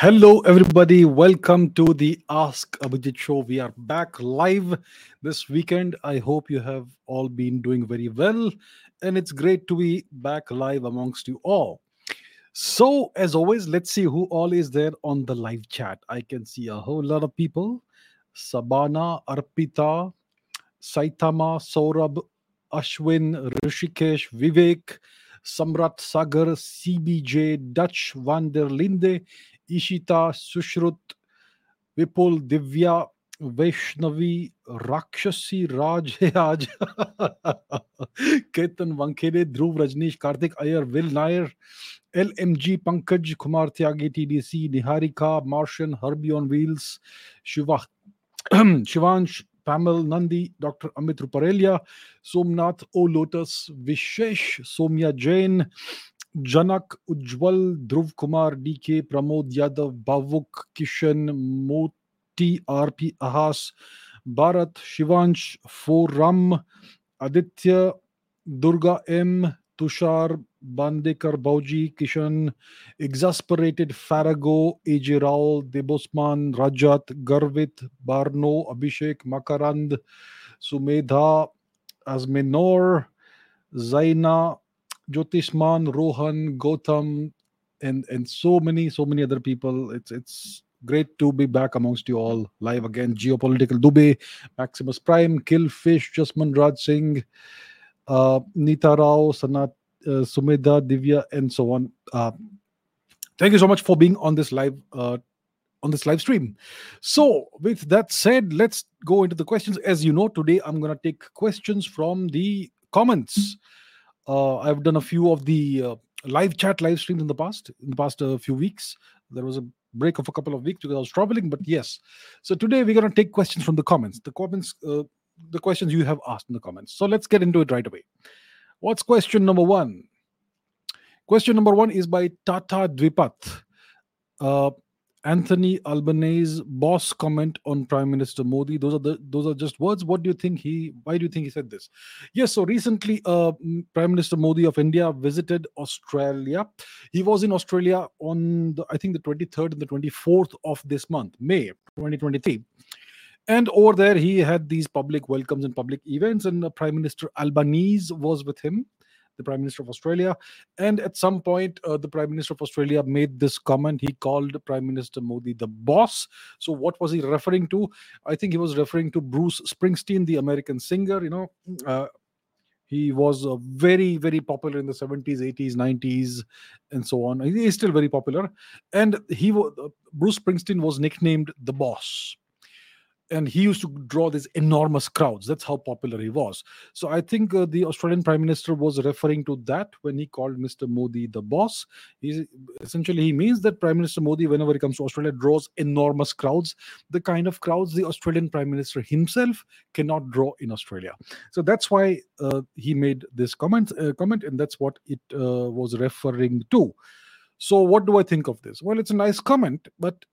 Hello, everybody. Welcome to the Ask Abhijit show. We are back live this weekend. I hope you have all been doing very well, and it's great to be back live amongst you all. So, as always, let's see who all is there on the live chat. I can see a whole lot of people. Sabana, Arpita, Saitama, Saurabh, Ashwin, Rishikesh, Vivek, Samrat, Sagar, CBJ, Dutch, Van der Linde, Ishita, Sushrut, Vipul, Divya, Vaishnavi, Rakshasi, Raj, Haj, Ketan, Vankhede, Dhruv, Rajneesh, Karthik, Ayer, Will Nair, LMG, Pankaj, Kumar, Tyagi, TDC, Niharika, Martian, Herbie on Wheels, Shivansh, Pamal, Nandi, Dr. Amit Ruparelia, Somnath, O Lotus, Vishesh, Somya Jain, Janak, Ujwal, Dhruv Kumar, DK, Pramod Yadav, Bhavuk, Kishan, Moti, RP Ahas, Bharat, Shivansh, Foram, Aditya, Durga M, Tushar, Bandekar, Bauji, Kishan, Exasperated, Farago, AJ Rao, Debosman, Rajat, Garvit, Barno, Abhishek, Makarand, Sumedha, Asmenor, Zaina, Jyotishman, Rohan, Gotham, and so many other people. It's great to be back amongst you all live again. Geopolitical Dubey, Maximus Prime, Killfish, Jasman Raj Singh, Nita Rao, Sanat, Sumedha, Divya, and so on. Thank you so much for being on this live stream. So, with that said, let's go into the questions. As you know, today I'm going to take questions from the comments. I've done a few of the live streams in the past few weeks. There was a break of a couple of weeks because I was traveling, but yes. So today we're going to take questions from the comments, the questions you have asked in the comments. So let's get into it right away. What's question number one? Question number one is by Tata Dwipath. Anthony Albanese, boss comment on Prime Minister Modi. Those are just words. What do you think why do you think he said this? Yes, so recently Prime Minister Modi of India visited Australia. He was in Australia on the 23rd and the 24th of this month, May 2023. And over there he had these public welcomes and public events, and Prime Minister Albanese was with him, the Prime Minister of Australia. And at some point, the Prime Minister of Australia made this comment. He called Prime Minister Modi the boss. So what was he referring to? I think he was referring to Bruce Springsteen, the American singer. You know, he was very, very popular in the 70s, 80s, 90s, and so on. He is still very popular. And Bruce Springsteen was nicknamed the boss. And he used to draw these enormous crowds. That's how popular he was. So I think the Australian Prime Minister was referring to that when he called Mr. Modi the boss. He means that Prime Minister Modi, whenever he comes to Australia, draws enormous crowds, the kind of crowds the Australian Prime Minister himself cannot draw in Australia. So that's why he made this comment, and that's what it was referring to. So what do I think of this? Well, it's a nice comment, but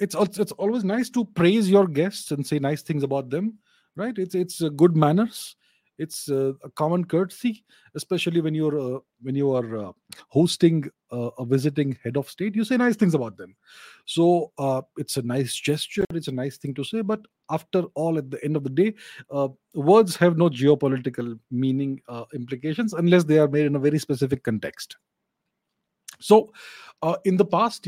it's always nice to praise your guests and say nice things about them, right? It's good manners. It's a common courtesy, especially when you are hosting a visiting head of state. You say nice things about them. So it's a nice gesture. It's a nice thing to say. But after all, at the end of the day, words have no geopolitical meaning implications unless they are made in a very specific context. So in the past,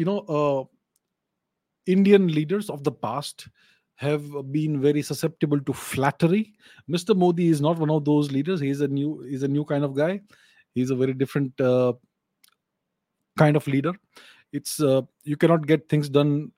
Indian leaders of the past have been very susceptible to flattery. Mr. Modi is not one of those leaders. He's a new kind of guy. He's a very different kind of leader. It's you cannot get things done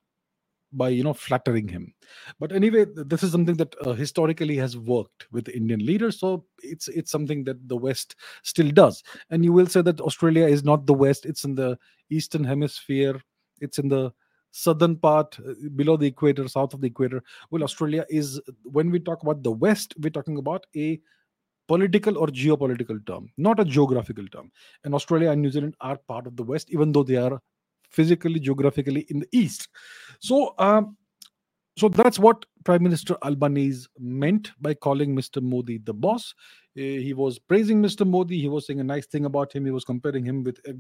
by flattering him. But anyway, this is something that historically has worked with Indian leaders. So it's something that the West still does. And you will say that Australia is not the West. It's in the Eastern Hemisphere. It's in the southern part, below the equator, south of the equator. Well, Australia is, when we talk about the West, we're talking about a political or geopolitical term, not a geographical term. And Australia and New Zealand are part of the West, even though they are physically, geographically in the East. So, so that's what Prime Minister Albanese meant by calling Mr. Modi the boss. He was praising Mr. Modi. He was saying a nice thing about him. He was comparing him with a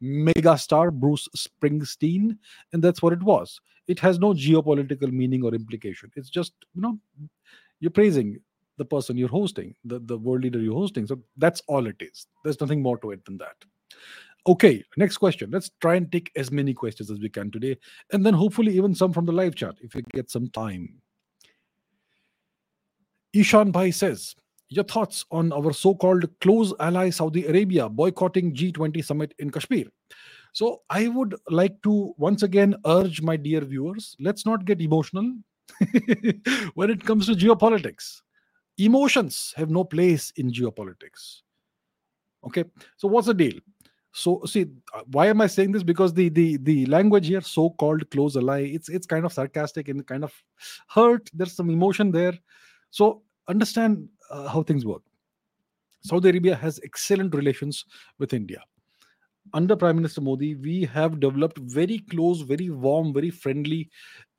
mega star, Bruce Springsteen. And that's what it was. It has no geopolitical meaning or implication. It's just, you know, you're praising the person you're hosting, the world leader you're hosting. So that's all it is. There's nothing more to it than that. Okay, next question. Let's try and take as many questions as we can today. And then hopefully even some from the live chat if we get some time. Ishan Bhai says, your thoughts on our so-called close ally Saudi Arabia boycotting G20 summit in Kashmir. So I would like to once again urge my dear viewers, let's not get emotional when it comes to geopolitics. Emotions have no place in geopolitics. Okay, so what's the deal? So see, why am I saying this? Because the language here, so-called close ally, it's kind of sarcastic and kind of hurt. There's some emotion there. So understand how things work. Saudi Arabia has excellent relations with India. Under Prime Minister Modi, we have developed very close, very warm, very friendly,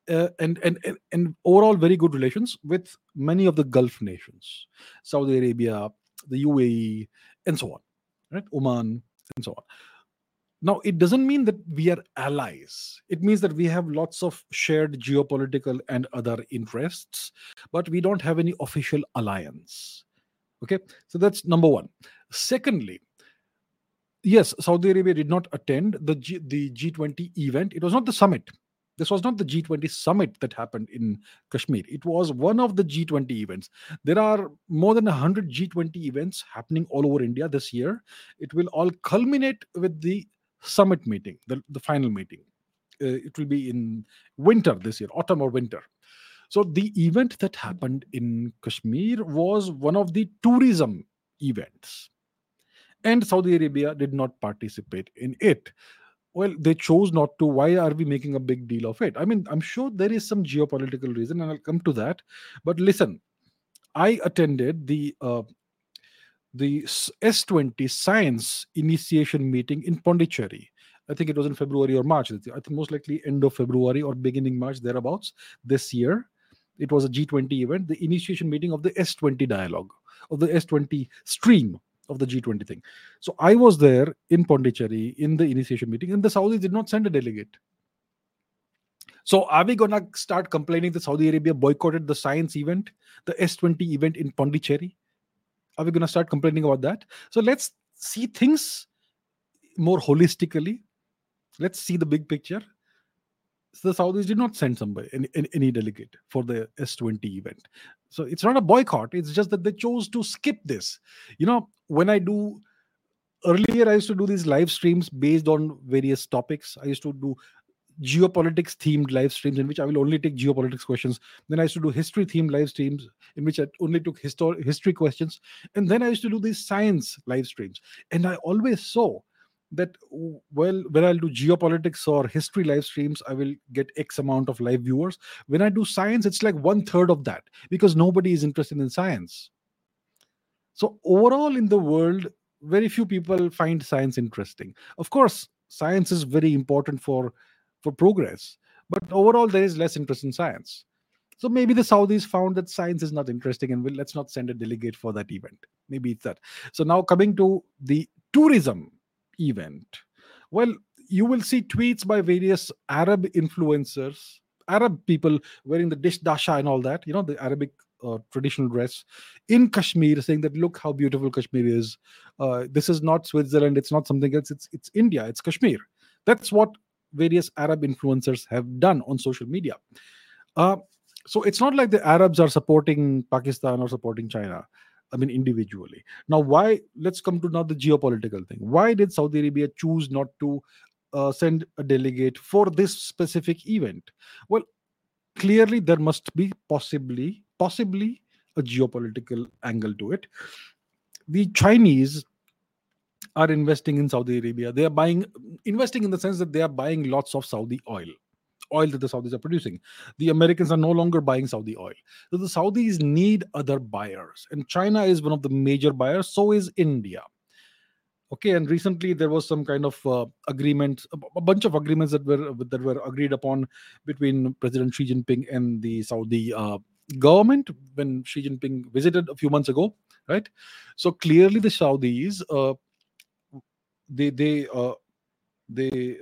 and overall very good relations with many of the Gulf nations. Saudi Arabia, the UAE, and so on. Right? Oman, and so on. Now, it doesn't mean that we are allies. It means that we have lots of shared geopolitical and other interests, but we don't have any official alliance. Okay, so that's number one. Secondly, yes, Saudi Arabia did not attend the G20 event. It was not the summit. This was not the G20 summit that happened in Kashmir. It was one of the G20 events. There are more than 100 G20 events happening all over India this year. It will all culminate with the summit meeting, the final meeting. It will be in winter this year, autumn or winter. So the event that happened in Kashmir was one of the tourism events. And Saudi Arabia did not participate in it. Well, they chose not to. Why are we making a big deal of it? I mean, I'm sure there is some geopolitical reason, and I'll come to that. But listen, I attended the S20 Science Initiation meeting in Pondicherry. I think it was in February or March. I think most likely end of February or beginning March, thereabouts, this year. It was a G20 event, the initiation meeting of the S20 dialogue, of the S20 stream of the G20 thing. So I was there in Pondicherry in the initiation meeting, and the Saudis did not send a delegate. So are we going to start complaining that Saudi Arabia boycotted the science event, the S20 event in Pondicherry? Are we going to start complaining about that? So let's see things more holistically. Let's see the big picture. So the Saudis did not send somebody, any delegate for the S20 event. So it's not a boycott. It's just that they chose to skip this. You know, when I used to do these live streams based on various topics. I used to do geopolitics themed live streams in which I will only take geopolitics questions. Then I used to do history themed live streams in which I only took history questions. And then I used to do these science live streams. And I always saw that, well, when I'll do geopolitics or history live streams, I will get X amount of live viewers. When I do science, it's like 1/3 of that because nobody is interested in science. So overall in the world, very few people find science interesting. Of course, science is very important for progress, but overall there is less interest in science. So maybe the Saudis found that science is not interesting and let's not send a delegate for that event. Maybe it's that. So now coming to the tourism event. Well, you will see tweets by various Arab influencers, Arab people wearing the dasha and all that, you know, the Arabic traditional dress in Kashmir, saying that look how beautiful Kashmir is. This is not Switzerland, it's not something else, it's India, it's Kashmir. That's what various Arab influencers have done on social media. So it's not like the Arabs are supporting Pakistan or supporting China. I mean, individually. Now, why? Let's come to now the geopolitical thing. Why did Saudi Arabia choose not to send a delegate for this specific event? Well, clearly there must be possibly a geopolitical angle to it. The Chinese are investing in Saudi Arabia. They are investing in the sense that they are buying lots of Saudi oil that the Saudis are producing. The Americans are no longer buying Saudi oil. So the Saudis need other buyers. And China is one of the major buyers. So is India. Okay, and recently there was some kind of agreement, a bunch of agreements that were agreed upon between President Xi Jinping and the Saudi government when Xi Jinping visited a few months ago, right? So clearly the Saudis, they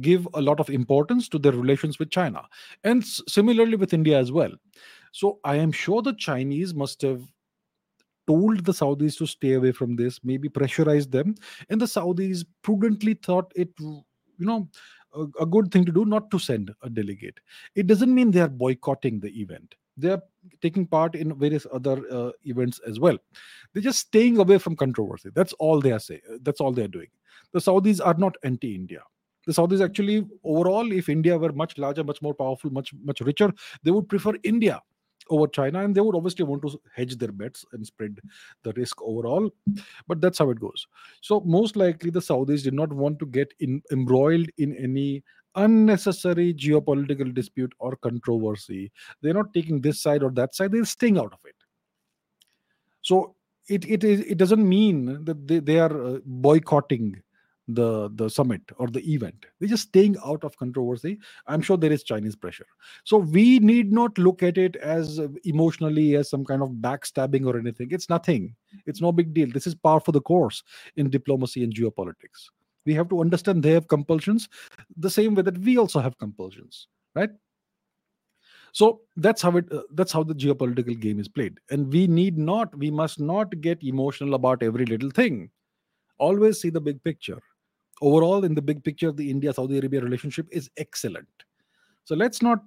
give a lot of importance to their relations with China, and similarly with India as well. So I am sure the Chinese must have told the Saudis to stay away from this, maybe pressurized them, and the Saudis prudently thought it, a good thing to do not to send a delegate. It doesn't mean they are boycotting the event. They are taking part in various other events as well. They're just staying away from controversy. That's all they are saying. That's all they are doing. The Saudis are not anti-India. The Saudis actually, overall, if India were much larger, much more powerful, much richer, they would prefer India over China, and they would obviously want to hedge their bets and spread the risk overall. But that's how it goes. So most likely the Saudis did not want to get embroiled in any unnecessary geopolitical dispute or controversy. They're not taking this side or that side. They're staying out of it. So it doesn't mean that they are boycotting the summit or the event. They're just staying out of controversy. I'm sure there is Chinese pressure. So we need not look at it as emotionally as some kind of backstabbing or anything. It's nothing. It's no big deal. This is par for the course in diplomacy and geopolitics. We have to understand they have compulsions the same way that we also have compulsions, right? So that's how the geopolitical game is played. And we must not get emotional about every little thing. Always see the big picture. Overall, in the big picture, the India-Saudi Arabia relationship is excellent. So let's not,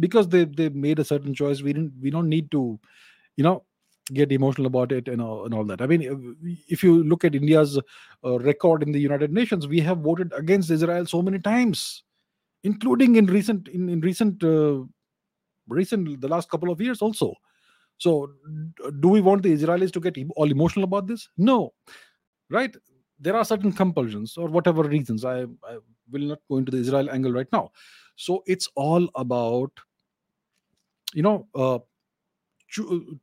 because they made a certain choice, we don't need to, get emotional about it and all that. I mean, if you look at India's record in the United Nations, we have voted against Israel so many times, including in the last couple of years also. So do we want the Israelis to get all emotional about this? No. Right? There are certain compulsions or whatever reasons. I will not go into the Israel angle right now. So it's all about,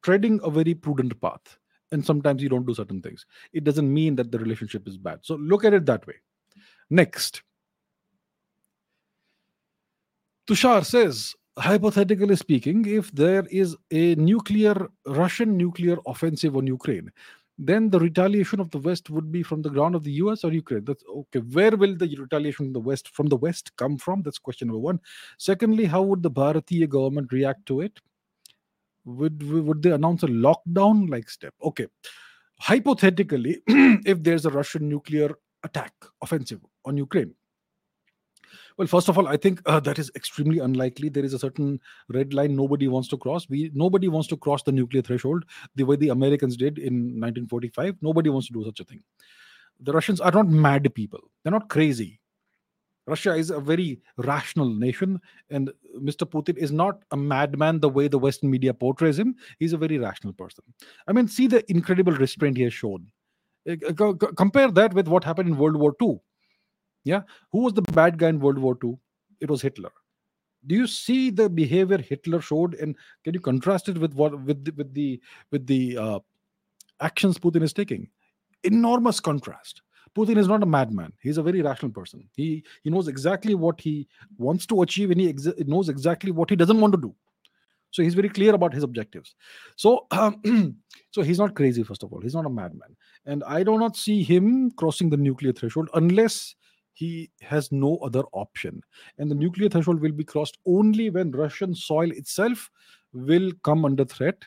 treading a very prudent path. And sometimes you don't do certain things. It doesn't mean that the relationship is bad. So look at it that way. Next. Tushar says, hypothetically speaking, if there is a Russian nuclear offensive on Ukraine, then the retaliation of the West would be from the ground of the US or Ukraine. That's okay. Where will the retaliation from the West come from? That's question number one. Secondly, how would the Bharatiya government react to it? Would they announce a lockdown-like step? Okay. Hypothetically, if there's a Russian nuclear attack, offensive on Ukraine, well, first of all, I think that is extremely unlikely. There is a certain red line nobody wants to cross. Nobody wants to cross the nuclear threshold the way the Americans did in 1945. Nobody wants to do such a thing. The Russians are not mad people. They're not crazy. Russia is a very rational nation, and Mr. Putin is not a madman the way the Western media portrays him. He's a very rational person. I mean, see the incredible restraint he has shown. Compare that with what happened in World War II. Yeah, who was the bad guy in World War II? It was Hitler. Do you see the behavior Hitler showed, and can you contrast it with the actions Putin is taking? Enormous contrast. Putin is not a madman. He's a very rational person. He knows exactly what he wants to achieve, and he knows exactly what he doesn't want to do. So he's very clear about his objectives. So, so he's not crazy. First of all, he's not a madman, and I do not see him crossing the nuclear threshold unless he has no other option. And the nuclear threshold will be crossed only when Russian soil itself will come under threat,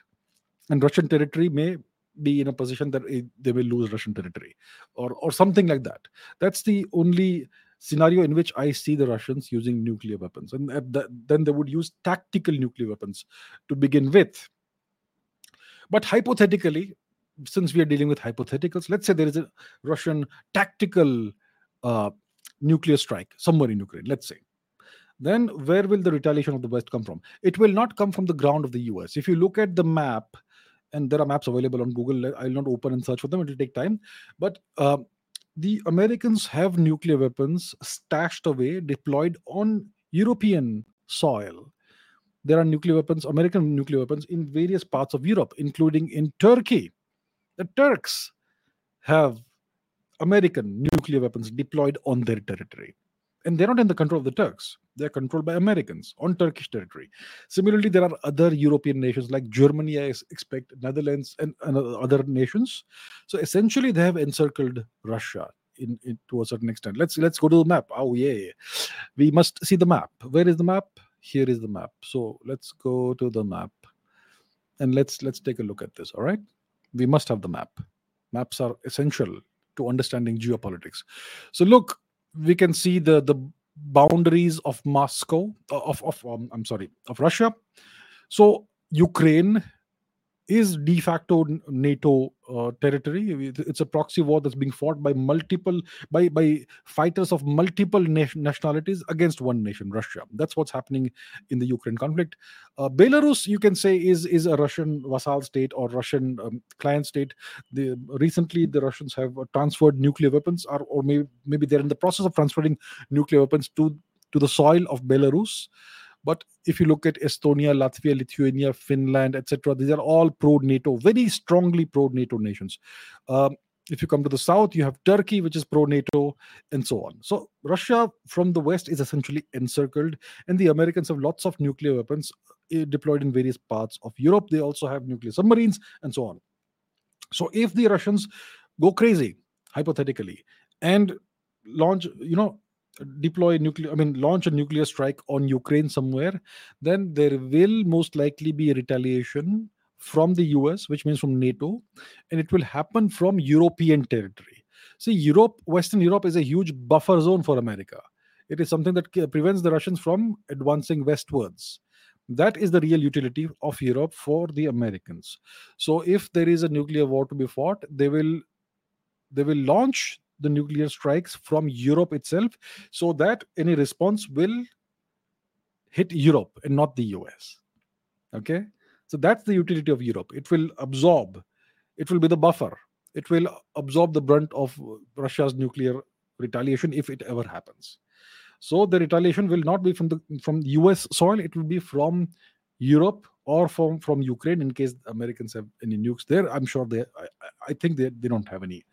and Russian territory may be in a position that they will lose Russian territory or something like that. That's the only scenario in which I see the Russians using nuclear weapons. And then they would use tactical nuclear weapons to begin with. But hypothetically, since we are dealing with hypotheticals, let's say there is a Russian tactical nuclear strike somewhere in Ukraine, let's say. Then where will the retaliation of the West come from? It will not come from the ground of the US. If you look at the map, and there are maps available on Google, I'll not open and search for them, it will take time. But the Americans have nuclear weapons stashed away, deployed on European soil. There are nuclear weapons, American nuclear weapons, in various parts of Europe, including in Turkey. The Turks have American nuclear weapons deployed on their territory. And they're not in the control of the Turks. They're controlled by Americans on Turkish territory. Similarly, there are other European nations like Germany, I expect, Netherlands, and other nations. So essentially, they have encircled Russia to a certain extent. Let's go to the map. Oh, yeah. We must see the map. Where is the map? Here is the map. So let's go to the map. And let's take a look at this, all right? We must have the map. Maps are essential to understanding geopolitics. So look, we can see the boundaries of Moscow, of Russia. So Ukraine is de facto NATO territory. It's a proxy war that's being fought by multiple fighters of multiple nationalities against one nation, Russia. That's what's happening in the Ukraine conflict. Belarus, you can say, is a Russian vassal state or Russian client state. Recently, the Russians have transferred nuclear weapons, or maybe they're in the process of transferring nuclear weapons to the soil of Belarus. But if you look at Estonia, Latvia, Lithuania, Finland, etc., these are all pro-NATO, very strongly pro-NATO nations. If you come to the south, you have Turkey, which is pro-NATO, and so on. So Russia from the west is essentially encircled, and the Americans have lots of nuclear weapons deployed in various parts of Europe. They also have nuclear submarines, and so on. So if the Russians go crazy, hypothetically, and launch a nuclear strike on Ukraine somewhere, then there will most likely be retaliation from the US, which means from NATO, and it will happen from European territory. See, Europe, Western Europe is a huge buffer zone for America. It is something that prevents the Russians from advancing westwards. That is the real utility of Europe for the Americans. So if there is a nuclear war to be fought, they will launch the nuclear strikes from Europe itself, so that any response will hit Europe and not the US. Okay? So that's the utility of Europe. It will be the buffer. It will absorb the brunt of Russia's nuclear retaliation if it ever happens. So the retaliation will not be from US soil, it will be from Europe or from Ukraine, in case Americans have any nukes there. I'm sure I think they don't have any.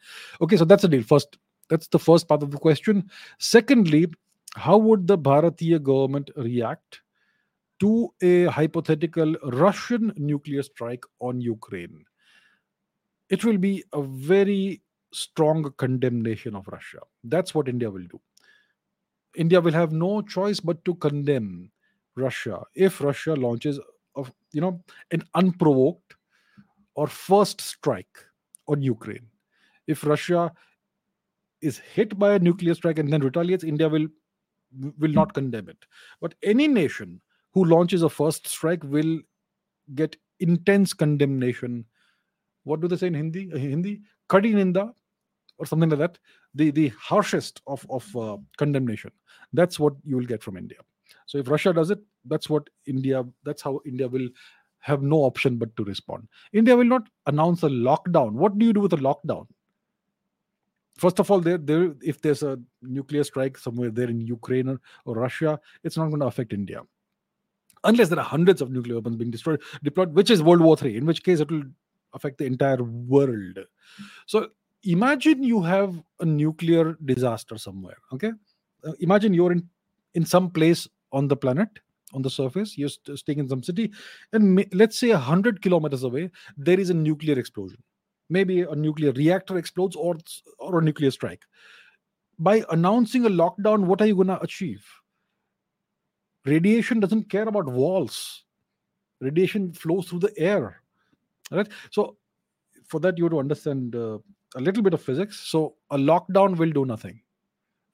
Okay, so that's the deal. First, that's the first part of the question. Secondly, how would the Bharatiya government react to a hypothetical Russian nuclear strike on Ukraine? It will be a very strong condemnation of Russia. That's what India will do. India will have no choice but to condemn Russia if Russia launches an unprovoked or first strike on Ukraine. If Russia is hit by a nuclear strike and then retaliates, India will not condemn it. But any nation who launches a first strike will get intense condemnation. What do they say in Hindi? Kadi Ninda or something like that. The harshest of condemnation. That's what you will get from India. So if Russia does it, that's how India will have no option but to respond. India will not announce a lockdown. What do you do with a lockdown? First of all, if there's a nuclear strike somewhere there in Ukraine or Russia, it's not going to affect India. Unless there are hundreds of nuclear weapons being deployed, which is World War III, in which case it will affect the entire world. So imagine you have a nuclear disaster somewhere, okay? Imagine you're in some place on the planet, on the surface, you're staying in some city, and let's say 100 kilometers away, there is a nuclear explosion. Maybe a nuclear reactor explodes or a nuclear strike. By announcing a lockdown, what are you going to achieve? Radiation doesn't care about walls. Radiation flows through the air. Right? So for that, you have to understand a little bit of physics. So a lockdown will do nothing.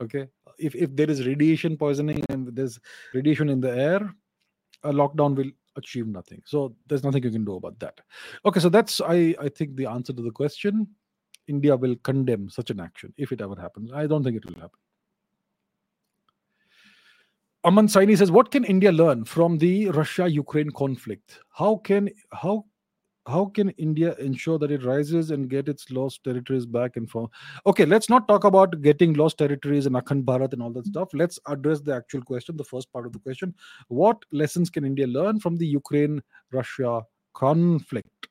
Okay, if there is radiation poisoning and there's radiation in the air, a lockdown will achieve nothing. So there's nothing you can do about that. Okay, so that's, I think, the answer to the question. India will condemn such an action if it ever happens. I don't think it will happen. Aman Saini says, what can India learn from the Russia-Ukraine conflict? How can India ensure that it rises and get its lost territories back and forth? Okay, let's not talk about getting lost territories and Akhand Bharat and all that stuff. Let's address the actual question, the first part of the question. What lessons can India learn from the Ukraine-Russia conflict?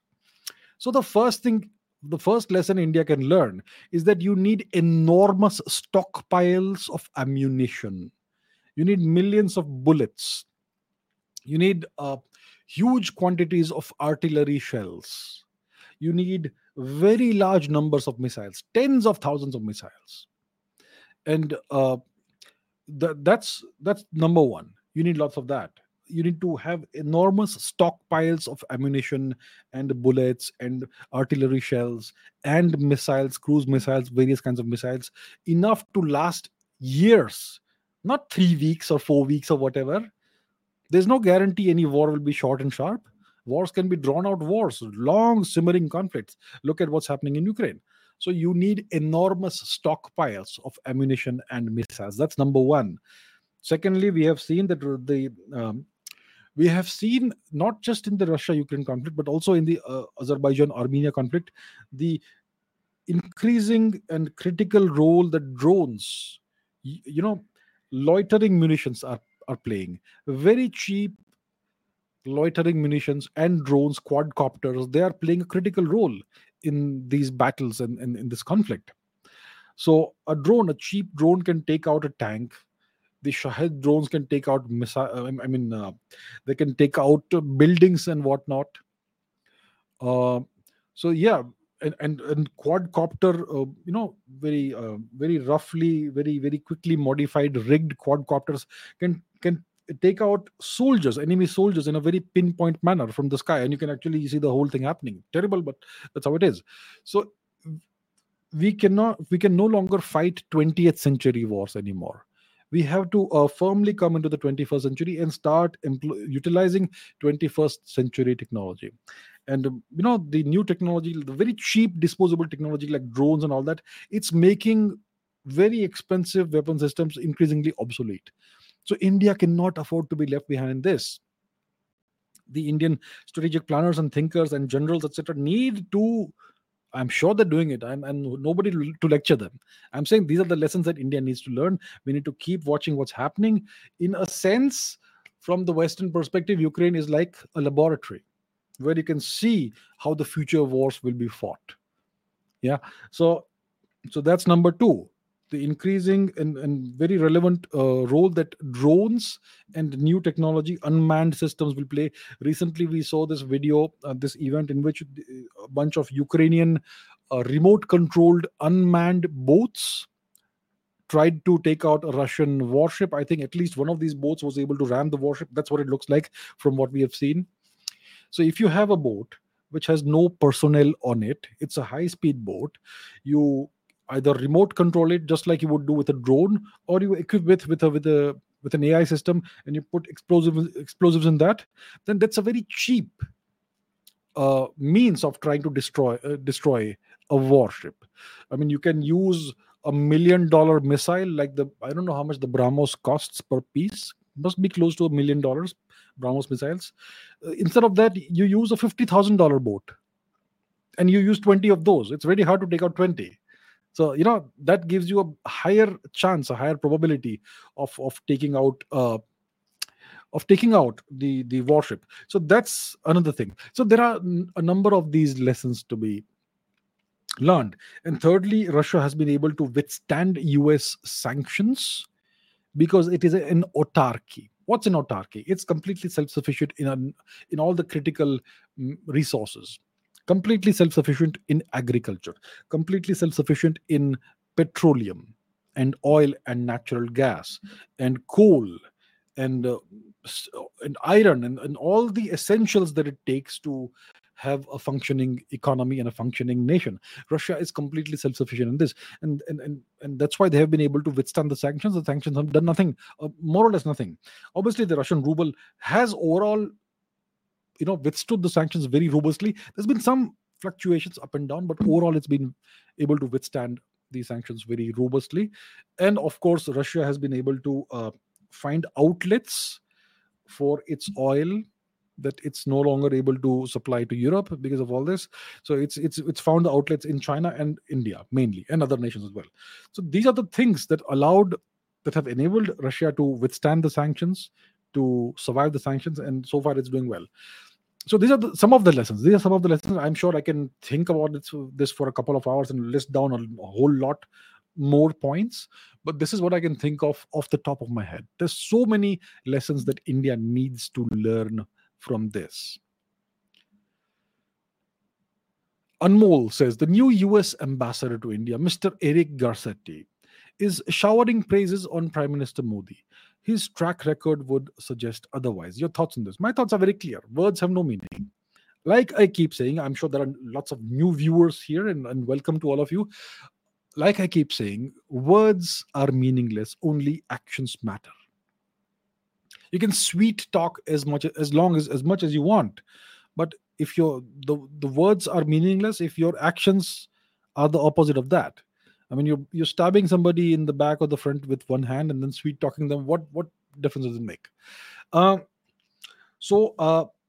So the first thing the first lesson India can learn is that you need enormous stockpiles of ammunition. You need millions of bullets. You need huge quantities of artillery shells. You need very large numbers of missiles, tens of thousands of missiles. And that's number one. You need lots of that. You need to have enormous stockpiles of ammunition and bullets and artillery shells and missiles, cruise missiles, various kinds of missiles, enough to last years, not 3 weeks or 4 weeks or whatever. There's no guarantee any war will be short and sharp. Wars can be drawn-out wars, long simmering conflicts. Look at what's happening in Ukraine. So you need enormous stockpiles of ammunition and missiles. That's number one. Secondly, we have seen that we have seen, not just in the Russia-Ukraine conflict, but also in the Azerbaijan-Armenia conflict, the increasing and critical role that drones, loitering munitions are playing. Very cheap loitering munitions and drones, quadcopters, they are playing a critical role in these battles and in this conflict. So a cheap drone can take out a tank. The Shahed drones can take out they can take out buildings and whatnot. And quadcopter, very roughly, very very quickly modified, rigged quadcopters can take out soldiers, enemy soldiers, in a very pinpoint manner from the sky, and you can actually see the whole thing happening. Terrible, but that's how it is. So we can no longer fight 20th century wars anymore. We have to firmly come into the 21st century and start utilizing 21st century technology. And, the new technology, the very cheap disposable technology like drones and all that, it's making very expensive weapon systems increasingly obsolete. So India cannot afford to be left behind this. The Indian strategic planners and thinkers and generals, etc., need to, I'm sure they're doing it, and nobody to lecture them. I'm saying these are the lessons that India needs to learn. We need to keep watching what's happening. In a sense, from the Western perspective, Ukraine is like a laboratory where you can see how the future wars will be fought. Yeah. So that's number two. The increasing and very relevant role that drones and new technology, unmanned systems, will play. Recently, we saw this video, this event in which a bunch of Ukrainian remote-controlled unmanned boats tried to take out a Russian warship. I think at least one of these boats was able to ram the warship. That's what it looks like from what we have seen. So if you have a boat which has no personnel on it, it's a high-speed boat, you either remote control it just like you would do with a drone, or you equip it with an AI system and you put explosives in that. Then that's a very cheap means of trying to destroy a warship. I mean, you can use $1 million missile like the, I don't know how much the BrahMos costs per piece. Must be close to $1 million BrahMos missiles. Instead of that, you use a $50,000 boat, and you use 20 of those. It's very hard to take out 20. So, that gives you a higher chance, a higher probability of taking out the warship. So that's another thing. So there are a number of these lessons to be learned. And thirdly, Russia has been able to withstand US sanctions because it is an autarky. What's an autarky? It's completely self-sufficient in all the critical resources. Completely self-sufficient in agriculture, completely self-sufficient in petroleum and oil and natural gas and coal and iron and all the essentials that it takes to have a functioning economy and a functioning nation. Russia is completely self-sufficient in this. And that's why they have been able to withstand the sanctions. The sanctions have done nothing, more or less nothing. Obviously, the Russian ruble has overall withstood the sanctions very robustly. There's been some fluctuations up and down, but overall it's been able to withstand these sanctions very robustly. And of course, Russia has been able to find outlets for its oil that it's no longer able to supply to Europe because of all this. So it's found outlets in China and India mainly, and other nations as well. So these are the things that have enabled Russia to withstand the sanctions, to survive the sanctions, and so far it's doing well. So these are some of the lessons. These are some of the lessons. I'm sure I can think about this for a couple of hours and list down a whole lot more points. But this is what I can think of off the top of my head. There's so many lessons that India needs to learn from this. Anmol says, the new US ambassador to India, Mr. Eric Garcetti, is showering praises on Prime Minister Modi. His track record would suggest otherwise. Your thoughts on this? My thoughts are very clear. Words have no meaning. Like I keep saying, I'm sure there are lots of new viewers here, and welcome to all of you. Like I keep saying, words are meaningless. Only actions matter. You can sweet talk as long as you want, but if the words are meaningless, if your actions are the opposite of that, I mean, you're stabbing somebody in the back or the front with one hand and then sweet talking them. What difference does it make?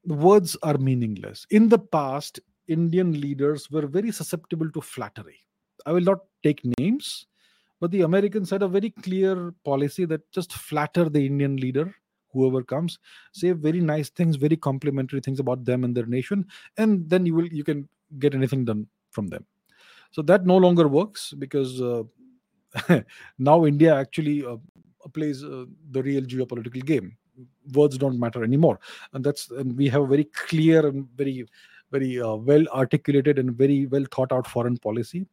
Words are meaningless. In the past, Indian leaders were very susceptible to flattery. I will not take names, but the Americans had a very clear policy that just flatter the Indian leader, whoever comes, say very nice things, very complimentary things about them and their nation, and then you can get anything done from them. So that no longer works because now India actually plays the real geopolitical game. Words don't matter anymore, and we have a very clear and very, very well articulated and very well thought out foreign policy.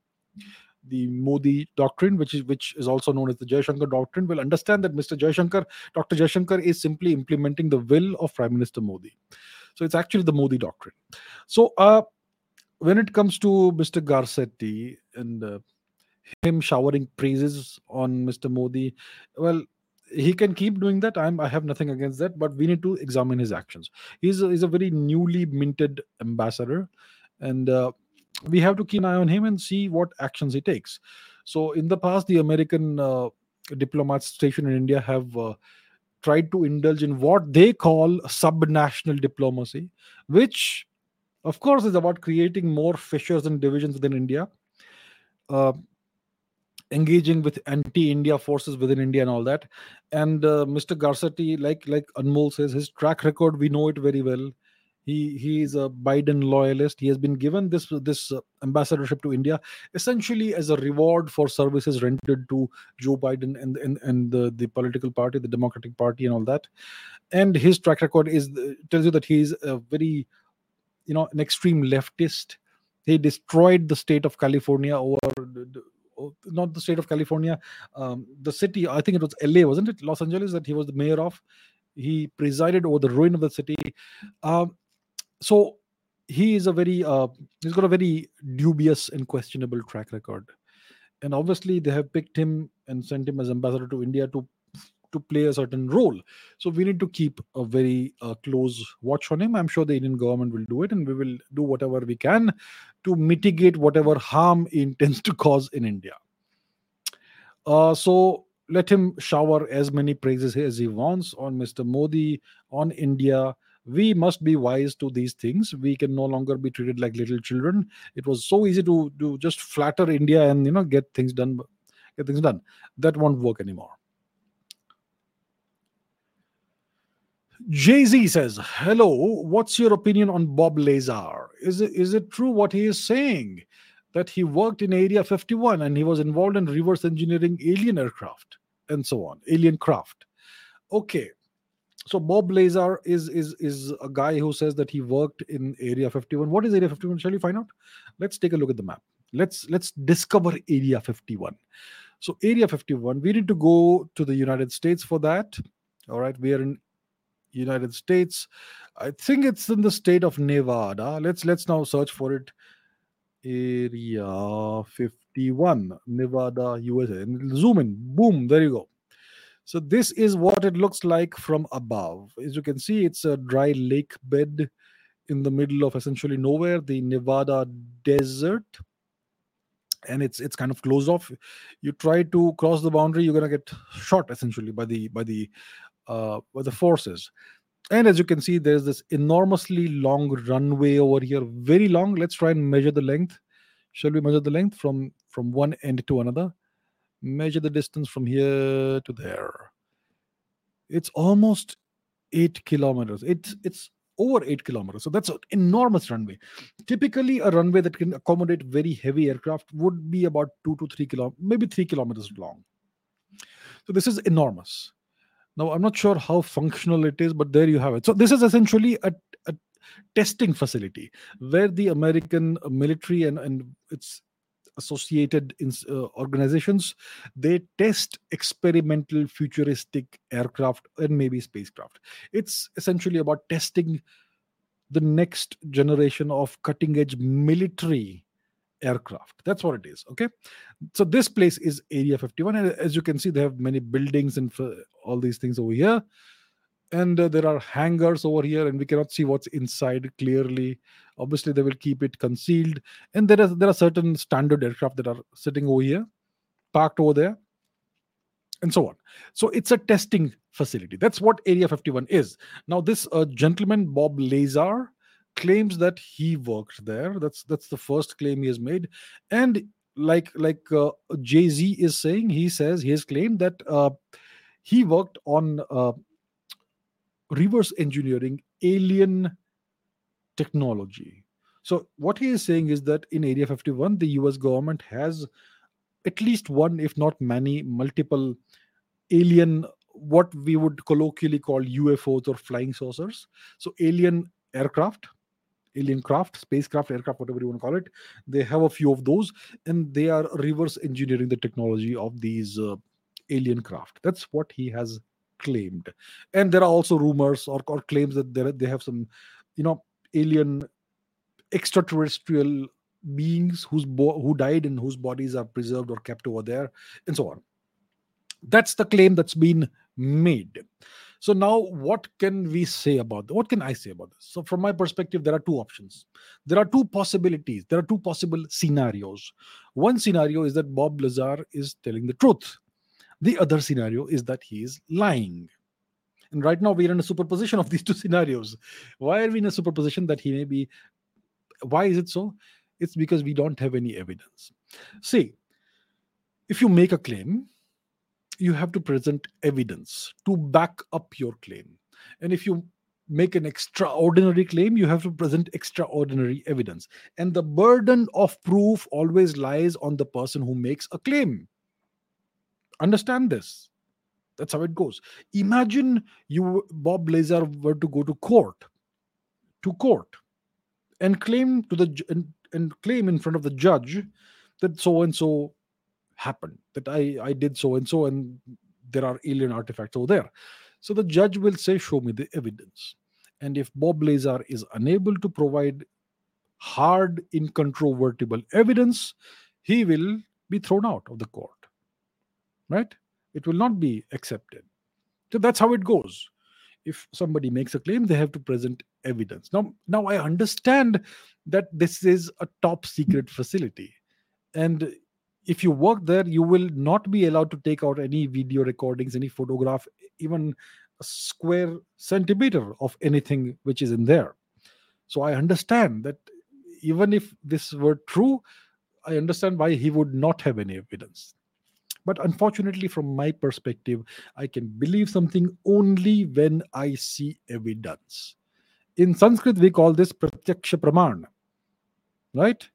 The Modi doctrine, which is also known as the Jaishankar doctrine, will understand that Dr. Jaishankar is simply implementing the will of Prime Minister Modi. So it's actually the Modi doctrine. So when it comes to Mr. Garcetti and him showering praises on Mr. Modi, well, he can keep doing that. I have nothing against that, but we need to examine his actions. He's a very newly minted ambassador, and we have to keep an eye on him and see what actions he takes. So in the past, the American diplomats stationed in India have tried to indulge in what they call subnational diplomacy, which, of course, is about creating more fissures and divisions within India, engaging with anti-India forces within India and all that. And Mr. Garcetti, like Anmol says, his track record, we know it very well. He is a Biden loyalist. He has been given this ambassadorship to India essentially as a reward for services rendered to Joe Biden and the political party, the Democratic Party, and all that. And his track record tells you that he is a very, an extreme leftist. He destroyed the state of California, or not the state of California, the city. I think it was LA, wasn't it? Los Angeles, that he was the mayor of. He presided over the ruin of the city. So he is he's got a very dubious and questionable track record. And obviously they have picked him and sent him as ambassador to India to play a certain role. So we need to keep a very close watch on him. I'm sure the Indian government will do it, and we will do whatever we can to mitigate whatever harm he intends to cause in India. So let him shower as many praises as he wants on Mr. Modi, on India. We must be wise to these things. We can no longer be treated like little children. It was so easy to just flatter India and get things done. That won't work anymore. Jay-Z says, hello, what's your opinion on Bob Lazar? Is it true what he is saying, that he worked in Area 51 and he was involved in reverse engineering alien aircraft and so on, alien craft? Okay. So Bob Lazar is a guy who says that he worked in Area 51. What is Area 51? Shall we find out? Let's take a look at the map. Let's discover Area 51. So Area 51, we need to go to the United States for that. All right, we are in United States. I think it's in the state of Nevada. Let's now search for it. Area 51, Nevada, USA. And it'll zoom in. Boom, there you go. So this is what it looks like from above. As you can see, it's a dry lake bed in the middle of essentially nowhere, the Nevada desert. And it's kind of closed off. You try to cross the boundary, you're going to get shot essentially by the forces. And as you can see, there's this enormously long runway over here. Very long. Let's try and measure the length. Shall we measure the length from one end to another? Measure the distance from here to there. It's almost 8 kilometers. It's over 8 kilometers. So that's an enormous runway. Typically, a runway that can accommodate very heavy aircraft would be about 2 to 3 kilometers, maybe 3 kilometers long. So this is enormous. Now, I'm not sure how functional it is, but there you have it. So this is essentially a testing facility where the American military and its associated organizations, they test experimental futuristic aircraft and maybe spacecraft. It's essentially about testing the next generation of cutting-edge military aircraft. That's what it is. Okay, so this place is Area 51, and as you can see, they have many buildings and all these things over here, and there are hangars over here, and we cannot see what's inside clearly. Obviously, they will keep it concealed, and there are certain standard aircraft that are sitting over here, parked over there, and so on. So it's a testing facility. That's what Area 51 is. Now, this gentleman, Bob Lazar, claims that he worked there. That's the first claim he has made. And like Jay-Z is saying, he has claimed that he worked on reverse engineering alien technology. So what he is saying is that in Area 51, the US government has at least one, if not many, multiple alien, what we would colloquially call UFOs or flying saucers. So alien aircraft, alien craft, spacecraft, aircraft, whatever you want to call it. They have a few of those, and they are reverse engineering the technology of these alien craft. That's what he has claimed. And there are also rumors or claims that they have some, alien extraterrestrial beings who died and whose bodies are preserved or kept over there, and so on. That's the claim that's been made. So now what can I say about this? So from my perspective, there are two options. There are two possibilities. There are two possible scenarios. One scenario is that Bob Lazar is telling the truth. The other scenario is that he is lying. And right now we are in a superposition of these two scenarios. Why are we in a superposition that he may be? Why is it so? It's because we don't have any evidence. See, if you make a claim, you have to present evidence to back up your claim. And if you make an extraordinary claim, you have to present extraordinary evidence. And the burden of proof always lies on the person who makes a claim. Understand this. That's how it goes. Imagine Bob Lazar were to go to court and claim claim in front of the judge that so and so happened, that I did so and so, and there are alien artifacts over there. So the judge will say, show me the evidence. And if Bob Lazar is unable to provide hard, incontrovertible evidence, he will be thrown out of the court. Right? It will not be accepted. So that's how it goes. If somebody makes a claim, they have to present evidence. Now I understand that this is a top secret facility, and if you work there, you will not be allowed to take out any video recordings, any photograph, even a square centimeter of anything which is in there. So I understand that even if this were true, I understand why he would not have any evidence. But unfortunately, from my perspective, I can believe something only when I see evidence. In Sanskrit, we call this pratyaksha praman, right?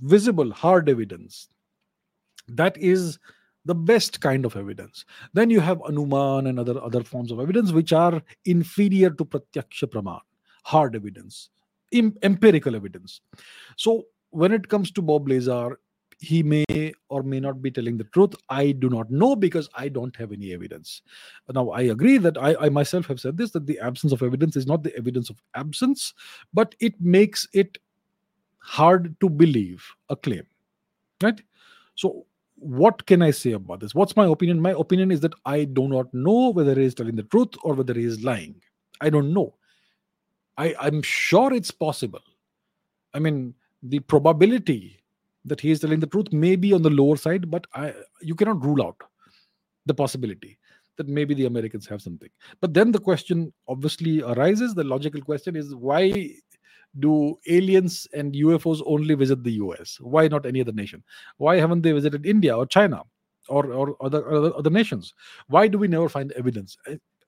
Visible, hard evidence. That is the best kind of evidence. Then you have anuman and other forms of evidence which are inferior to pratyaksha praman, hard evidence, empirical evidence. So when it comes to Bob Lazar, he may or may not be telling the truth. I do not know, because I don't have any evidence. Now, I agree that I myself have said this, that the absence of evidence is not the evidence of absence, but it makes it hard to believe a claim, right? So what can I say about this? What's my opinion? My opinion is that I do not know whether he is telling the truth or whether he is lying. I don't know. I'm sure it's possible. I mean, the probability that he is telling the truth may be on the lower side, but you cannot rule out the possibility that maybe the Americans have something. But then the question obviously arises, the logical question is, why do aliens and UFOs only visit the US? Why not any other nation? Why haven't they visited India or China or other nations? Why do we never find evidence?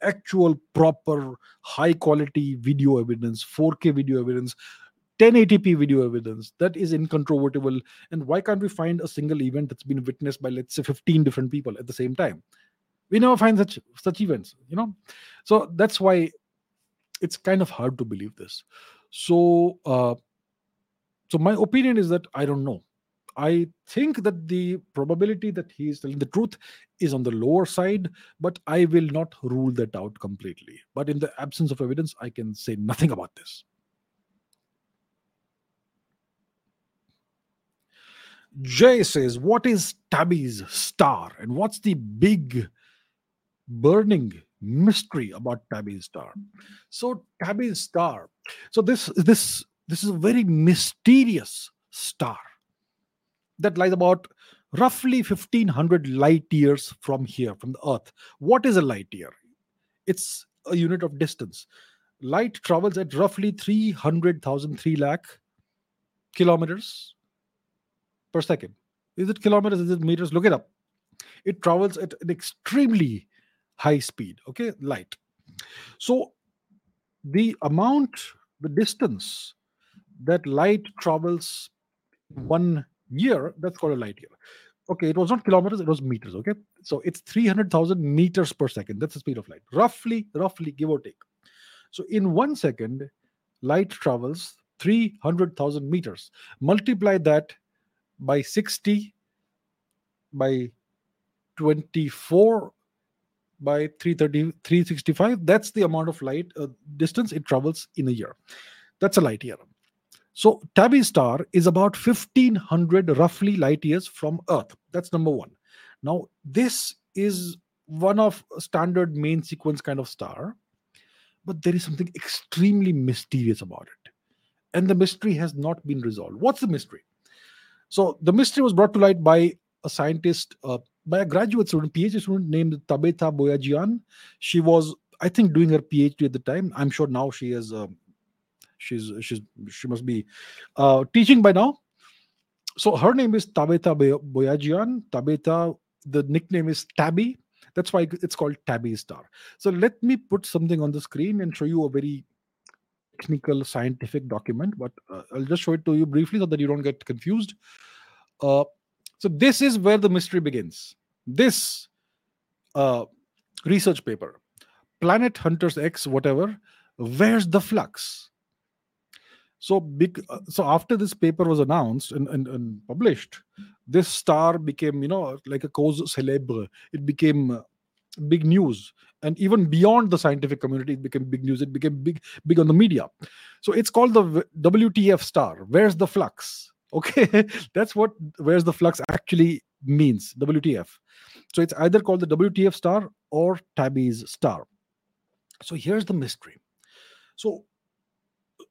actual proper high quality video evidence, 4K video evidence, 1080p video evidence. That is incontrovertible. And why can't we find a single event that's been witnessed by, let's say, 15 different people at the same time? We never find such events, you know. So that's why it's kind of hard to believe this. So my opinion is that I don't know. I think that the probability that he is telling the truth is on the lower side, but I will not rule that out completely. But in the absence of evidence, I can say nothing about this. Jay says, what is Tabby's Star? And what's the big burning mystery about Tabby's Star? So Tabby's Star. So this is a very mysterious star that lies about roughly 1,500 light years from here, from the Earth. What is a light year? It's a unit of distance. Light travels at roughly 3 lakh kilometers per second. Is it kilometers? Is it meters? Look it up. It travels at an extremely high speed, okay, light. So the distance that light travels 1 year, that's called a light year. Okay, it was not kilometers, it was meters, okay? So it's 300,000 meters per second. That's the speed of light. Roughly, give or take. So in 1 second, light travels 300,000 meters. Multiply that by 60, by 24, by 330, 365. That's the amount of light distance it travels in a year. That's a light year. So Tabby's Star is about 1,500 roughly light years from Earth. That's number one. Now, this is one of standard main sequence kind of star, but there is something extremely mysterious about it. And the mystery has not been resolved. What's the mystery? So the mystery was brought to light by a scientist, by a graduate student, PhD student named Tabetha Boyajian. She was, I think, doing her PhD at the time. I'm sure now she is... She must be teaching by now. So her name is Tabetha Boyajian. Tabetha, the nickname is Tabby. That's why it's called Tabby's Star. So let me put something on the screen and show you a very technical scientific document, but I'll just show it to you briefly so that you don't get confused. So this is where the mystery begins. This research paper, Planet Hunters X, whatever, where's the flux? So after this paper was announced and published, this star became, you know, like a cause célèbre. It became big news. And even beyond the scientific community, it became big news. It became big on the media. So it's called the WTF star. Where's the flux? Okay, that's what where's the flux actually means, WTF. So it's either called the WTF star or Tabby's Star. So here's the mystery. So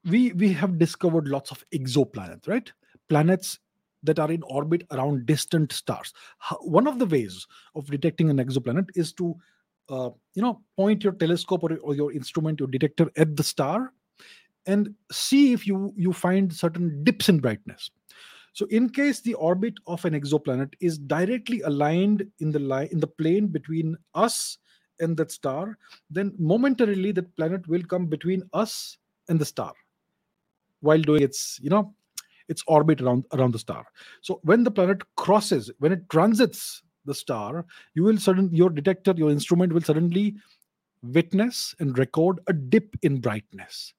we have discovered lots of exoplanets, right? Planets that are in orbit around distant stars. One of the ways of detecting an exoplanet is to, point your telescope or your instrument, your detector at the star and see if you find certain dips in brightness. So in case the orbit of an exoplanet is directly aligned in the plane between us and that star, then momentarily that planet will come between us and the star while doing its orbit around the star. So when the planet crosses, when it transits the star, your instrument will suddenly witness and record a dip in brightness.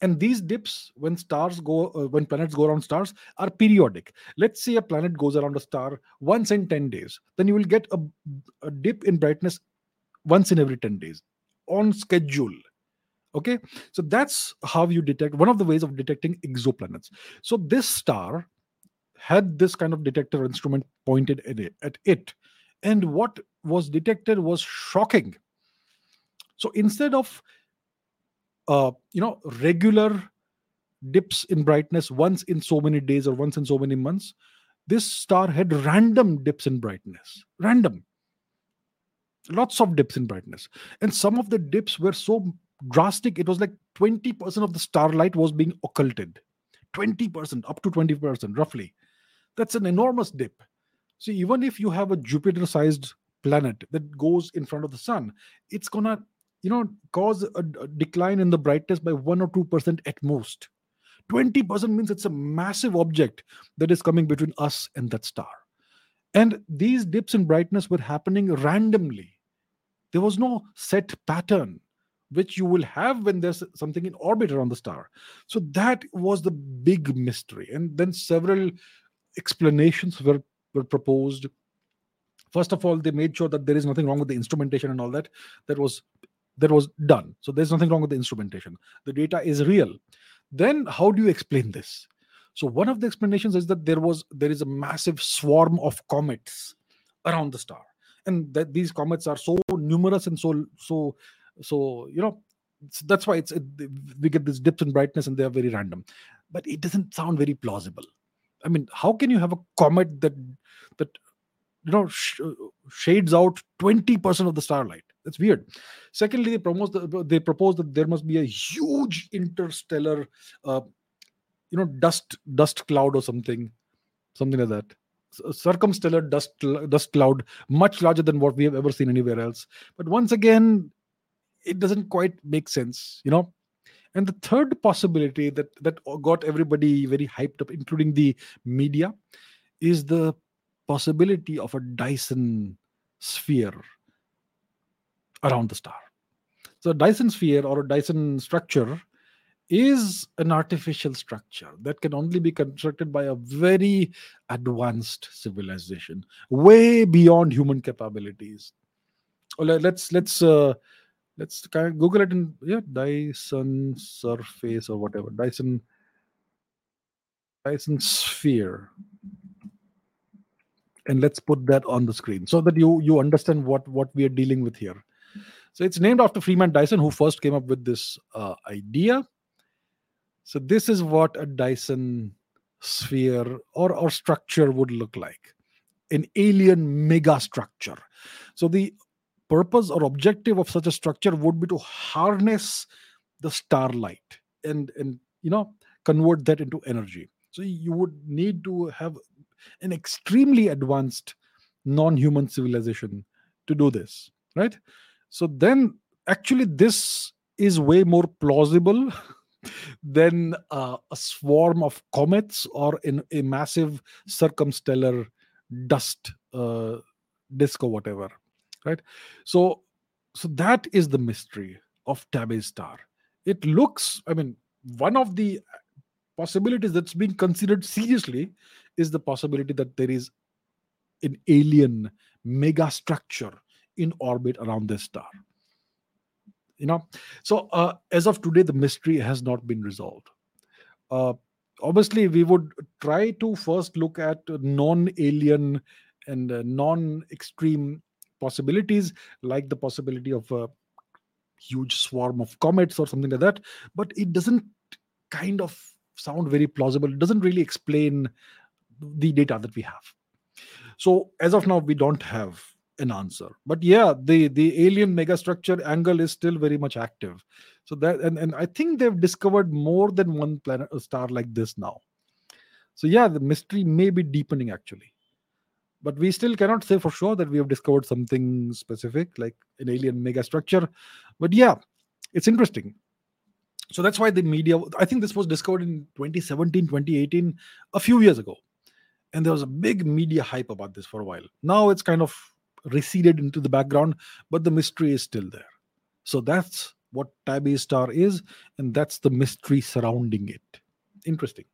And these dips, when planets go around stars, are periodic. Let's say a planet goes around a star once in 10 days. Then you will get a dip in brightness once in every 10 days on schedule. Okay, so that's how you detect, one of the ways of detecting exoplanets. So this star had this kind of detector instrument pointed at it. And what was detected was shocking. So instead of, regular dips in brightness once in so many days or once in so many months, this star had random dips in brightness. Random. Lots of dips in brightness. And some of the dips were so drastic, it was like 20% of the starlight was being occulted. 20%, up to 20%, roughly. That's an enormous dip. See, even if you have a Jupiter-sized planet that goes in front of the sun, it's gonna, cause a decline in the brightness by 1 or 2% at most. 20% means it's a massive object that is coming between us and that star. And these dips in brightness were happening randomly. There was no set pattern, which you will have when there's something in orbit around the star. So that was the big mystery. And then several explanations were proposed. First of all, they made sure that there is nothing wrong with the instrumentation and all that. That was done. So there's nothing wrong with the instrumentation. The data is real. Then how do you explain this? So one of the explanations is that there is a massive swarm of comets around the star, and that these comets are so numerous and so that's why we get these dips in brightness, and they are very random. But it doesn't sound very plausible. I mean, how can you have a comet that shades out 20% of the starlight? That's weird. Secondly, they propose that there must be a huge interstellar, dust cloud or something like that. Circumstellar dust cloud, much larger than what we have ever seen anywhere else. But once again, it doesn't quite make sense, And the third possibility that got everybody very hyped up, including the media, is the possibility of a Dyson sphere around the star. So a Dyson sphere or a Dyson structure is an artificial structure that can only be constructed by a very advanced civilization, way beyond human capabilities. Let's kind of Google it and Dyson surface or whatever. Dyson sphere. And let's put that on the screen so that you understand what we are dealing with here. So it's named after Freeman Dyson, who first came up with this idea. So this is what a Dyson sphere or structure would look like. An alien mega structure. So the purpose or objective of such a structure would be to harness the starlight and convert that into energy. So you would need to have an extremely advanced non-human civilization to do this, right? So then actually this is way more plausible than a swarm of comets or in a massive circumstellar dust disk or whatever. Right, so that is the mystery of Tabby's Star. It looks, one of the possibilities that's being considered seriously is the possibility that there is an alien mega structure in orbit around this star. So as of today, the mystery has not been resolved. Obviously, we would try to first look at non-alien and non-extreme possibilities, like the possibility of a huge swarm of comets or something like that, but it doesn't kind of sound very plausible. It doesn't really explain the data that we have. So as of now, we don't have an answer. But the alien megastructure angle is still very much active. So that and I think they've discovered more than one planet or star like this now. So the mystery may be deepening actually. But we still cannot say for sure that we have discovered something specific, like an alien megastructure. But it's interesting. So that's why the media, I think this was discovered in 2017, 2018, a few years ago. And there was a big media hype about this for a while. Now it's kind of receded into the background, but the mystery is still there. So that's what Tabby's Star is, and that's the mystery surrounding it. Interesting.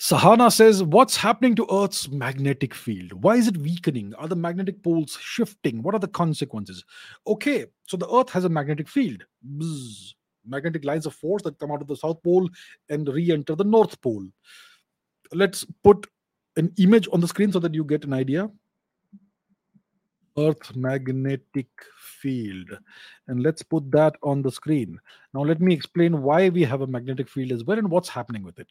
Sahana says, what's happening to Earth's magnetic field? Why is it weakening? Are the magnetic poles shifting? What are the consequences? Okay, so the Earth has a magnetic field. Bzz. Magnetic lines of force that come out of the South Pole and re-enter the North Pole. Let's put an image on the screen so that you get an idea. Earth magnetic field. And let's put that on the screen. Now let me explain why we have a magnetic field as well and what's happening with it.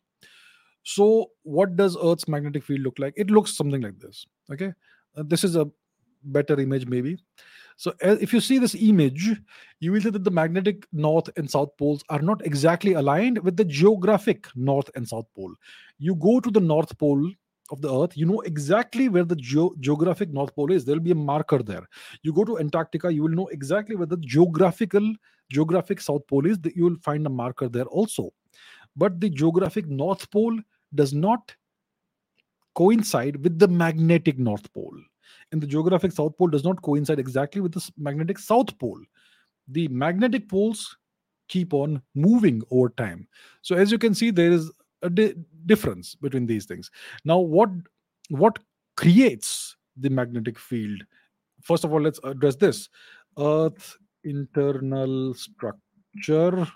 So what does Earth's magnetic field look like? It looks something like this. Okay, this is a better image maybe. So if you see this image, you will see that the magnetic north and south poles are not exactly aligned with the geographic north and south pole. You go to the north pole of the Earth, you know exactly where the geographic North Pole is. There will be a marker there. You go to Antarctica, you will know exactly where the geographic South Pole is. You will find a marker there also. But the geographic North Pole does not coincide with the magnetic North Pole. And the geographic South Pole does not coincide exactly with the magnetic South Pole. The magnetic poles keep on moving over time. So as you can see, there is a difference between these things. Now, what creates the magnetic field? First of all, let's address this. Earth's internal structure.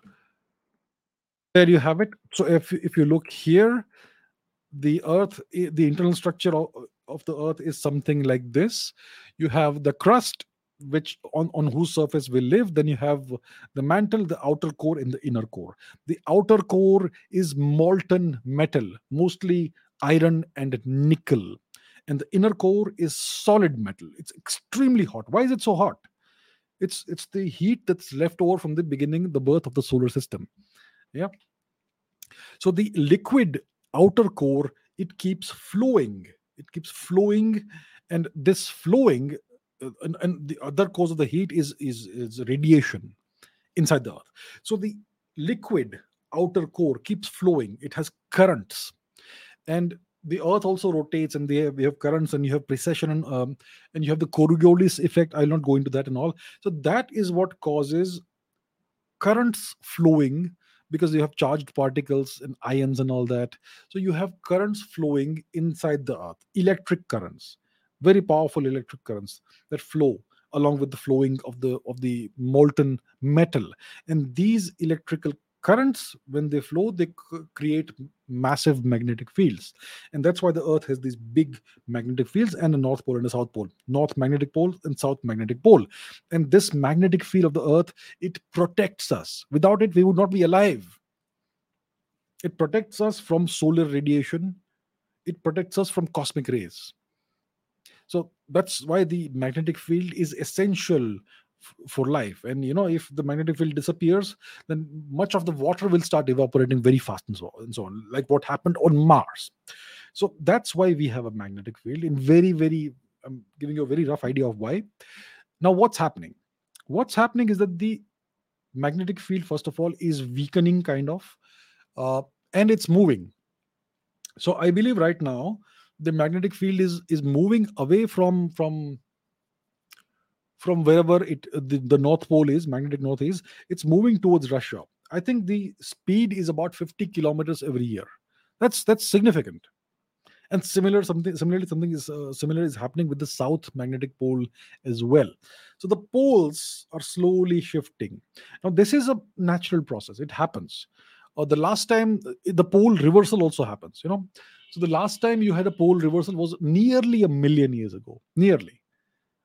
There you have it. So if you look here, the internal structure of the Earth is something like this. You have the crust, which on whose surface we live. Then you have the mantle, the outer core, and the inner core. The outer core is molten metal, mostly iron and nickel. And the inner core is solid metal. It's extremely hot. Why is it so hot? It's the heat that's left over from the beginning, the birth of the solar system. Yeah. So the liquid outer core, it keeps flowing. It keeps flowing, and this flowing, and the other cause of the heat is radiation inside the Earth. So the liquid outer core keeps flowing. It has currents, and the Earth also rotates, and we have currents, and you have precession, and you have the Coriolis effect. I'll not go into that and all. So that is what causes currents flowing, because you have charged particles and ions and all that. So you have currents flowing inside the Earth, electric currents, very powerful electric currents that flow along with the flowing of the molten metal. And these electrical currents, when they flow, they create massive magnetic fields. And that's why the Earth has these big magnetic fields, and a North Pole and a South Pole, North Magnetic Pole and South Magnetic Pole. And this magnetic field of the Earth, it protects us. Without it, we would not be alive. It protects us from solar radiation. It protects us from cosmic rays. So that's why the magnetic field is essential for life. And if the magnetic field disappears, then much of the water will start evaporating very fast and so on, like what happened on Mars. So that's why we have a magnetic field. In very, very, I'm giving you a very rough idea of why. Now, what's happening? What's happening is that the magnetic field, first of all, is weakening kind of, and it's moving. So I believe right now the magnetic field is moving away from wherever the North Pole is, magnetic North is. It's moving towards Russia. I think the speed is about 50 kilometers every year. That's significant. And similar is happening with the South Magnetic Pole as well. So the poles are slowly shifting. Now, this is a natural process. It happens. The last time, the pole reversal also happens, So the last time you had a pole reversal was nearly 1 million years ago, nearly.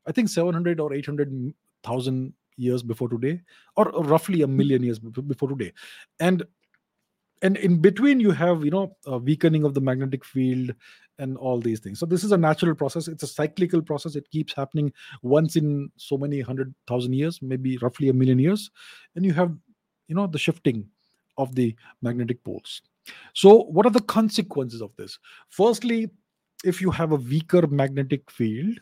I think 700 or 800,000 years before today, or roughly 1 million years before today. And in between you have, a weakening of the magnetic field and all these things. So this is a natural process. It's a cyclical process. It keeps happening once in so many 100,000 years, maybe roughly 1 million years. And you have, the shifting of the magnetic poles. So what are the consequences of this? Firstly, if you have a weaker magnetic field,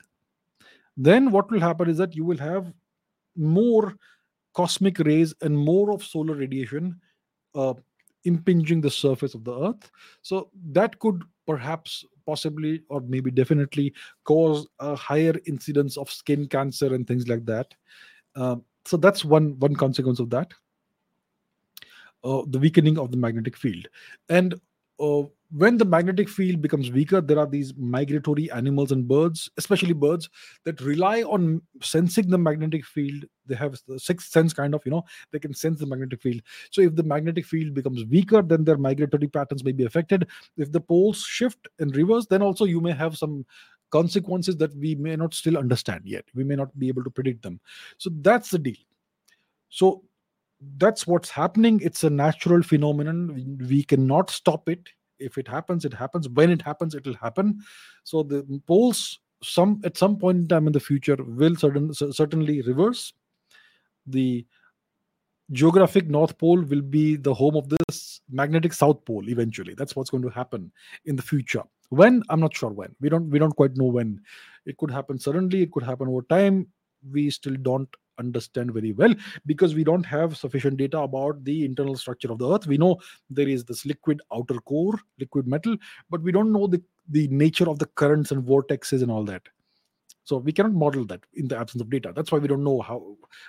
then what will happen is that you will have more cosmic rays and more of solar radiation impinging the surface of the Earth. So that could perhaps, possibly, or maybe definitely cause a higher incidence of skin cancer and things like that. So that's one consequence of that, the weakening of the magnetic field. And when the magnetic field becomes weaker, there are these migratory animals and birds, especially birds, that rely on sensing the magnetic field. They have the sixth sense kind of, they can sense the magnetic field. So if the magnetic field becomes weaker, then their migratory patterns may be affected. If the poles shift and reverse, then also you may have some consequences that we may not still understand yet. We may not be able to predict them. So that's the deal. So that's what's happening. It's a natural phenomenon. We cannot stop it. If it happens, it happens. When it happens, it will happen. So the poles, at some point in time in the future, will certainly reverse. The geographic North Pole will be the home of this magnetic South Pole eventually. That's what's going to happen in the future. When? I'm not sure when. We don't quite know when. It could happen suddenly. It could happen over time. We still don't understand very well because we don't have sufficient data about the internal structure of the Earth. We know there is this liquid outer core, liquid metal, but we don't know the nature of the currents and vortexes and all that. So we cannot model that in the absence of data. That's why we don't know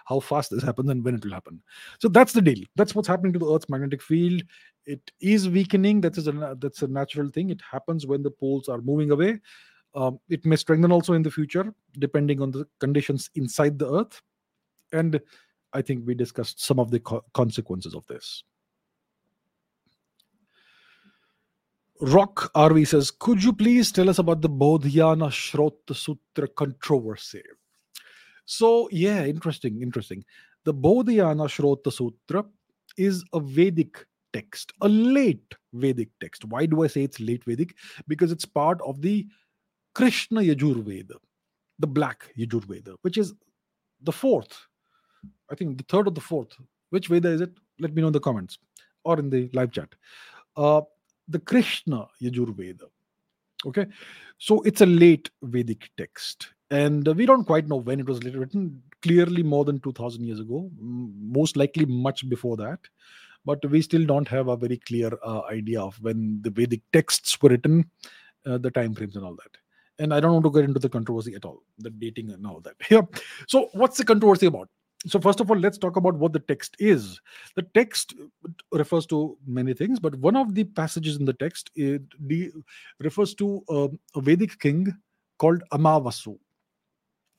how fast this happens and when it will happen. So that's the deal. That's what's happening to the Earth's magnetic field. It is weakening. That's a natural thing. It happens when the poles are moving away. It may strengthen also in the future, depending on the conditions inside the Earth. And I think we discussed some of the consequences of this. Rock RV says, could you please tell us about the Baudhayana Shrauta Sutra controversy? So, yeah, interesting. The Baudhayana Shrauta Sutra is a Vedic text, a late Vedic text. Why do I say it's late Vedic? Because it's part of the Krishna Yajurveda, the black Yajurveda, which is the fourth, I think the third or the fourth. Which Veda is it? Let me know in the comments or in the live chat. The Krishna Yajurveda. Okay, so it's a late Vedic text, and we don't quite know when it was later written. Clearly, more than 2,000 years ago, most likely much before that. But we still don't have a very clear idea of when the Vedic texts were written, the time frames, and all that. And I don't want to get into the controversy at all, the dating and all that. Yeah. So what's the controversy about? So first of all, let's talk about what the text is. The text refers to many things, but one of the passages in the text refers to a Vedic king called Amavasu.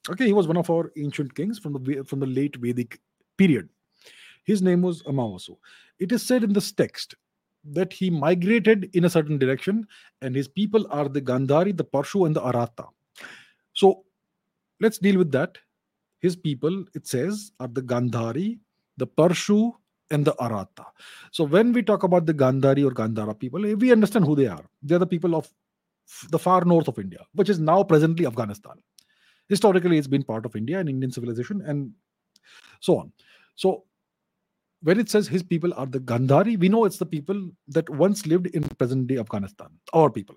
Okay, he was one of our ancient kings from the late Vedic period. His name was Amavasu. It is said in this text that he migrated in a certain direction, and his people are the Gandhari, the Parshu, and the Arata. So let's deal with that. His people, it says, are the Gandhari, the Parshu, and the Arata. So when we talk about the Gandhari or Gandhara people, we understand who they are. They are the people of the far north of India, which is now presently Afghanistan. Historically, it's been part of India and Indian civilization and so on. So when it says his people are the Gandhari, we know it's the people that once lived in present-day Afghanistan, our people.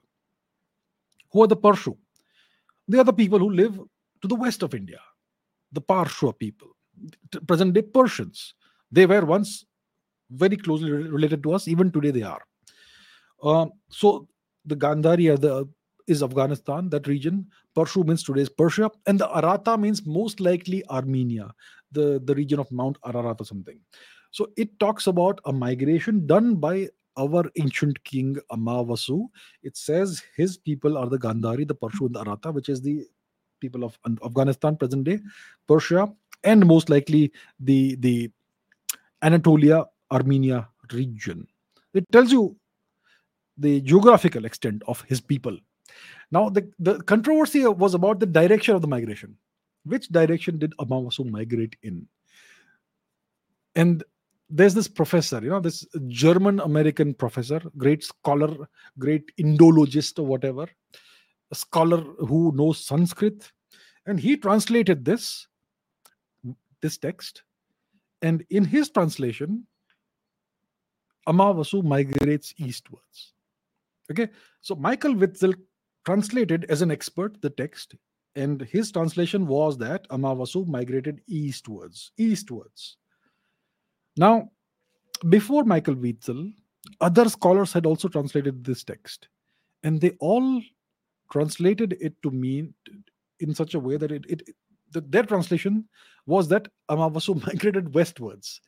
Who are the Parshu? They are the people who live to the west of India, the Parshu people, present-day Persians. They were once very closely related to us, even today they are. So the Gandhari is Afghanistan, that region. Parshu means today's Persia, and the Arata means most likely Armenia, the region of Mount Ararat or something. So it talks about a migration done by our ancient king Amavasu. It says his people are the Gandhari, the Parshu, and the Arata, which is the people of Afghanistan, present-day Persia, and most likely the Anatolia, Armenia region. It tells you the geographical extent of his people. Now, the controversy was about the direction of the migration. Which direction did Amavasu migrate in? And there's this professor, this German-American professor, great scholar, great Indologist or whatever, a scholar who knows Sanskrit. And he translated this text. And in his translation, Amavasu migrates eastwards. Okay, so Michael Witzel translated as an expert the text. And his translation was that Amavasu migrated eastwards. Now, before Michael Witzel, other scholars had also translated this text, and they all translated it to mean in such a way that their translation was that Amavasu migrated westwards.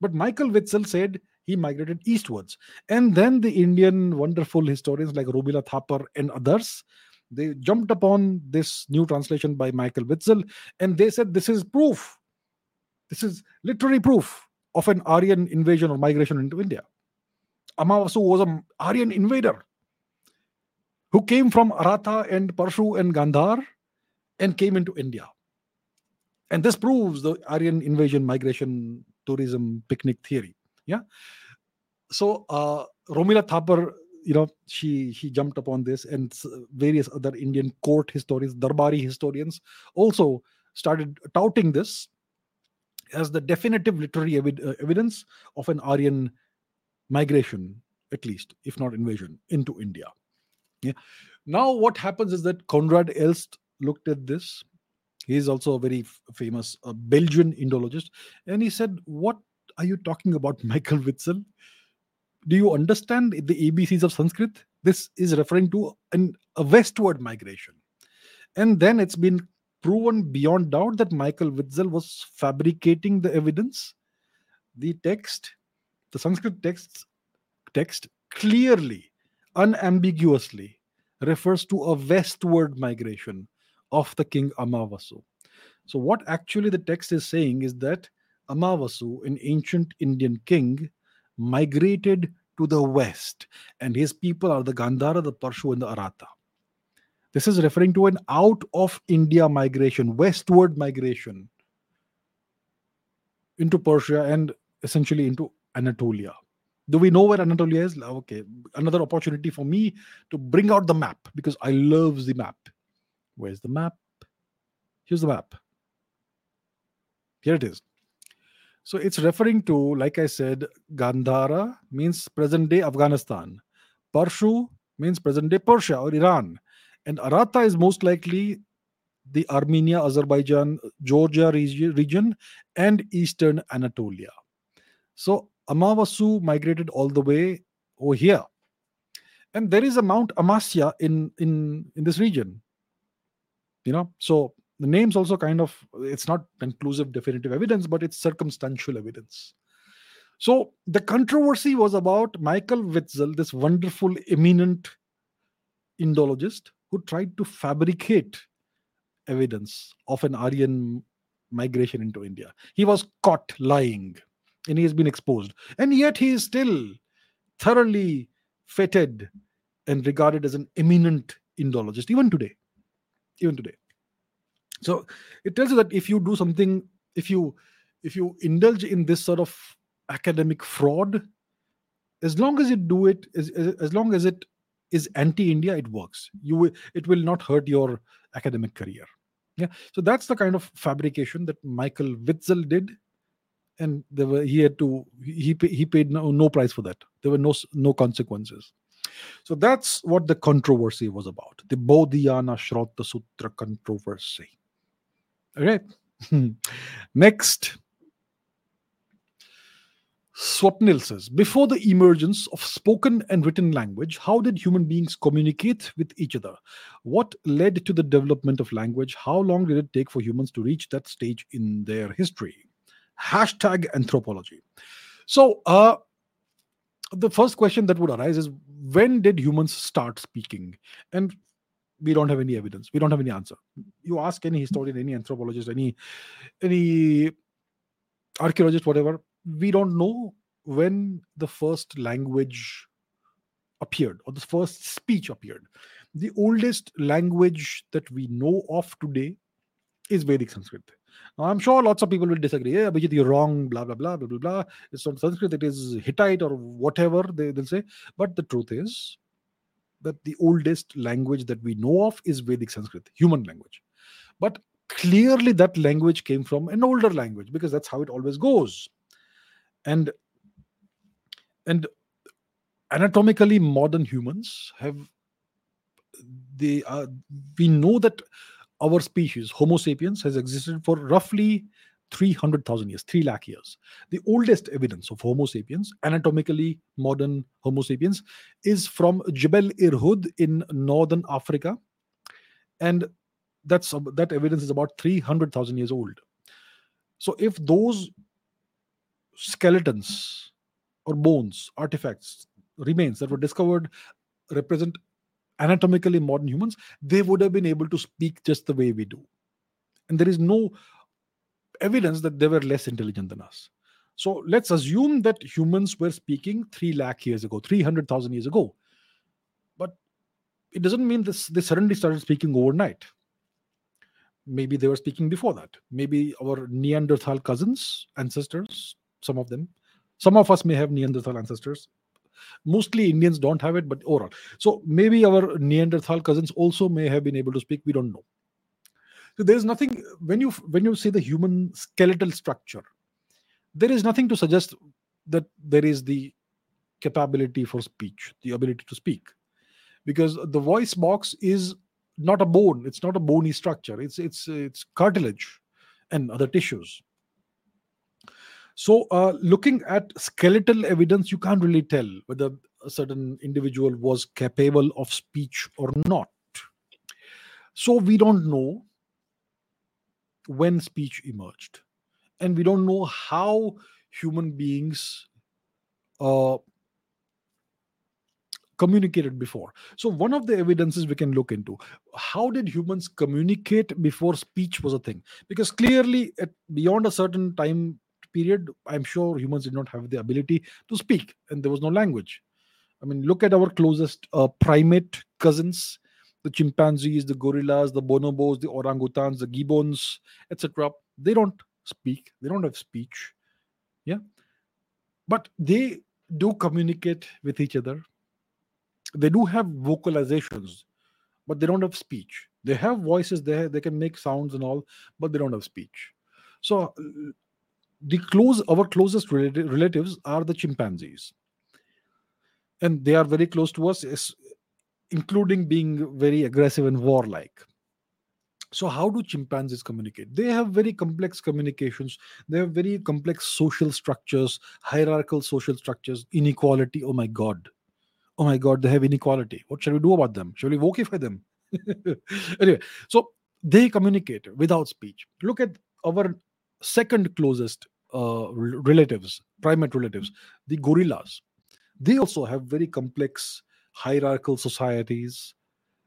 But Michael Witzel said he migrated eastwards. And then the Indian wonderful historians like Romila Thapar and others, they jumped upon this new translation by Michael Witzel, and they said this is proof. This is literary proof of an Aryan invasion or migration into India. Amavasu was an Aryan invader who came from Arata and Parshu and Gandhar and came into India. And this proves the Aryan invasion, migration, tourism, picnic theory. Yeah. So Romila Thapar, she jumped upon this, and various other Indian court historians, Darbari historians also started touting this as the definitive literary evidence of an Aryan migration, at least, if not invasion, into India. Yeah. Now, what happens is that Konrad Elst looked at this. He is also a very famous Belgian Indologist. And he said, what are you talking about, Michael Witzel? Do you understand the ABCs of Sanskrit? This is referring to a westward migration. And then it's been proven beyond doubt that Michael Witzel was fabricating the evidence. The text, the Sanskrit text clearly, unambiguously refers to a westward migration of the king Amavasu. So what actually the text is saying is that Amavasu, an ancient Indian king, migrated to the west, and his people are the Gandhara, the Parshu, and the Arata. This is referring to an out-of-India migration, westward migration into Persia and essentially into Anatolia. Do we know where Anatolia is? Okay, another opportunity for me to bring out the map, because I love the map. Where's the map? Here's the map. Here it is. So it's referring to, like I said, Gandhara means present-day Afghanistan. Parshu means present-day Persia or Iran. And Arata is most likely the Armenia, Azerbaijan, Georgia region and eastern Anatolia. So Amavasu migrated all the way over here. And there is a Mount Amasya in this region. You know, so the name's also kind of, it's not conclusive, definitive evidence, but it's circumstantial evidence. So the controversy was about Michael Witzel, this wonderful, eminent Indologist who tried to fabricate evidence of an Aryan migration into India. He was caught lying and he has been exposed. And yet he is still thoroughly feted and regarded as an eminent Indologist, even today. Even today. So it tells you that if you do something, if you indulge in this sort of academic fraud, as long as you do it, as long as it is anti-India, it works. It will not hurt your academic career. Yeah. So that's the kind of fabrication that Michael Witzel did, and he paid no price for that. There were no consequences. So that's what the controversy was about. The Baudhayana Shrauta Sutra controversy. All right. Next. Swapnil says, before the emergence of spoken and written language, how did human beings communicate with each other? What led to the development of language? How long did it take for humans to reach that stage in their history? Hashtag anthropology. So, the first question that would arise is, when did humans start speaking? And we don't have any evidence. We don't have any answer. You ask any historian, any anthropologist, any archaeologist, whatever, we don't know when the first language appeared or the first speech appeared. The oldest language that we know of today is Vedic Sanskrit. Now, I'm sure lots of people will disagree. Yeah, Abhijit, you're wrong, blah, blah, blah, blah, blah, blah. It's not Sanskrit, it is Hittite or whatever they'll say. But the truth is that the oldest language that we know of is Vedic Sanskrit, human language. But clearly that language came from an older language, because that's how it always goes. And anatomically, modern humans we know that our species, Homo sapiens, has existed for roughly 300,000 years, 3 lakh years. The oldest evidence of Homo sapiens, anatomically modern Homo sapiens, is from Jebel Irhud in northern Africa. And that evidence is about 300,000 years old. So if those skeletons or bones, artifacts, remains that were discovered represent anatomically modern humans, they would have been able to speak just the way we do. And there is no evidence that they were less intelligent than us. So let's assume that humans were speaking 3 lakh years ago, 300,000 years ago. But it doesn't mean they suddenly started speaking overnight. Maybe they were speaking before that. Maybe our Neanderthal cousins, ancestors, some of them. Some of us may have Neanderthal ancestors. Mostly Indians don't have it, but overall. So maybe our Neanderthal cousins also may have been able to speak. We don't know. So there's nothing, when you see the human skeletal structure, there is nothing to suggest that there is the capability for speech, the ability to speak. Because the voice box is not a bone. It's not a bony structure. It's cartilage and other tissues. So looking at skeletal evidence, you can't really tell whether a certain individual was capable of speech or not. So we don't know when speech emerged. And we don't know how human beings communicated before. So one of the evidences we can look into, how did humans communicate before speech was a thing? Because clearly, beyond a certain time period, I'm sure humans did not have the ability to speak, and there was no language. I mean, look at our closest primate cousins, the chimpanzees, the gorillas, the bonobos, the orangutans, the gibbons, etc. They don't speak. They don't have speech. Yeah. But they do communicate with each other. They do have vocalizations, but they don't have speech. They have voices, they can make sounds and all, but they don't have speech. So our closest relatives are the chimpanzees. And they are very close to us, including being very aggressive and warlike. So how do chimpanzees communicate? They have very complex communications. They have very complex social structures, hierarchical social structures, inequality. Oh my God, they have inequality. What shall we do about them? Shall we wokeify them? Anyway, so they communicate without speech. Look at our second closest relatives, primate relatives, the gorillas. They also have very complex hierarchical societies.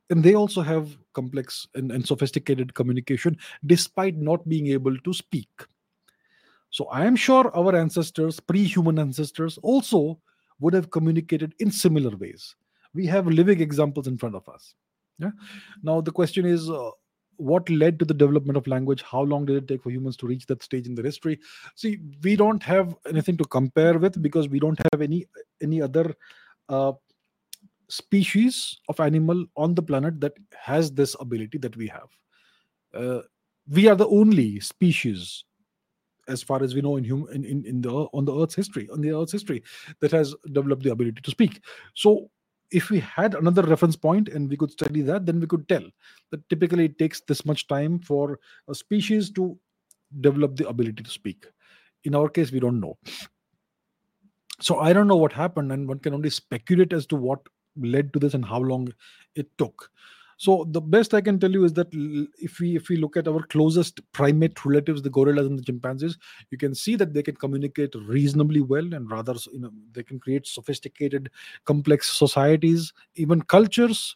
And they also have complex and sophisticated communication despite not being able to speak. So I am sure our ancestors, pre-human ancestors, also would have communicated in similar ways. We have living examples in front of us. Yeah. Now the question is, what led to the development of language? How long did it take for humans to reach that stage in their history? See, we don't have anything to compare with because we don't have any other species of animal on the planet that has this ability that we have. We are the only species, as far as we know, on the Earth's history, that has developed the ability to speak. So, if we had another reference point and we could study that, then we could tell that typically it takes this much time for a species to develop the ability to speak. In our case, we don't know. So I don't know what happened, and one can only speculate as to what led to this and how long it took. So the best I can tell you is that if we look at our closest primate relatives, the gorillas and the chimpanzees, you can see that they can communicate reasonably well, and rather, they can create sophisticated, complex societies, even cultures,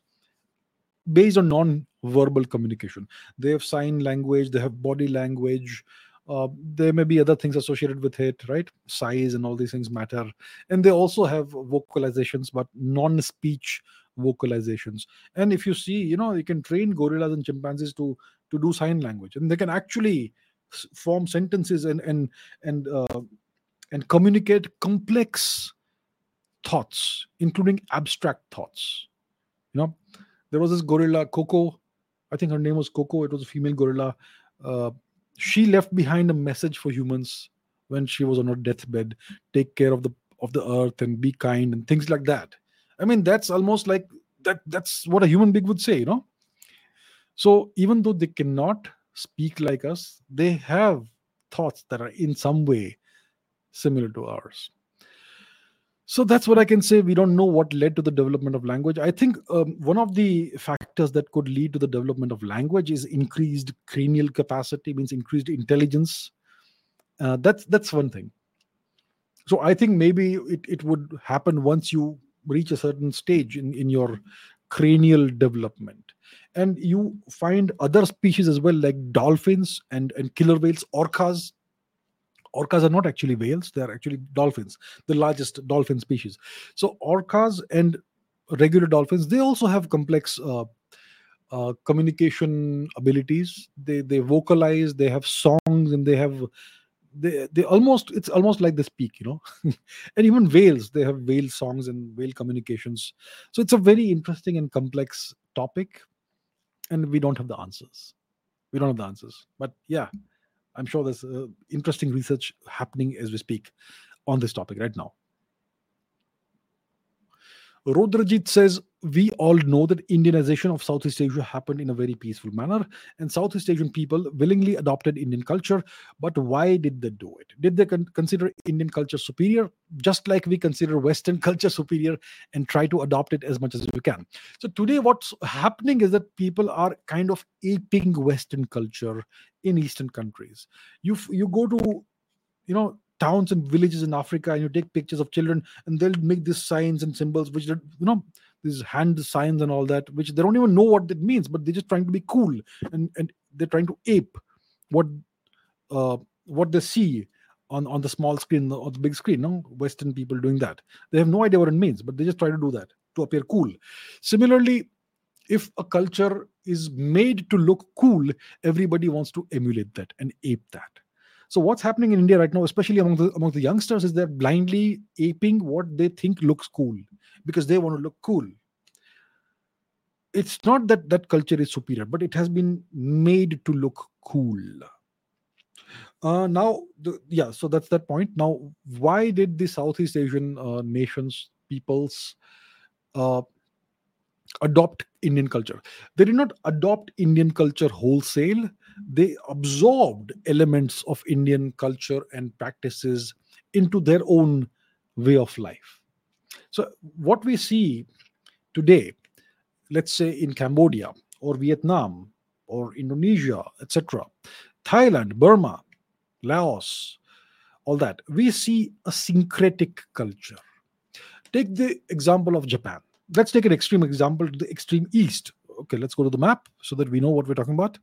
based on non-verbal communication. They have sign language, they have body language. There may be other things associated with it, right? Size and all these things matter. And they also have vocalizations, but non-speech vocalizations. And if you see, you can train gorillas and chimpanzees to do sign language, and they can actually form sentences and communicate complex thoughts, including abstract thoughts. There was this gorilla, Coco. I think her name was Coco. It was a female gorilla. She left behind a message for humans when she was on her deathbed: take care of the earth and be kind and things like that. I mean, that's almost like that's what a human being would say, So even though they cannot speak like us, they have thoughts that are in some way similar to ours. So that's what I can say. We don't know what led to the development of language. I think one of the factors that could lead to the development of language is increased cranial capacity, means increased intelligence. That's one thing. So I think maybe it would happen once you reach a certain stage in your cranial development. And you find other species as well, like dolphins and killer whales, orcas. Orcas are not actually whales, they are actually dolphins, the largest dolphin species. So orcas and regular dolphins, they also have complex communication abilities. They vocalize, they have songs, and it's almost like they speak, And even whales, they have whale songs and whale communications. So it's a very interesting and complex topic, and we don't have the answers. But yeah, I'm sure there's interesting research happening as we speak on this topic right now. Rodrajit says, we all know that Indianization of Southeast Asia happened in a very peaceful manner, and Southeast Asian people willingly adopted Indian culture. But why did they do it? Did they consider Indian culture superior, just like we consider Western culture superior, and try to adopt it as much as we can? So today what's happening is that people are kind of aping Western culture in Eastern countries. You go to, you know, towns and villages in Africa, and you take pictures of children, and they'll make these signs and symbols, which, you know, these hand signs and all that, which they don't even know what that means, but they're just trying to be cool, and they're trying to ape what they see on the small screen or the big screen. No, Western people doing that. They have no idea what it means, but they just try to do that to appear cool. Similarly, if a culture is made to look cool, everybody wants to emulate that and ape that. So what's happening in India right now, especially among the youngsters, is they're blindly aping what they think looks cool because they want to look cool. It's not that culture is superior, but it has been made to look cool. So that's that point. Now, why did the Southeast Asian nations, peoples, adopt Indian culture? They did not adopt Indian culture wholesale. They absorbed elements of Indian culture and practices into their own way of life. So what we see today, let's say in Cambodia or Vietnam or Indonesia, etc., Thailand, Burma, Laos, all that, we see a syncretic culture. Take the example of Japan. Let's take an extreme example to the extreme east. Okay, let's go to the map so that we know what we're talking about.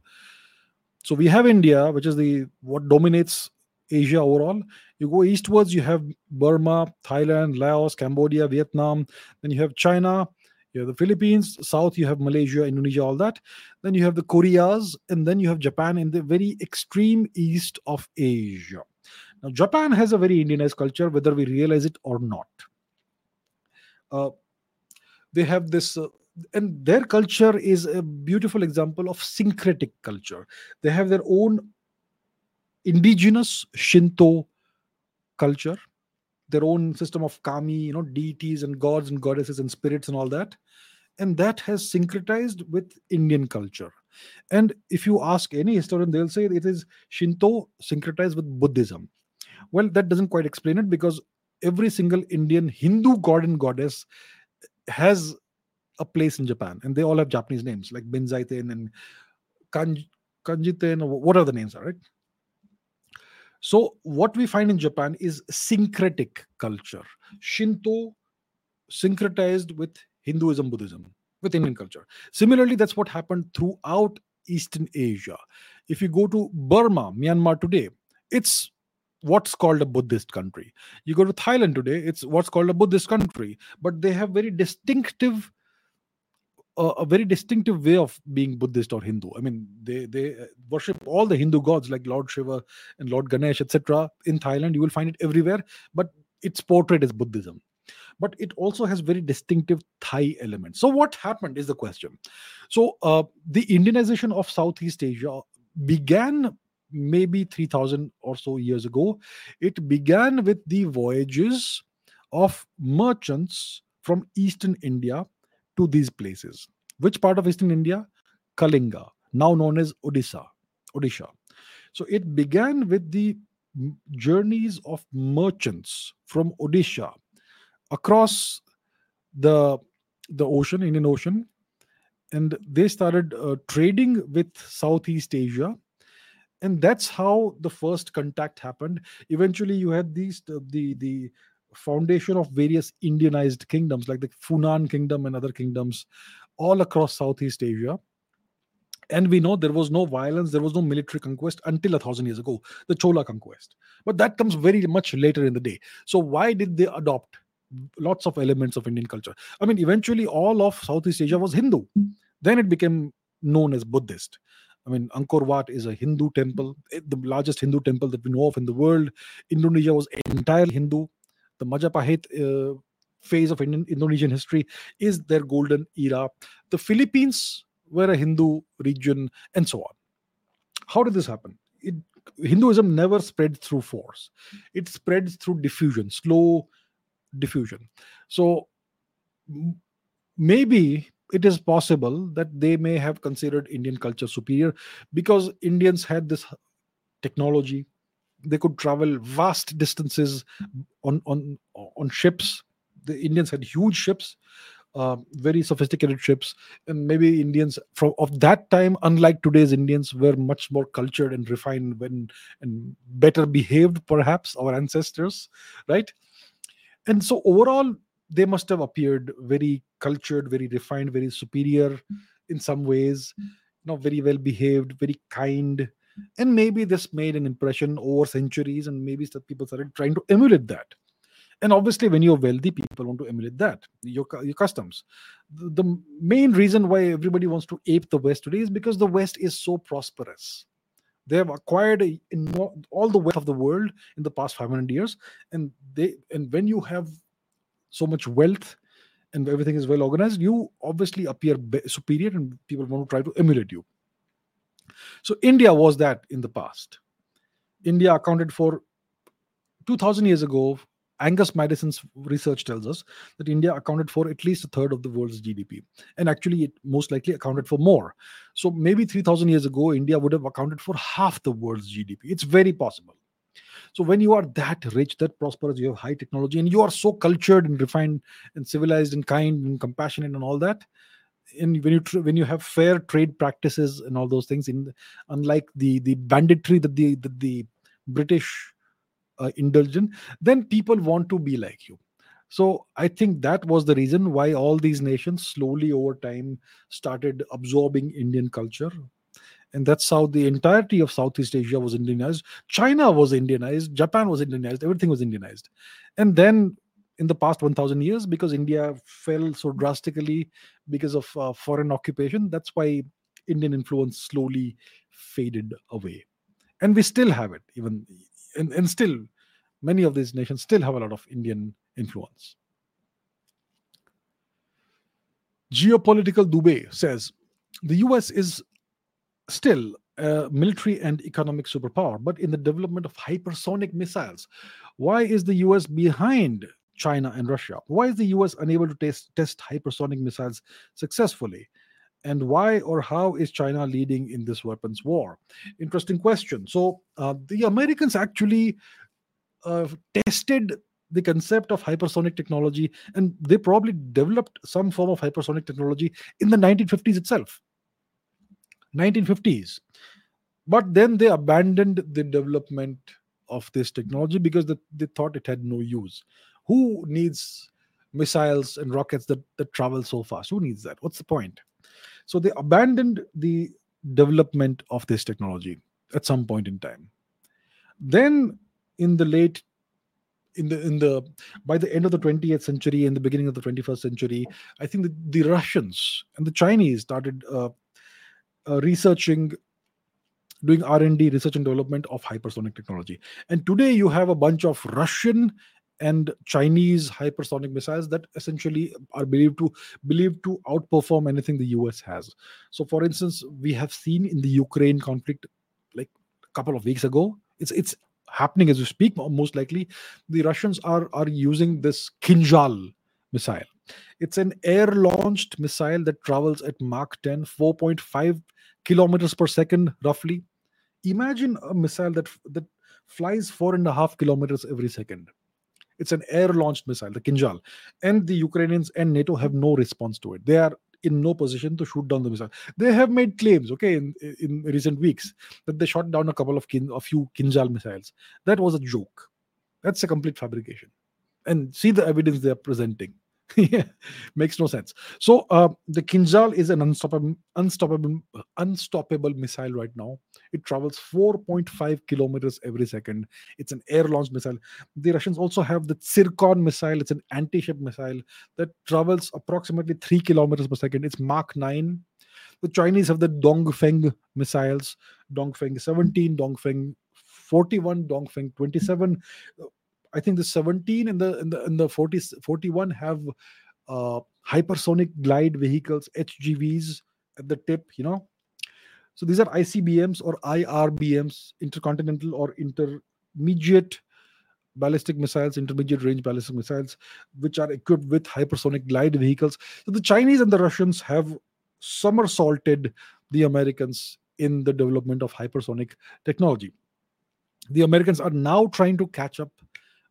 So we have India, which is what dominates Asia overall. You go eastwards, you have Burma, Thailand, Laos, Cambodia, Vietnam. Then you have China, you have the Philippines. South, you have Malaysia, Indonesia, all that. Then you have the Koreas, and then you have Japan in the very extreme east of Asia. Now, Japan has a very Indianized culture, whether we realize it or not. They have this, and their culture is a beautiful example of syncretic culture. They have their own indigenous Shinto culture, their own system of kami, deities and gods and goddesses and spirits and all that. And that has syncretized with Indian culture. And if you ask any historian, they'll say it is Shinto syncretized with Buddhism. Well, that doesn't quite explain it, because every single Indian Hindu god and goddess has a place in Japan, and they all have Japanese names like Benzaiten and Kanjiten, or whatever the names are, right? So what we find in Japan is syncretic culture. Shinto syncretized with Hinduism, Buddhism, with Indian culture. Similarly, that's what happened throughout Eastern Asia. If you go to Burma, Myanmar today, it's what's called a Buddhist country. You go to Thailand today, it's what's called a Buddhist country, but they have a very distinctive way of being Buddhist or Hindu. I mean, they worship all the Hindu gods like Lord Shiva and Lord Ganesh, etc. In Thailand, you will find it everywhere, but it's portrayed as Buddhism. But it also has very distinctive Thai elements. So what happened is the question. So the Indianization of Southeast Asia began maybe 3,000 or so years ago. It began with the voyages of merchants from Eastern India to these places. Which part of Eastern India? Kalinga, now known as Odisha. So it began with the journeys of merchants from Odisha across the ocean, Indian Ocean, and they started trading with Southeast Asia. And that's how the first contact happened. Eventually, you had the foundation of various Indianized kingdoms, like the Funan kingdom and other kingdoms, all across Southeast Asia. And we know there was no violence, there was no military conquest until 1,000 years ago, the Chola conquest. But that comes very much later in the day. So why did they adopt lots of elements of Indian culture? I mean, eventually, all of Southeast Asia was Hindu. Then it became known as Buddhist. I mean, Angkor Wat is a Hindu temple, the largest Hindu temple that we know of in the world. Indonesia was entirely Hindu. The Majapahit phase of Indonesian history is their golden era. The Philippines were a Hindu region, and so on. How did this happen? Hinduism never spread through force. It spreads through diffusion, slow diffusion. So maybe it is possible that they may have considered Indian culture superior because Indians had this technology. They could travel vast distances on ships. The Indians had huge ships, very sophisticated ships, and maybe Indians from of that time, unlike today's Indians, were much more cultured and refined and better behaved, perhaps, our ancestors, right? And so overall, they must have appeared very cultured, very refined, very superior in some ways, very well behaved, very kind. And maybe this made an impression over centuries, and maybe people started trying to emulate that. And obviously, when you're wealthy, people want to emulate that, your customs. The main reason why everybody wants to ape the West today is because the West is so prosperous. They have acquired all the wealth of the world in the past 500 years. And when you have so much wealth and everything is well organized, you obviously appear superior, and people want to try to emulate you. So India was that in the past. India accounted for 2,000 years ago. Angus Madison's research tells us that India accounted for at least a third of the world's GDP. And actually, it most likely accounted for more. So maybe 3,000 years ago, India would have accounted for half the world's GDP. It's very possible. So when you are that rich, that prosperous, you have high technology, and you are so cultured and refined and civilized and kind and compassionate and all that, and when you have fair trade practices and all those things, unlike the banditry that the British indulged in, then people want to be like you. So I think that was the reason why all these nations slowly over time started absorbing Indian culture. And that's how the entirety of Southeast Asia was Indianized. China was Indianized. Japan was Indianized. Everything was Indianized. And then in the past 1,000 years, because India fell so drastically because of foreign occupation, that's why Indian influence slowly faded away. And we still have it. And still, many of these nations still have a lot of Indian influence. Geopolitical Dubey says, the US is still a military and economic superpower, but in the development of hypersonic missiles. Why is the US behind China and Russia? Why is the US unable to test hypersonic missiles successfully? And why or how is China leading in this weapons war? Interesting question. So the Americans actually tested the concept of hypersonic technology, and they probably developed some form of hypersonic technology in the 1950s itself. 1950s. But then they abandoned the development of this technology because they thought it had no use. Who needs missiles and rockets that travel so fast? Who needs that? What's the point? So they abandoned the development of this technology at some point in time. Then by the end of the 20th century and the beginning of the 21st century, I think the Russians and the Chinese started researching, doing R&D, research and development of hypersonic technology. And today you have a bunch of Russian and Chinese hypersonic missiles that essentially are believed to outperform anything the US has. So, for instance, we have seen in the Ukraine conflict, like a couple of weeks ago, it's happening as we speak. Most likely, the Russians are using this Kinzhal missile. It's an air-launched missile that travels at Mach 10, 4.5 kilometers per second, roughly. Imagine a missile that flies 4.5 kilometers every second. It's an air-launched missile, the Kinzhal. And the Ukrainians and NATO have no response to it. They are in no position to shoot down the missile. They have made claims, in recent weeks, that they shot down a few Kinzhal missiles. That was a joke. That's a complete fabrication. And see the evidence they are presenting. Makes no sense. So the Kinzhal is an unstoppable missile right now. It travels 4.5 kilometers every second. It's an air-launched missile. The Russians also have the Tsirkon missile. It's an anti-ship missile that travels approximately 3 kilometers per second. It's Mach 9. The Chinese have the Dongfeng missiles. Dongfeng 17, Dongfeng 41, Dongfeng 27. I think the 17 and the 41 have hypersonic glide vehicles, HGVs at the tip, So these are ICBMs or IRBMs, intercontinental or intermediate ballistic missiles, intermediate range ballistic missiles, which are equipped with hypersonic glide vehicles. So the Chinese and the Russians have somersaulted the Americans in the development of hypersonic technology. The Americans are now trying to catch up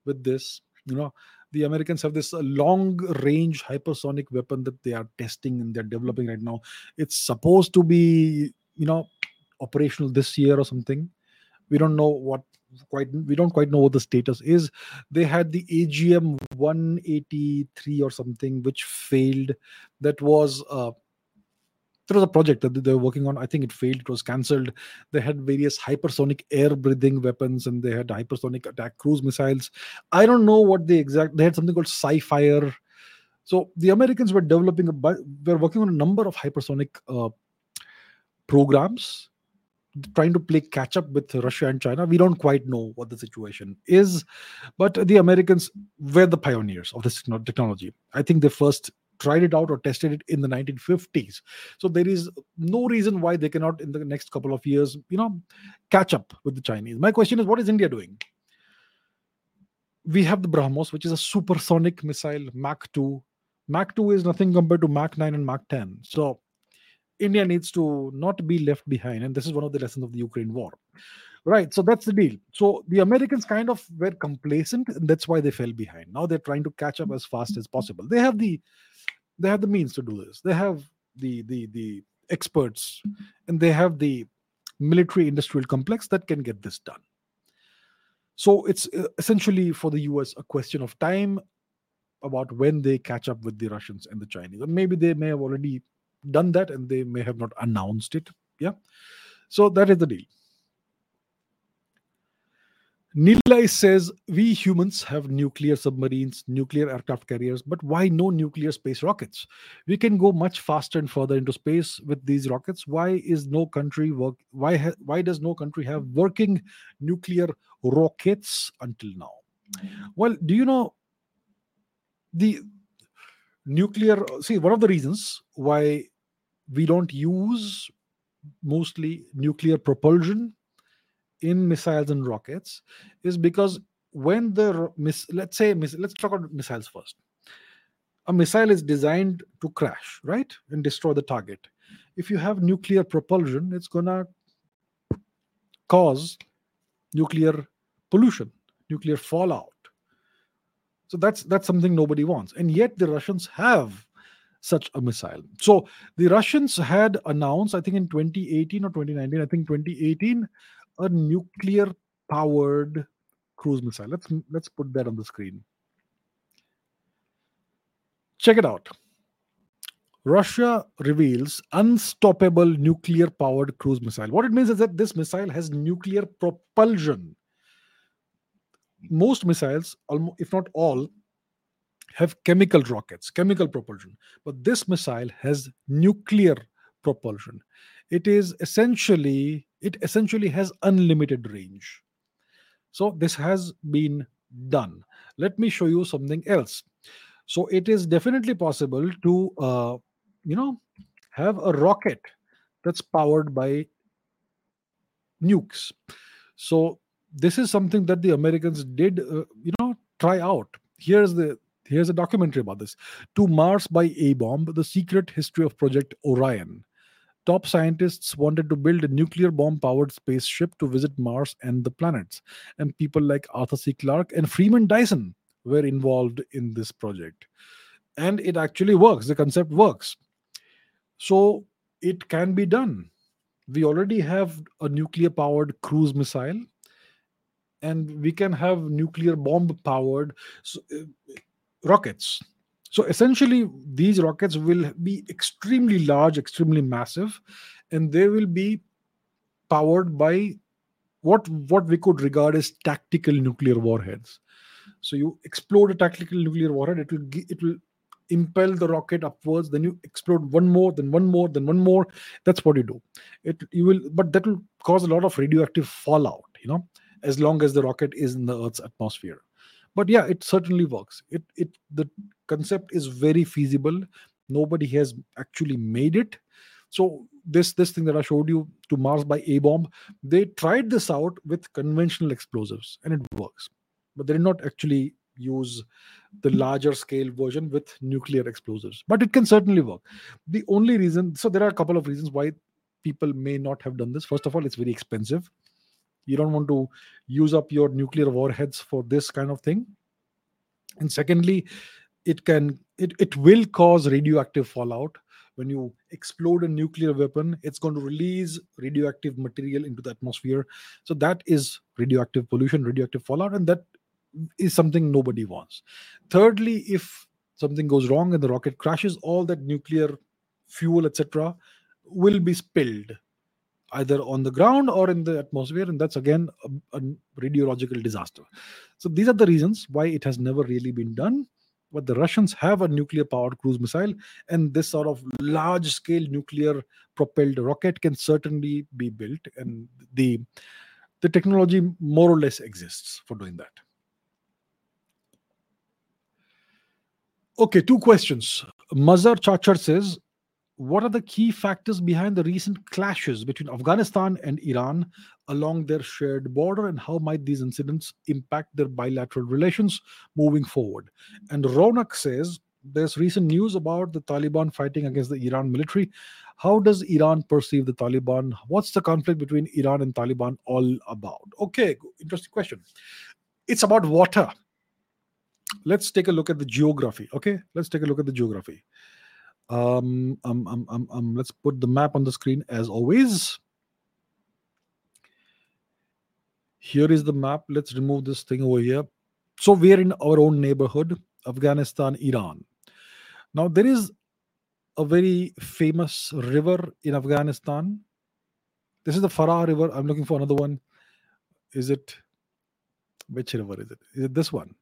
with this. You know, the Americans have this long-range hypersonic weapon that they are testing and they're developing right now. It's supposed to be, you know, operational this year or something. We don't know what we don't quite know what the status is. They had the AGM 183 or something, which failed. That was a project that they were working on. I think it failed. It was cancelled. They had various hypersonic air-breathing weapons, and they had hypersonic attack cruise missiles. I don't know what the exact. They had something called Sci-Fire. So the Americans were developing were working on a number of hypersonic programs, trying to play catch up with Russia and China. We don't quite know what the situation is, but the Americans were the pioneers of this technology. I think they first tried it out or tested it in the 1950s. So there is no reason why they cannot, in the next couple of years, you know, catch up with the Chinese. My question is, what is India doing? We have the BrahMos, which is a supersonic missile, Mach 2. Mach 2 is nothing compared to Mach 9 and Mach 10. So India needs to not be left behind. And this is one of the lessons of the Ukraine war. Right, so that's the deal. So the Americans kind of were complacent, and that's why they fell behind. Now they're trying to catch up as fast as possible. They have the means to do this. They have the experts, and they have the military-industrial complex that can get this done. So it's essentially for the US a question of time about when they catch up with the Russians and the Chinese. And maybe they may have already done that, and they may have not announced it. Yeah. So that is the deal. Nilay says, we humans have nuclear submarines, nuclear aircraft carriers, but why no nuclear space rockets? We can go much faster and further into space with these rockets. Why does no country have working nuclear rockets until now? Well, do you know the nuclear? See, one of the reasons why we don't use mostly nuclear propulsion in missiles and rockets is because when let's talk about missiles first. A missile is designed to crash, right, and destroy the target. If you have nuclear propulsion, it's gonna cause nuclear pollution, nuclear fallout. So that's something nobody wants. And yet the Russians have such a missile. So the Russians had announced, I think in 2018 or 2019, I think 2018, a nuclear-powered cruise missile. Let's put that on the screen. Check it out. Russia reveals unstoppable nuclear-powered cruise missile. What it means is that this missile has nuclear propulsion. Most missiles, if not all, have chemical rockets, chemical propulsion. But this missile has nuclear propulsion. It essentially has unlimited range. So this has been done. Let me show you something else. So it is definitely possible to, have a rocket that's powered by nukes. So this is something that the Americans did, try out. Here's a documentary about this. To Mars by A-Bomb, the secret history of Project Orion. Top scientists wanted to build a nuclear bomb-powered spaceship to visit Mars and the planets. And people like Arthur C. Clarke and Freeman Dyson were involved in this project. And it actually works. The concept works. So it can be done. We already have a nuclear-powered cruise missile. And we can have nuclear bomb-powered rockets. So essentially, these rockets will be extremely large, extremely massive, and they will be powered by what we could regard as tactical nuclear warheads. So you explode a tactical nuclear warhead, it will impel the rocket upwards, then you explode one more, then one more, then one more. That's what you do. But that will cause a lot of radioactive fallout, as long as the rocket is in the Earth's atmosphere. But yeah, it certainly works. The concept is very feasible. Nobody has actually made it. So this thing that I showed you, To Mars by A-Bomb, they tried this out with conventional explosives, and it works. but they did not actually use the larger scale version with nuclear explosives. But it can certainly work. The only reason, so there are a couple of reasons why people may not have done this. First of all, it's very expensive. You don't want to use up your nuclear warheads for this kind of thing. And secondly, it will cause radioactive fallout. When you explode a nuclear weapon, it's going to release radioactive material into the atmosphere. So that is radioactive pollution, radioactive fallout, and that is something nobody wants. Thirdly, if something goes wrong and the rocket crashes, all that nuclear fuel, etc., will be spilled either on the ground or in the atmosphere, and that's again a radiological disaster. So these are the reasons why it has never really been done. But the Russians have a nuclear-powered cruise missile, and this sort of large-scale nuclear-propelled rocket can certainly be built, and the technology more or less exists for doing that. Okay, two questions. Mazhar Chachar says, what are the key factors behind the recent clashes between Afghanistan and Iran along their shared border, and how might these incidents impact their bilateral relations moving forward? And Ronak says, there's recent news about the Taliban fighting against the Iran military. How does Iran perceive the Taliban? What's the conflict between Iran and Taliban all about? Okay, interesting question. It's about water. Let's take a look at the geography. Okay, let's take a look at the geography. Let's put the map on the screen as always. Here is the map. Let's remove this thing over here. So we are in our own neighborhood, Afghanistan, Iran. Now there is a very famous river in Afghanistan. This is the Farah River. I'm looking for another one. Is it? Which river is it? Is it this one?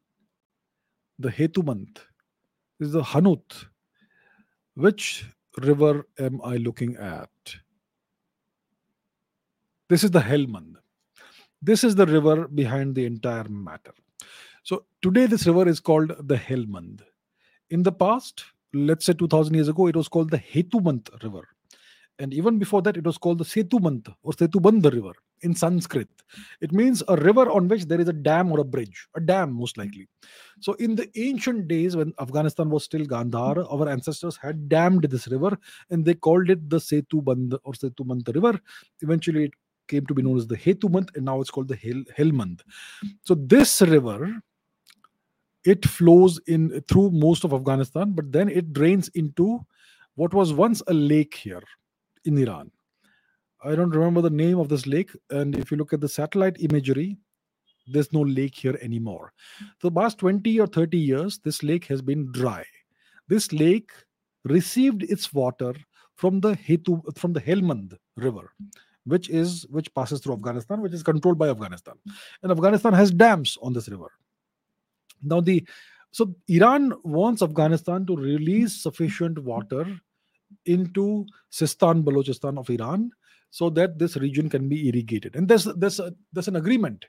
The Haetumant. This is the Hanut. Which river am I looking at? This is the Helmand. This is the river behind the entire matter. So today this river is called the Helmand. In the past, let's say 2000 years ago, it was called the Haetumant River. And even before that, it was called the Setumant or Setubandha River in Sanskrit. It means a river on which there is a dam or a bridge. A dam, most likely. So in the ancient days, when Afghanistan was still Gandhara, our ancestors had dammed this river and they called it the Setubandha or Setumant River. Eventually, it came to be known as the Haetumant, and now it's called the Helmand. So this river, it flows in through most of Afghanistan, but then it drains into what was once a lake here in Iran. I don't remember the name of this lake, and if you look at the satellite imagery, there's no lake here anymore. For the past 20 or 30 years, this lake has been dry. This lake received its water from the Helmand River, which passes through Afghanistan, which is controlled by Afghanistan. And Afghanistan has dams on this river. Now, so Iran wants Afghanistan to release sufficient water into Sistan Balochistan of Iran so that this region can be irrigated. And there's an agreement.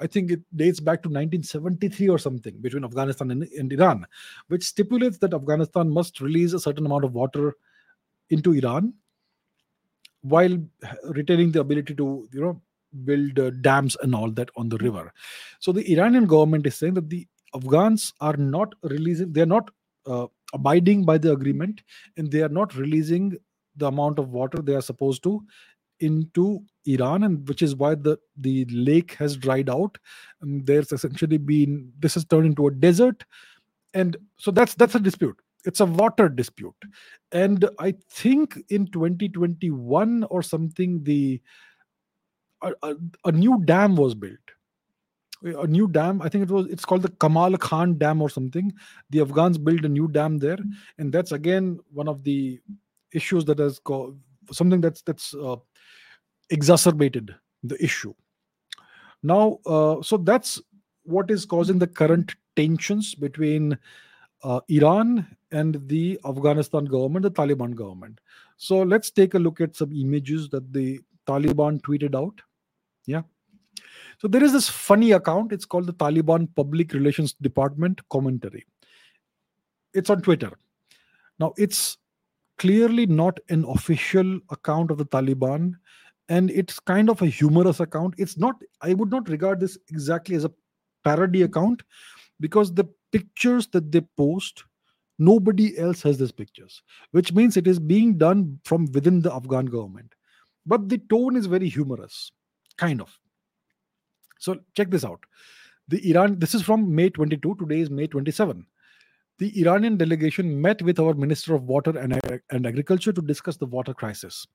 I think it dates back to 1973 or something between Afghanistan and Iran, which stipulates that Afghanistan must release a certain amount of water into Iran while retaining the ability to, build dams and all that on the river. So the Iranian government is saying that the Afghans are not releasing, they're not abiding by the agreement, and they are not releasing the amount of water they are supposed to into Iran, and which is why the lake has dried out, and there's essentially been, this has turned into a desert. And so that's a dispute. It's a water dispute. And I think in 2021 or something, a new dam was built. A new dam, I think it's called the Kamal Khan Dam or something. The Afghans built a new dam there, and that's again one of the issues that has caused something that's exacerbated the issue. Now, so that's what is causing the current tensions between Iran and the Afghanistan government, the Taliban government. So let's take a look at some images that the Taliban tweeted out. Yeah. So there is this funny account. It's called the Taliban Public Relations Department Commentary. It's on Twitter. Now, it's clearly not an official account of the Taliban, and it's kind of a humorous account. I would not regard this exactly as a parody account, because the pictures that they post, nobody else has these pictures, which means it is being done from within the Afghan government. But the tone is very humorous, kind of. So check this out. This is from May 22. Today is May 27. The Iranian delegation met with our Minister of Water and Agriculture to discuss the water crisis.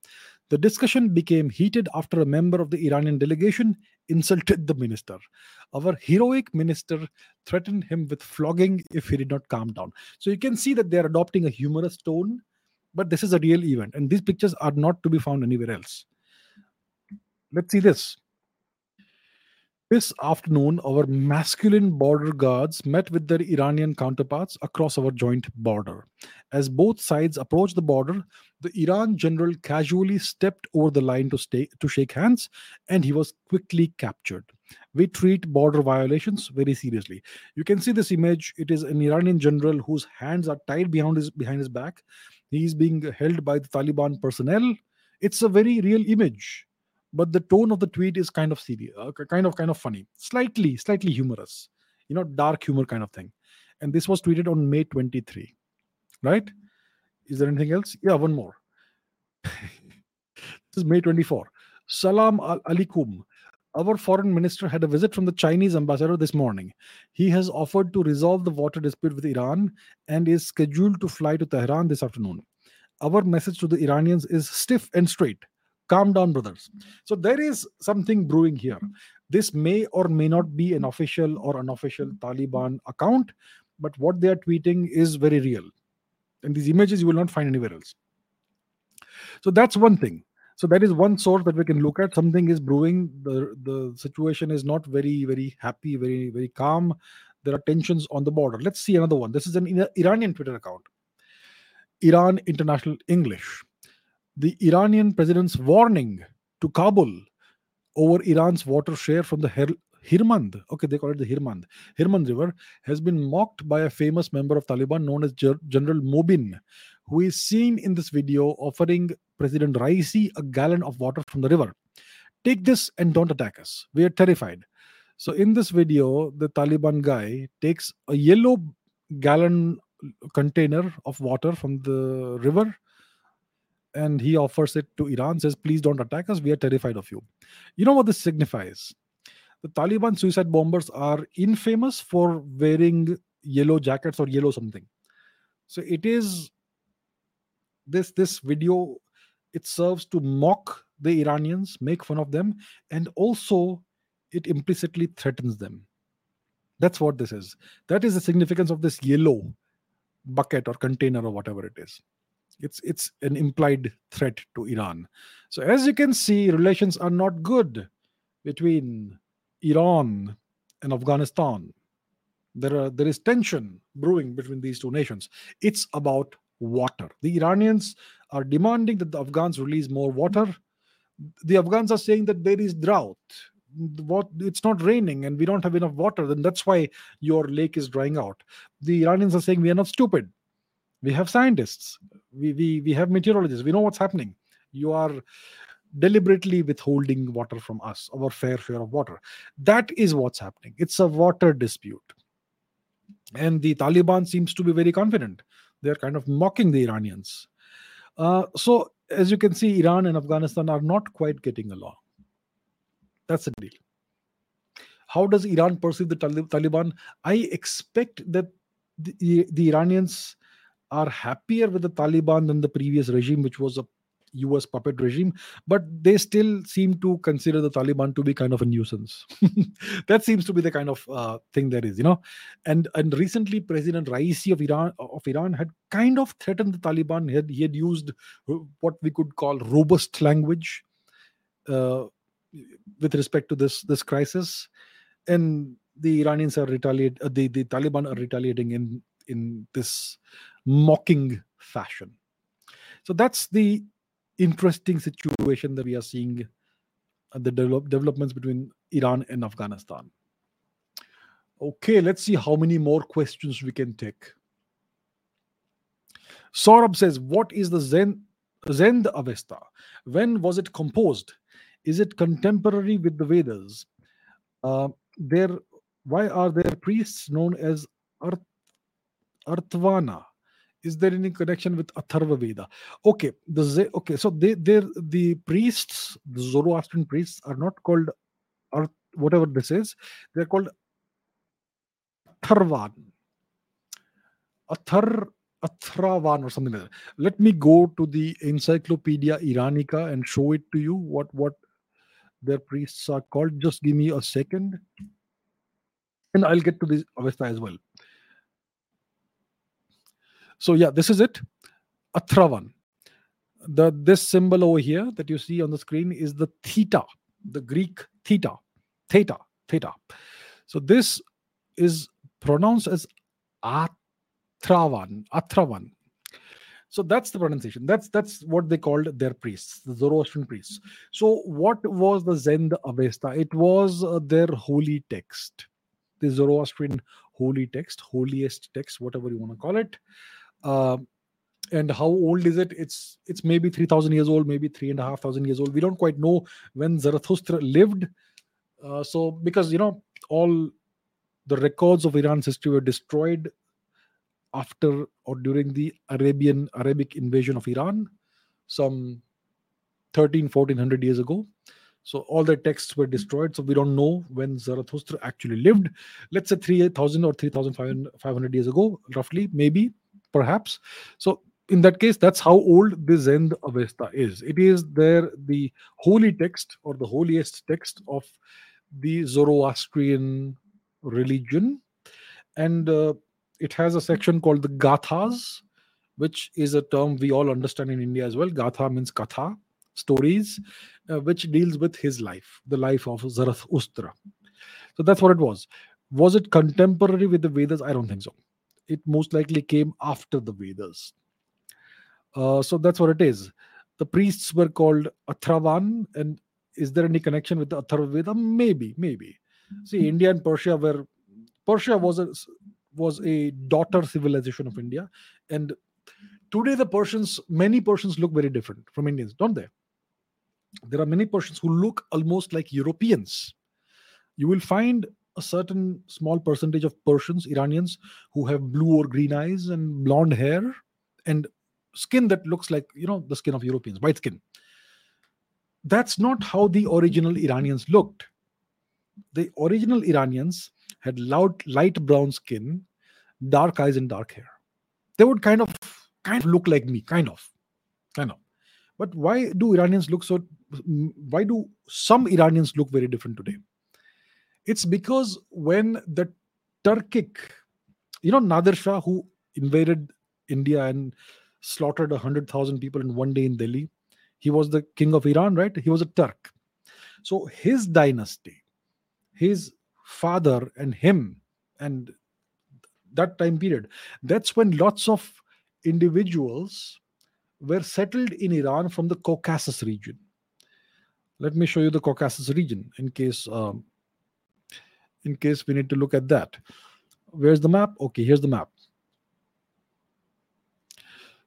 The discussion became heated after a member of the Iranian delegation insulted the minister. Our heroic minister threatened him with flogging if he did not calm down. So you can see that they are adopting a humorous tone, but this is a real event, and these pictures are not to be found anywhere else. Let's see this. This afternoon, our masculine border guards met with their Iranian counterparts across our joint border. As both sides approached the border, the Iran general casually stepped over the line to shake hands, and he was quickly captured. We treat border violations very seriously. You can see this image. It is an Iranian general whose hands are tied behind his back. He is being held by the Taliban personnel. It's a very real image. But the tone of the tweet is kind of serious, kind of funny, slightly humorous, dark humor kind of thing. And this was tweeted on May 23, right? Is there anything else? Yeah, one more. This is May 24. Salam alaikum. Our foreign minister had a visit from the Chinese ambassador this morning. He has offered to resolve the water dispute with Iran and is scheduled to fly to Tehran this afternoon. Our message to the Iranians is stiff and straight. Calm down, brothers. So there is something brewing here. This may or may not be an official or unofficial Taliban account, but what they are tweeting is very real. And these images you will not find anywhere else. So that's one thing. So that is one source that we can look at. Something is brewing. The situation is not very, very happy, very, very calm. There are tensions on the border. Let's see another one. This is an Iranian Twitter account. Iran International English. The Iranian president's warning to Kabul over Iran's water share from the Helmand. Okay, they call it the Helmand. Helmand River has been mocked by a famous member of Taliban known as General Mobin, who is seen in this video offering President Raisi a gallon of water from the river. Take this and don't attack us. We are terrified. So in this video, the Taliban guy takes a yellow gallon container of water from the river, and he offers it to Iran, says, please don't attack us. We are terrified of you. You know what this signifies? The Taliban suicide bombers are infamous for wearing yellow jackets or yellow something. So it is this video, it serves to mock the Iranians, make fun of them, and also it implicitly threatens them. That's what this is. That is the significance of this yellow bucket or container or whatever it is. It's an implied threat to Iran. So as you can see, relations are not good between Iran and Afghanistan. There is tension brewing between these two nations. It's about water. The Iranians are demanding that the Afghans release more water. The Afghans are saying that there is drought. It's not raining and we don't have enough water. Then that's why your lake is drying out. The Iranians are saying we are not stupid. We have scientists, we have meteorologists, we know what's happening. You are deliberately withholding water from us, our fair share of water. That is what's happening. It's a water dispute. And the Taliban seems to be very confident. They're kind of mocking the Iranians. So as you can see, Iran and Afghanistan are not quite getting along. That's the deal. How does Iran perceive the Taliban? I expect that the Iranians are happier with the Taliban than the previous regime, which was a US puppet regime, but they still seem to consider the Taliban to be kind of a nuisance. That seems to be the kind of thing that is, And recently, President Raisi of Iran had kind of threatened the Taliban. He had used what we could call robust language with respect to this crisis, and the Iranians are the Taliban are retaliating in this mocking fashion. So that's the interesting situation that we are seeing, the developments between Iran and Afghanistan. Okay, let's see how many more questions we can take. Saurabh says, what is the Zend Avesta? When was it composed? Is it contemporary with the Vedas? There Why are there priests known as Artvana? Is there any connection with Atharva Veda? Okay, so the priests, the Zoroastrian priests, are not called Arth, whatever this is. They're called Atharvan. Athravan or something like that. Let me go to the Encyclopedia Iranica and show it to you what their priests are called. Just give me a second. And I'll get to this Avesta as well. So yeah, this is it. Athravan. This symbol over here that you see on the screen is the theta, the Greek theta. Theta. So this is pronounced as Athravan. So that's the pronunciation. That's what they called their priests, the Zoroastrian priests. So what was the Zend Avesta? It was their holy text, the Zoroastrian holy text, holiest text, whatever you want to call it. And how old is it? It's maybe 3,000 years old, maybe 3,500 years old. We don't quite know when Zarathustra lived. So because, all the records of Iran's history were destroyed after or during the Arabic invasion of Iran some 1,400 years ago. So all the texts were destroyed. So we don't know when Zarathustra actually lived. Let's say 3,000 or 3,500 years ago, roughly, maybe, perhaps. So in that case, that's how old the Zend Avesta is. It is the holy text or the holiest text of the Zoroastrian religion. And it has a section called the Gathas, which is a term we all understand in India as well. Gatha means katha, stories, which deals with his life, the life of Zarathustra. So that's what it was. Was it contemporary with the Vedas? I don't think so. It most likely came after the Vedas. So that's what it is. The priests were called Athravan. And is there any connection with the Atharva Veda? Maybe. See, India and Persia was a daughter civilization of India. And today many Persians look very different from Indians, don't they? There are many Persians who look almost like Europeans. You will find a certain small percentage of Persians, Iranians, who have blue or green eyes and blonde hair and skin that looks like, the skin of Europeans, white skin. That's not how the original Iranians looked. The original Iranians had light brown skin, dark eyes and dark hair. They would kind of look like me, kind of. But why do some Iranians look very different today? It's because when the Turkic, Nadir Shah, who invaded India and slaughtered 100,000 people in one day in Delhi, he was the king of Iran, right? He was a Turk. So his dynasty, his father and him, and that time period, that's when lots of individuals were settled in Iran from the Caucasus region. Let me show you the Caucasus region in case we need to look at that. Where's the map? Okay, here's the map.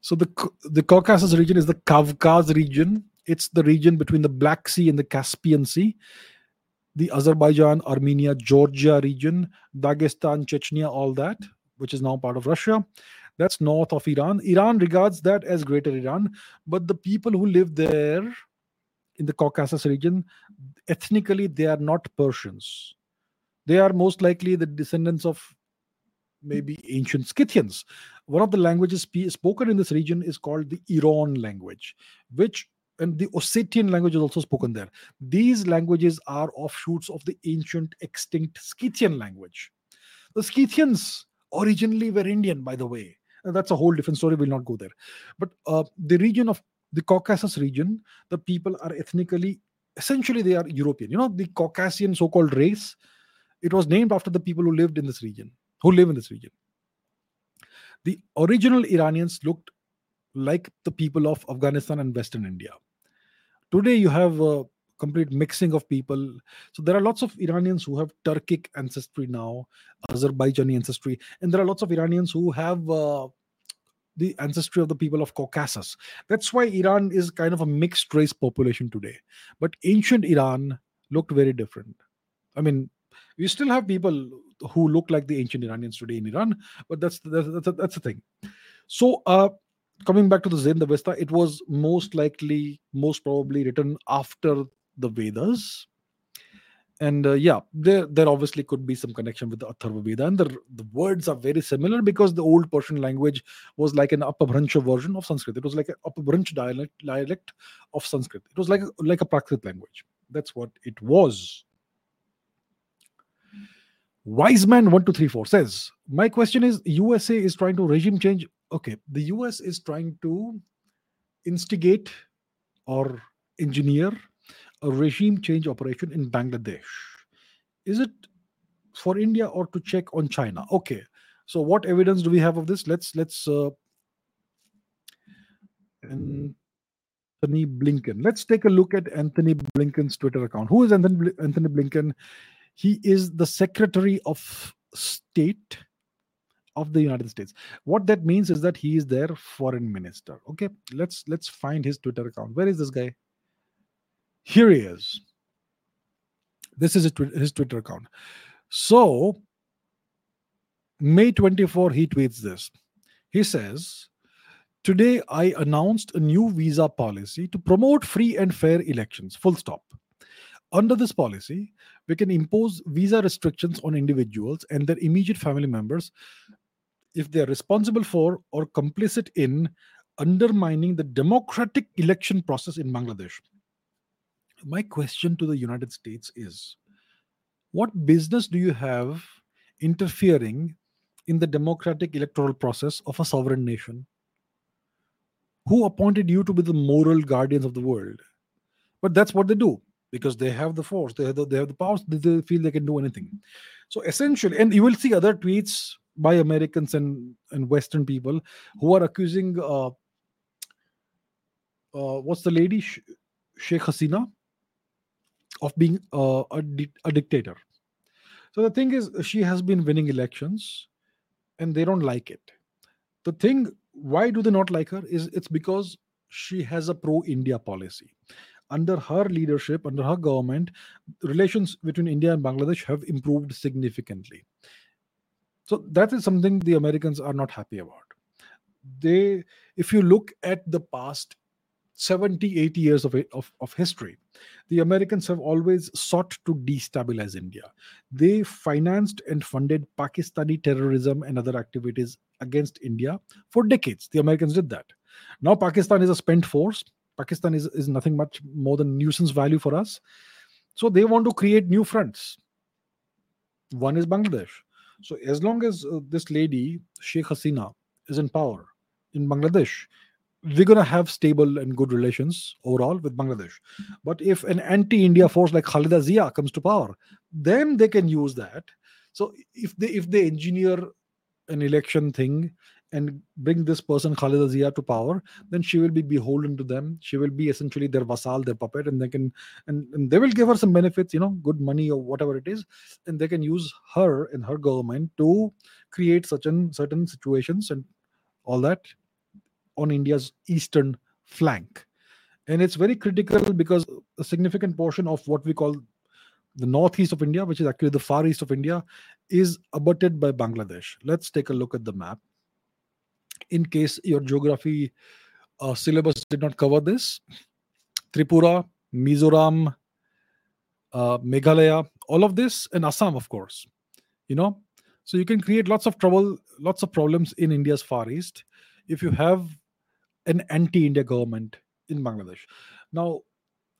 So the Caucasus region is the Kavkaz region. It's the region between the Black Sea and the Caspian Sea. The Azerbaijan, Armenia, Georgia region, Dagestan, Chechnya, all that, which is now part of Russia. That's north of Iran. Iran regards that as Greater Iran, but the people who live there in the Caucasus region, ethnically, they are not Persians. They are most likely the descendants of maybe ancient Scythians. One of the languages spoken in this region is called the Iran language, and the Ossetian language is also spoken there. These languages are offshoots of the ancient extinct Scythian language. The Scythians originally were Indian, by the way. And that's a whole different story. We'll not go there. But the region of the Caucasus region, the people are essentially they are European. The Caucasian so-called race, it was named after the people who lived in this region, The original Iranians looked like the people of Afghanistan and Western India. Today, you have a complete mixing of people. So there are lots of Iranians who have Turkic ancestry now, Azerbaijani ancestry. And there are lots of Iranians who have the ancestry of the people of Caucasus. That's why Iran is kind of a mixed race population today. But ancient Iran looked very different. I mean, We still have people who look like the ancient Iranians today in Iran, but that's the thing. So coming back to the Zend Avesta, it was most probably written after the Vedas. And there obviously could be some connection with the Atharva Veda. And the words are very similar because the old Persian language was like an Apabhransh version of Sanskrit. It was like an Apabhransh dialect of Sanskrit. It was like a Prakrit language. That's what it was. Wiseman1234 says, my question is, USA is trying to regime change. Okay, the US is trying to instigate or engineer a regime change operation in Bangladesh. Is it for India or to check on China? Okay, so what evidence do we have of this? Let's Anthony Blinken. Let's take a look at Anthony Blinken's Twitter account. Who is Anthony Blinken? He is the Secretary of State of the United States. What that means is that he is their foreign minister. Okay, let's find his Twitter account. Where is this guy? Here he is. This is his Twitter account. So, May 24, he tweets this. He says, today I announced a new visa policy to promote free and fair elections. Full stop. Under this policy, we can impose visa restrictions on individuals and their immediate family members if they are responsible for or complicit in undermining the democratic election process in Bangladesh. My question to the United States is, what business do you have interfering in the democratic electoral process of a sovereign nation? Who appointed you to be the moral guardians of the world? But that's what they do, because they have the force, they have the powers, they feel they can do anything. So essentially, and you will see other tweets by Americans and Western people who are accusing, what's the lady? Sheikh Hasina, of being a dictator. So the thing is, she has been winning elections and they don't like it. The thing, why do they not like her, is it's because she has a pro-India policy. Under her leadership, under her government, relations between India and Bangladesh have improved significantly. So that is something the Americans are not happy about. If you look at the past 70, 80 years of history, the Americans have always sought to destabilize India. They financed and funded Pakistani terrorism and other activities against India for decades. The Americans did that. Now Pakistan is a spent force. Pakistan is nothing much more than nuisance value for us. So they want to create new fronts. One is Bangladesh. So as long as this lady, Sheikh Hasina, is in power in Bangladesh, we're going to have stable and good relations overall with Bangladesh. But if an anti-India force like Khalida Zia comes to power, then they can use that. So if they engineer an election thing and bring this person, Khalida Zia, to power, then she will be beholden to them. She will be essentially their vassal, their puppet, and they will give her some benefits, good money or whatever it is, and they can use her and her government to create certain situations and all that on India's eastern flank. And it's very critical because a significant portion of what we call the northeast of India, which is actually the far east of India, is abutted by Bangladesh. Let's take a look at the map. In case your geography syllabus did not cover this, Tripura, Mizoram, Meghalaya, all of this, and Assam, of course. So you can create lots of trouble, lots of problems in India's far east if you have an anti-India government in Bangladesh. Now,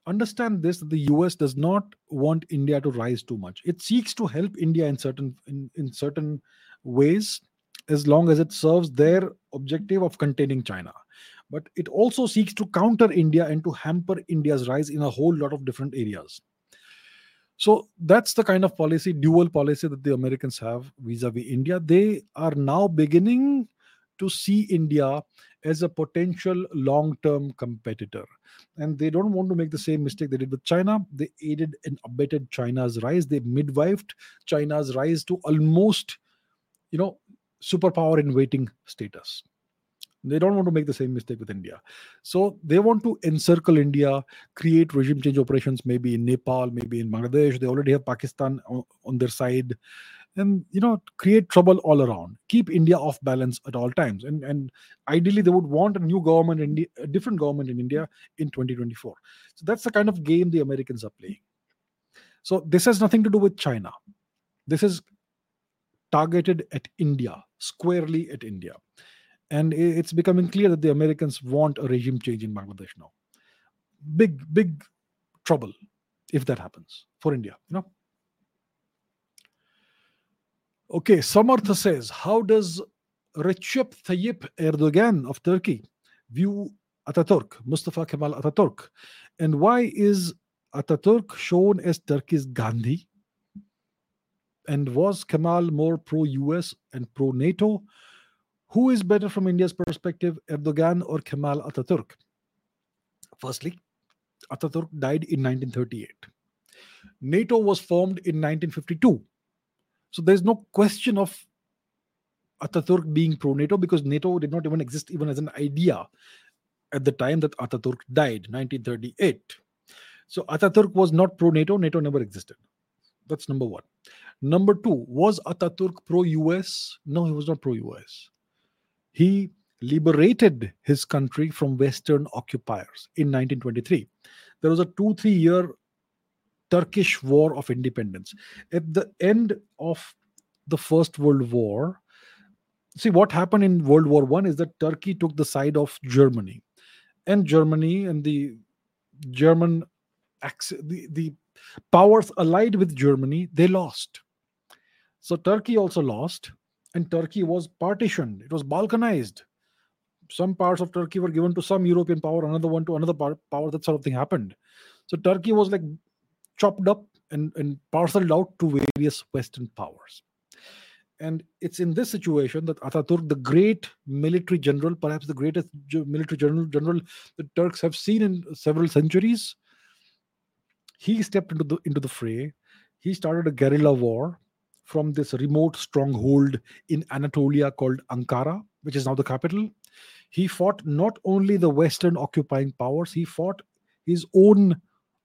understand this, the US does not want India to rise too much. It seeks to help India in certain ways, as long as it serves their objective of containing China. But it also seeks to counter India and to hamper India's rise in a whole lot of different areas. So that's the kind of policy, dual policy, that the Americans have vis-a-vis India. They are now beginning to see India as a potential long-term competitor. And they don't want to make the same mistake they did with China. They aided and abetted China's rise. They midwifed China's rise to almost, superpower in waiting status. They don't want to make the same mistake with India. So they want to encircle India, create regime change operations, maybe in Nepal, maybe in Bangladesh. They already have Pakistan on their side. And, you know, create trouble all around. Keep India off balance at all times. And ideally, they would want a new government, a different government in India in 2024. So that's the kind of game the Americans are playing. So this has nothing to do with China. This is targeted at India, squarely at India. And it's becoming clear that the Americans want a regime change in Bangladesh now. Big, big trouble if that happens for India, you know. Okay, Samartha says, how does Recep Tayyip Erdogan of Turkey view Atatürk, Mustafa Kemal Atatürk? And why is Atatürk shown as Turkey's Gandhi? And was Kemal more pro-US and pro-NATO? Who is better from India's perspective, Erdogan or Kemal Atatürk? Firstly, Atatürk died in 1938. NATO was formed in 1952. So there's no question of Atatürk being pro-NATO because NATO did not even exist even as an idea at the time that Atatürk died, 1938. So Atatürk was not pro-NATO. NATO never existed. That's number one. Number two, was Atatürk pro-US? No, he was not pro-US. He liberated his country from Western occupiers in 1923. There was a 2-3 year Turkish War of Independence. At the end of the First World War, see what happened in World War I is that Turkey took the side of Germany. And Germany and the German, the powers allied with Germany, they lost. So Turkey also lost. And Turkey was partitioned. It was balkanized. Some parts of Turkey were given to some European power, another one to another power. That sort of thing happened. So Turkey was like chopped up and parceled out to various Western powers. And it's in this situation that Atatürk, the great military general, perhaps the greatest military general the Turks have seen in several centuries, he stepped into the fray. He started a guerrilla war from this remote stronghold in Anatolia called Ankara, which is now the capital. He fought not only the Western occupying powers, he fought his own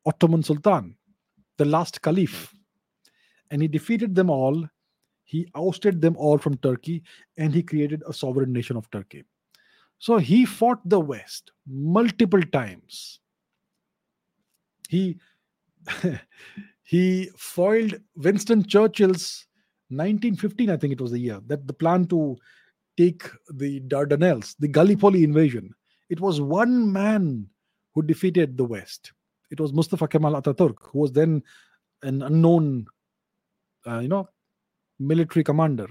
Ottoman Sultan, the last Caliph. And he defeated them all. He ousted them all from Turkey and he created a sovereign nation of Turkey. So he fought the West multiple times. He foiled Winston Churchill's 1915, I think it was the year, that the plan to take the Dardanelles, the Gallipoli invasion. It was one man who defeated the West. It was Mustafa Kemal Atatürk, who was then an unknown, military commander.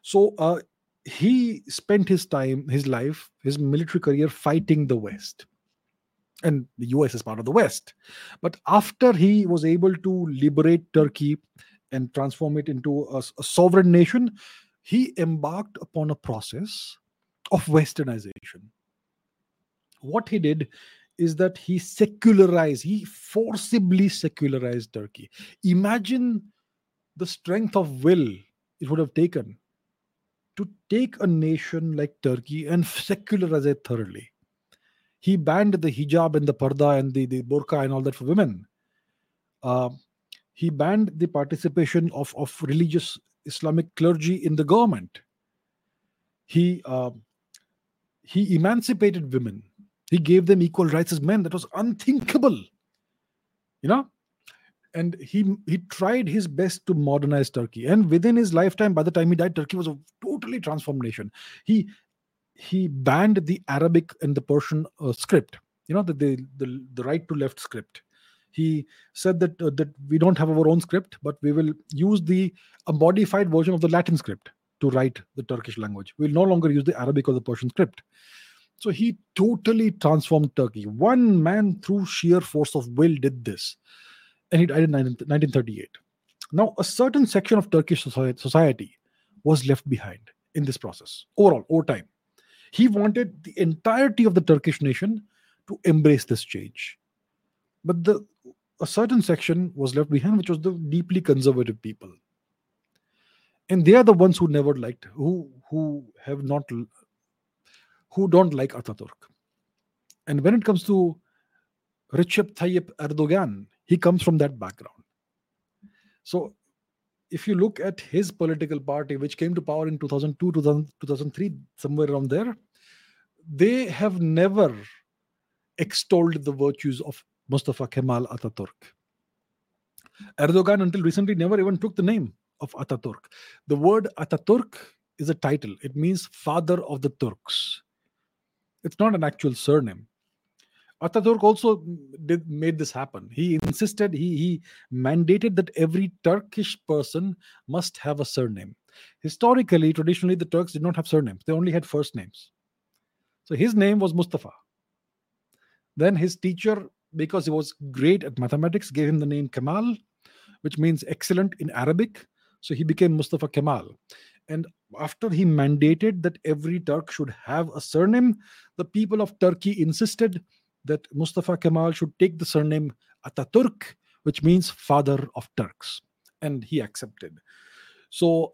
So he spent his military career fighting the West. And the US is part of the West. But after he was able to liberate Turkey and transform it into a sovereign nation, he embarked upon a process of westernization. What he did is that he forcibly secularized Turkey. Imagine the strength of will it would have taken to take a nation like Turkey and secularize it thoroughly. He banned the hijab and the parda and the burqa and all that for women. He banned the participation of religious Islamic clergy in the government. He emancipated women. He gave them equal rights as men. That was unthinkable, you know. And he tried his best to modernize Turkey. And within his lifetime, by the time he died, Turkey was a totally transformed nation. He banned the Arabic and the Persian script, the right-to-left script. He said that we don't have our own script, but we will use a modified version of the Latin script to write the Turkish language. We'll no longer use the Arabic or the Persian script. So he totally transformed Turkey. One man through sheer force of will did this. And he died in 1938. Now, a certain section of Turkish society was left behind in this process, overall, over time. He wanted the entirety of the Turkish nation to embrace this change. But a certain section was left behind, which was the deeply conservative people. And they are the ones who never liked, who have not who don't like Ataturk. And when it comes to Recep Tayyip Erdogan, he comes from that background. So if you look at his political party, which came to power in 2002, 2003, somewhere around there, they have never extolled the virtues of Mustafa Kemal Atatürk. Erdogan, until recently, never even took the name of Atatürk. The word Atatürk is a title. It means father of the Turks. It's not an actual surname. Atatürk also made this happen. He insisted, he mandated that every Turkish person must have a surname. Historically, traditionally, the Turks did not have surnames. They only had first names. So his name was Mustafa. Then his teacher, because he was great at mathematics, gave him the name Kemal, which means excellent in Arabic. So he became Mustafa Kemal. And after he mandated that every Turk should have a surname, the people of Turkey insisted that Mustafa Kemal should take the surname Atatürk, which means father of Turks. And he accepted. So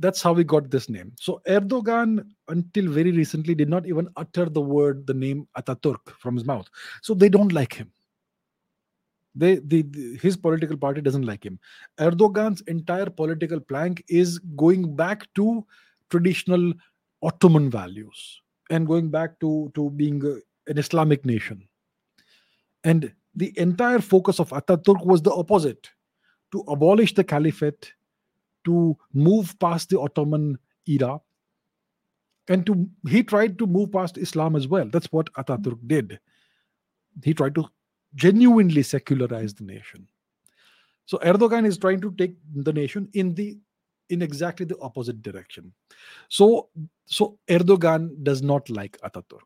that's how we got this name. So Erdogan, until very recently, did not even utter the name Atatürk from his mouth. So they don't like him. His political party doesn't like him. Erdogan's entire political plank is going back to traditional Ottoman values and going back to being an Islamic nation. And the entire focus of Atatürk was the opposite, to abolish the caliphate, to move past the Ottoman era, and he tried to move past Islam as well. That's what Atatürk did. He tried to genuinely secularize the nation. So Erdogan is trying to take the nation in exactly the opposite direction. So Erdogan does not like Atatürk.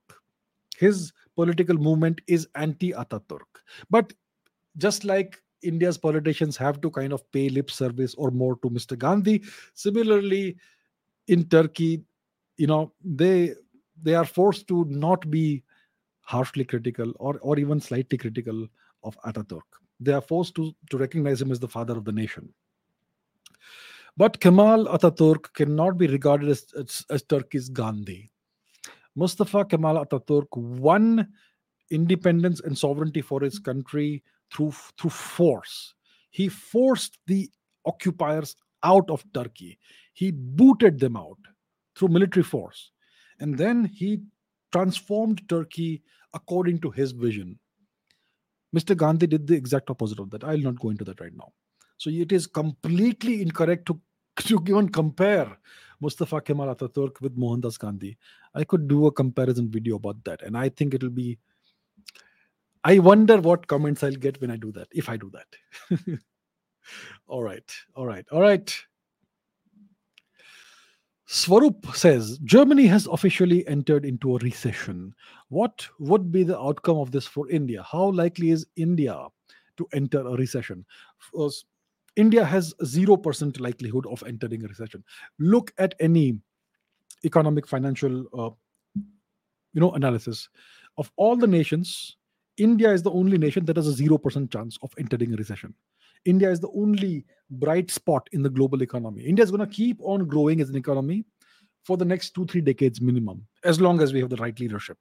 His political movement is anti-Atatürk. But just like India's politicians have to kind of pay lip service or more to Mr. Gandhi, similarly, in Turkey, they are forced to not be harshly critical or even slightly critical of Atatürk. They are forced to recognize him as the father of the nation. But Kemal Atatürk cannot be regarded as Turkey's Gandhi. Mustafa Kemal Atatürk won independence and sovereignty for his country through force. He forced the occupiers out of Turkey. He booted them out through military force. And then he transformed Turkey according to his vision. Mr. Gandhi did the exact opposite of that. I'll not go into that right now. So it is completely incorrect to even compare Mustafa Kemal Atatürk with Mohandas Gandhi. I could do a comparison video about that. And I think it'll be... I wonder what comments I'll get when I do that, if I do that. All right. Swarup says, Germany has officially entered into a recession. What would be the outcome of this for India? How likely is India to enter a recession? First, India has 0% likelihood of entering a recession. Look at any economic, financial, analysis. Of all the nations, India is the only nation that has a 0% chance of entering a recession. India is the only bright spot in the global economy. India is going to keep on growing as an economy for the next 2-3 decades minimum, as long as we have the right leadership.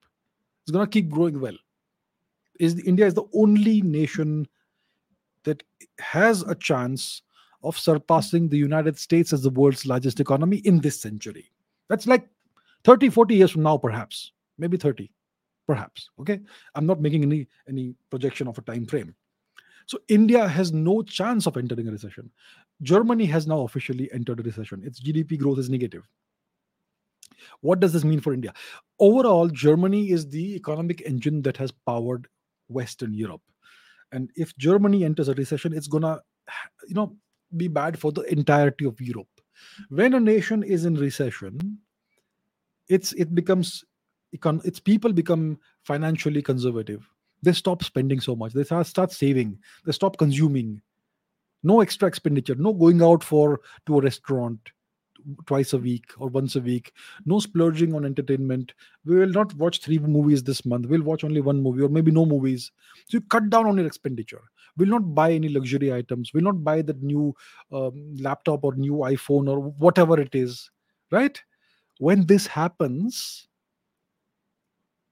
It's going to keep growing well. India is the only nation that has a chance of surpassing the United States as the world's largest economy in this century. That's like 30-40 years from now, perhaps. Maybe 30, perhaps. Okay? I'm not making any projection of a time frame. So India has no chance of entering a recession. Germany has now officially entered a recession. Its GDP growth is negative. What does this mean for India? Overall, Germany is the economic engine that has powered Western Europe. And if Germany enters a recession, it's going to, be bad for the entirety of Europe. When a nation is in recession, its people become financially conservative. They stop spending so much. They start saving. They stop consuming. No extra expenditure. No going out to a restaurant twice a week or once a week. No splurging on entertainment. We will not watch 3 movies this month. We'll watch only 1 movie or maybe no movies. So you cut down on your expenditure. We'll not buy any luxury items. We'll not buy that new laptop or new iPhone or whatever it is. Right? When this happens,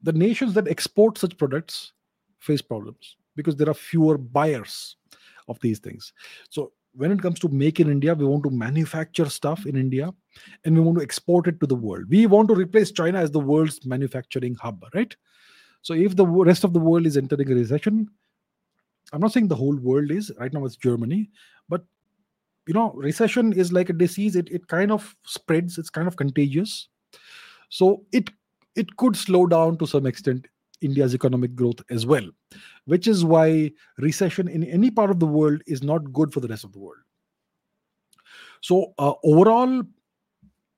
the nations that export such products face problems because there are fewer buyers of these things. So when it comes to make in India, we want to manufacture stuff in India and we want to export it to the world. We want to replace China as the world's manufacturing hub, right? So if the rest of the world is entering a recession, I'm not saying the whole world is, right now it's Germany, but you know, recession is like a disease. It kind of spreads, it's kind of contagious. So it could slow down to some extent India's economic growth as well, which is why recession in any part of the world is not good for the rest of the world. So overall,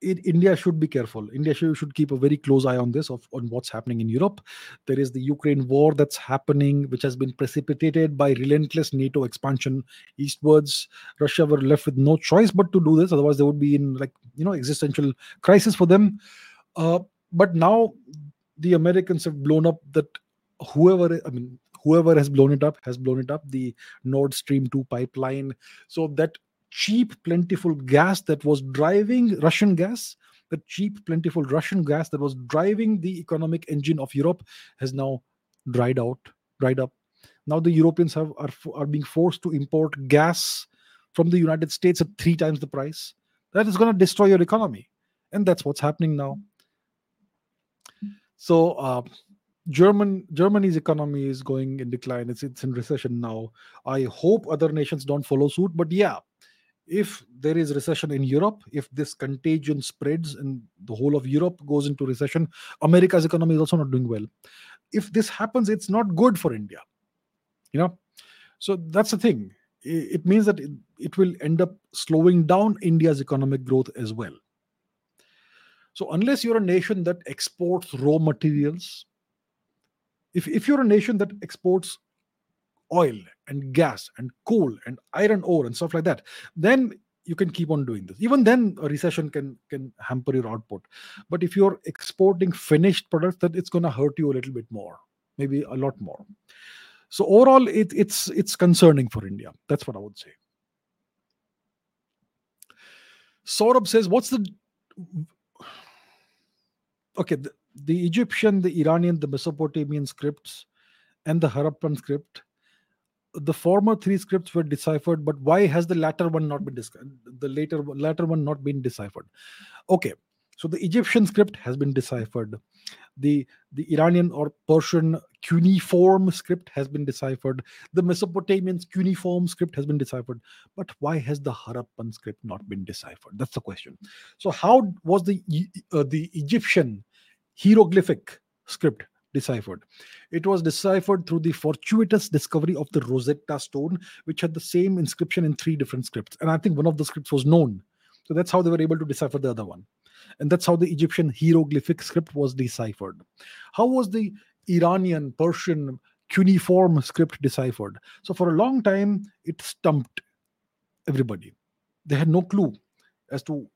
India should be careful. India should keep a very close eye on this, on what's happening in Europe. There is the Ukraine war that's happening, which has been precipitated by relentless NATO expansion eastwards. Russia were left with no choice but to do this. Otherwise, they would be in existential crisis for them. But now the Americans have blown up whoever has blown it up, the Nord Stream 2 pipeline. So that cheap, plentiful gas that was driving the economic engine of Europe has now dried up. Now the Europeans are being forced to import gas from the United States at 3 times the price. That is going to destroy your economy, and that's what's happening now. So Germany's economy is going in decline. It's in recession now. I hope other nations don't follow suit, but yeah, if there is recession in Europe, if this contagion spreads and the whole of Europe goes into recession, America's economy is also not doing well. If this happens, it's not good for India. So that's the thing. It means that it will end up slowing down India's economic growth as well. So unless you're a nation that exports raw materials, if you're a nation that exports oil and gas and coal and iron ore and stuff like that, then you can keep on doing this. Even then, a recession can hamper your output. But if you're exporting finished products, then it's going to hurt you a little bit more, maybe a lot more. So overall, it's concerning for India. That's what I would say. Saurabh says, the Egyptian, the Iranian, the Mesopotamian scripts and the Harappan script. The former 3 scripts were deciphered, but why has the latter one not been deciphered? Okay, so the Egyptian script has been deciphered. The Iranian or Persian cuneiform script has been deciphered. The Mesopotamian cuneiform script has been deciphered. But why has the Harappan script not been deciphered? That's the question. So how was the Egyptian hieroglyphic script deciphered? It was deciphered through the fortuitous discovery of the Rosetta Stone, which had the same inscription in 3 different scripts. And I think one of the scripts was known. So that's how they were able to decipher the other one. And that's how the Egyptian hieroglyphic script was deciphered. How was the Iranian, Persian, cuneiform script deciphered? So for a long time, it stumped everybody. They had no clue as to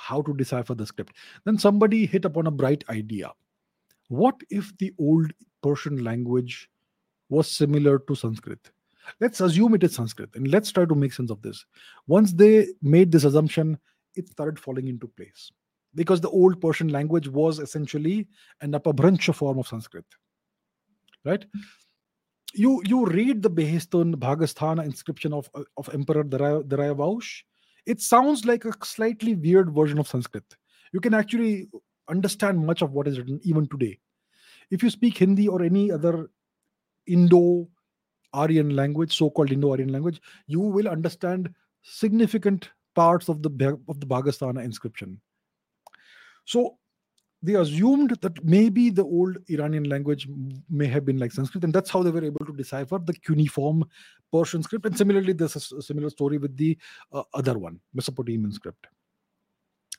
how to decipher the script. Then somebody hit upon a bright idea. What if the old Persian language was similar to Sanskrit? Let's assume it is Sanskrit and let's try to make sense of this. Once they made this assumption, it started falling into place because the old Persian language was essentially an Apabhransh form of Sanskrit, right? You read the Behistun, Bhagasthana inscription of Emperor Daraya Vaush. It sounds like a slightly weird version of Sanskrit. You can actually understand much of what is written even today. If you speak Hindi or any other Indo-Aryan language, so-called Indo-Aryan language, you will understand significant parts of the Bhagasthana inscription. So they assumed that maybe the old Iranian language may have been like Sanskrit, and that's how they were able to decipher the cuneiform Persian script. And similarly, there's a similar story with the other one, Mesopotamian script.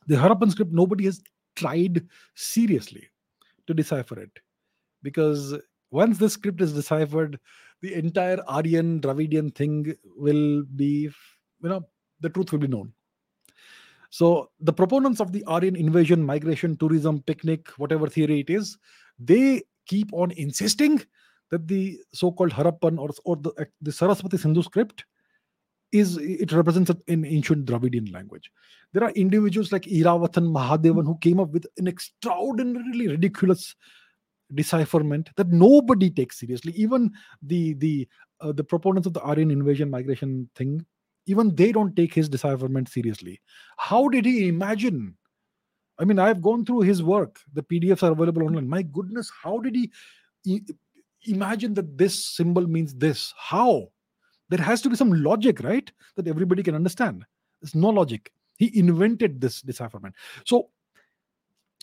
The Harappan script, nobody has tried seriously to decipher it, because once the script is deciphered, the entire Aryan Dravidian thing will be, the truth will be known. So the proponents of the Aryan invasion, migration, tourism, picnic, whatever theory it is, they keep on insisting that the so-called Harappan or the Saraswati Sindhu script it represents an ancient Dravidian language. There are individuals like Iravatan Mahadevan who came up with an extraordinarily ridiculous decipherment that nobody takes seriously. Even the proponents of the Aryan invasion migration thing, even they don't take his decipherment seriously. How did he imagine? I mean, I've gone through his work. The PDFs are available online. My goodness, how did he imagine that this symbol means this? How? There has to be some logic, right? That everybody can understand. There's no logic. He invented this decipherment. So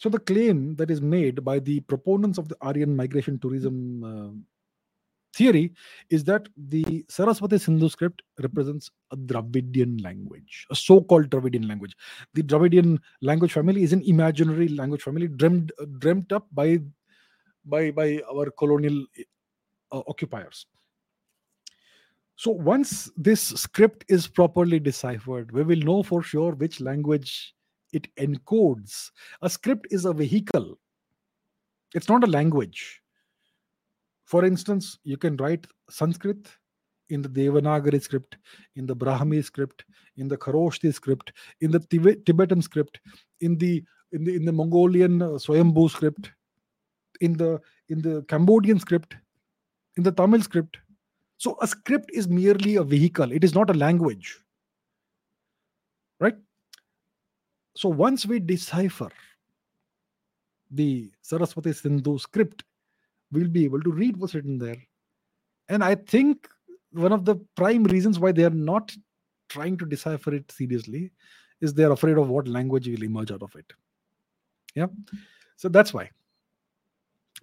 the claim that is made by the proponents of the Aryan migration tourism theory is that the Saraswati Sindhu script represents a Dravidian language, a so-called Dravidian language. The Dravidian language family is an imaginary language family dreamt up by our colonial occupiers. So once this script is properly deciphered, we will know for sure which language it encodes. A script is a vehicle. It's not a language. For instance, you can write Sanskrit in the Devanagari script, in the Brahmi script, in the Kharoshthi script, in the Tibetan script, in the Mongolian Swayambhu script, in the Cambodian script, in the Tamil script. So a script is merely a vehicle. It is not a language. Right? So once we decipher the Saraswati Sindhu script, we'll be able to read what's written there. And I think one of the prime reasons why they are not trying to decipher it seriously is they are afraid of what language will emerge out of it. Yeah. So that's why.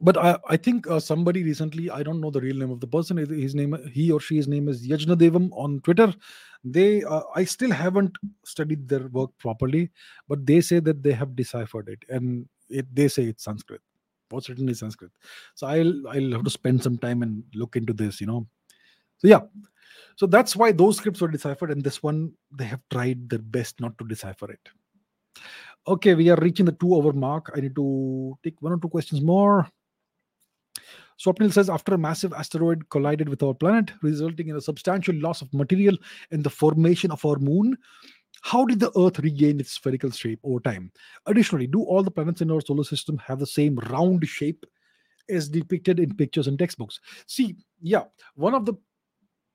But I think somebody recently, I don't know the real name of the person. His name is Yajnadevam on Twitter. I still haven't studied their work properly, but they say that they have deciphered it, and they say it's Sanskrit. What's written is Sanskrit. So I'll have to spend some time and look into this, you know. So yeah, so that's why those scripts were deciphered, and this one they have tried their best not to decipher it. Okay, we are reaching the 2-hour mark. I need to take one or two questions more. Swapnil says, after a massive asteroid collided with our planet, resulting in a substantial loss of material and the formation of our moon, how did the Earth regain its spherical shape over time? Additionally, do all the planets in our solar system have the same round shape as depicted in pictures and textbooks? See, yeah, one of the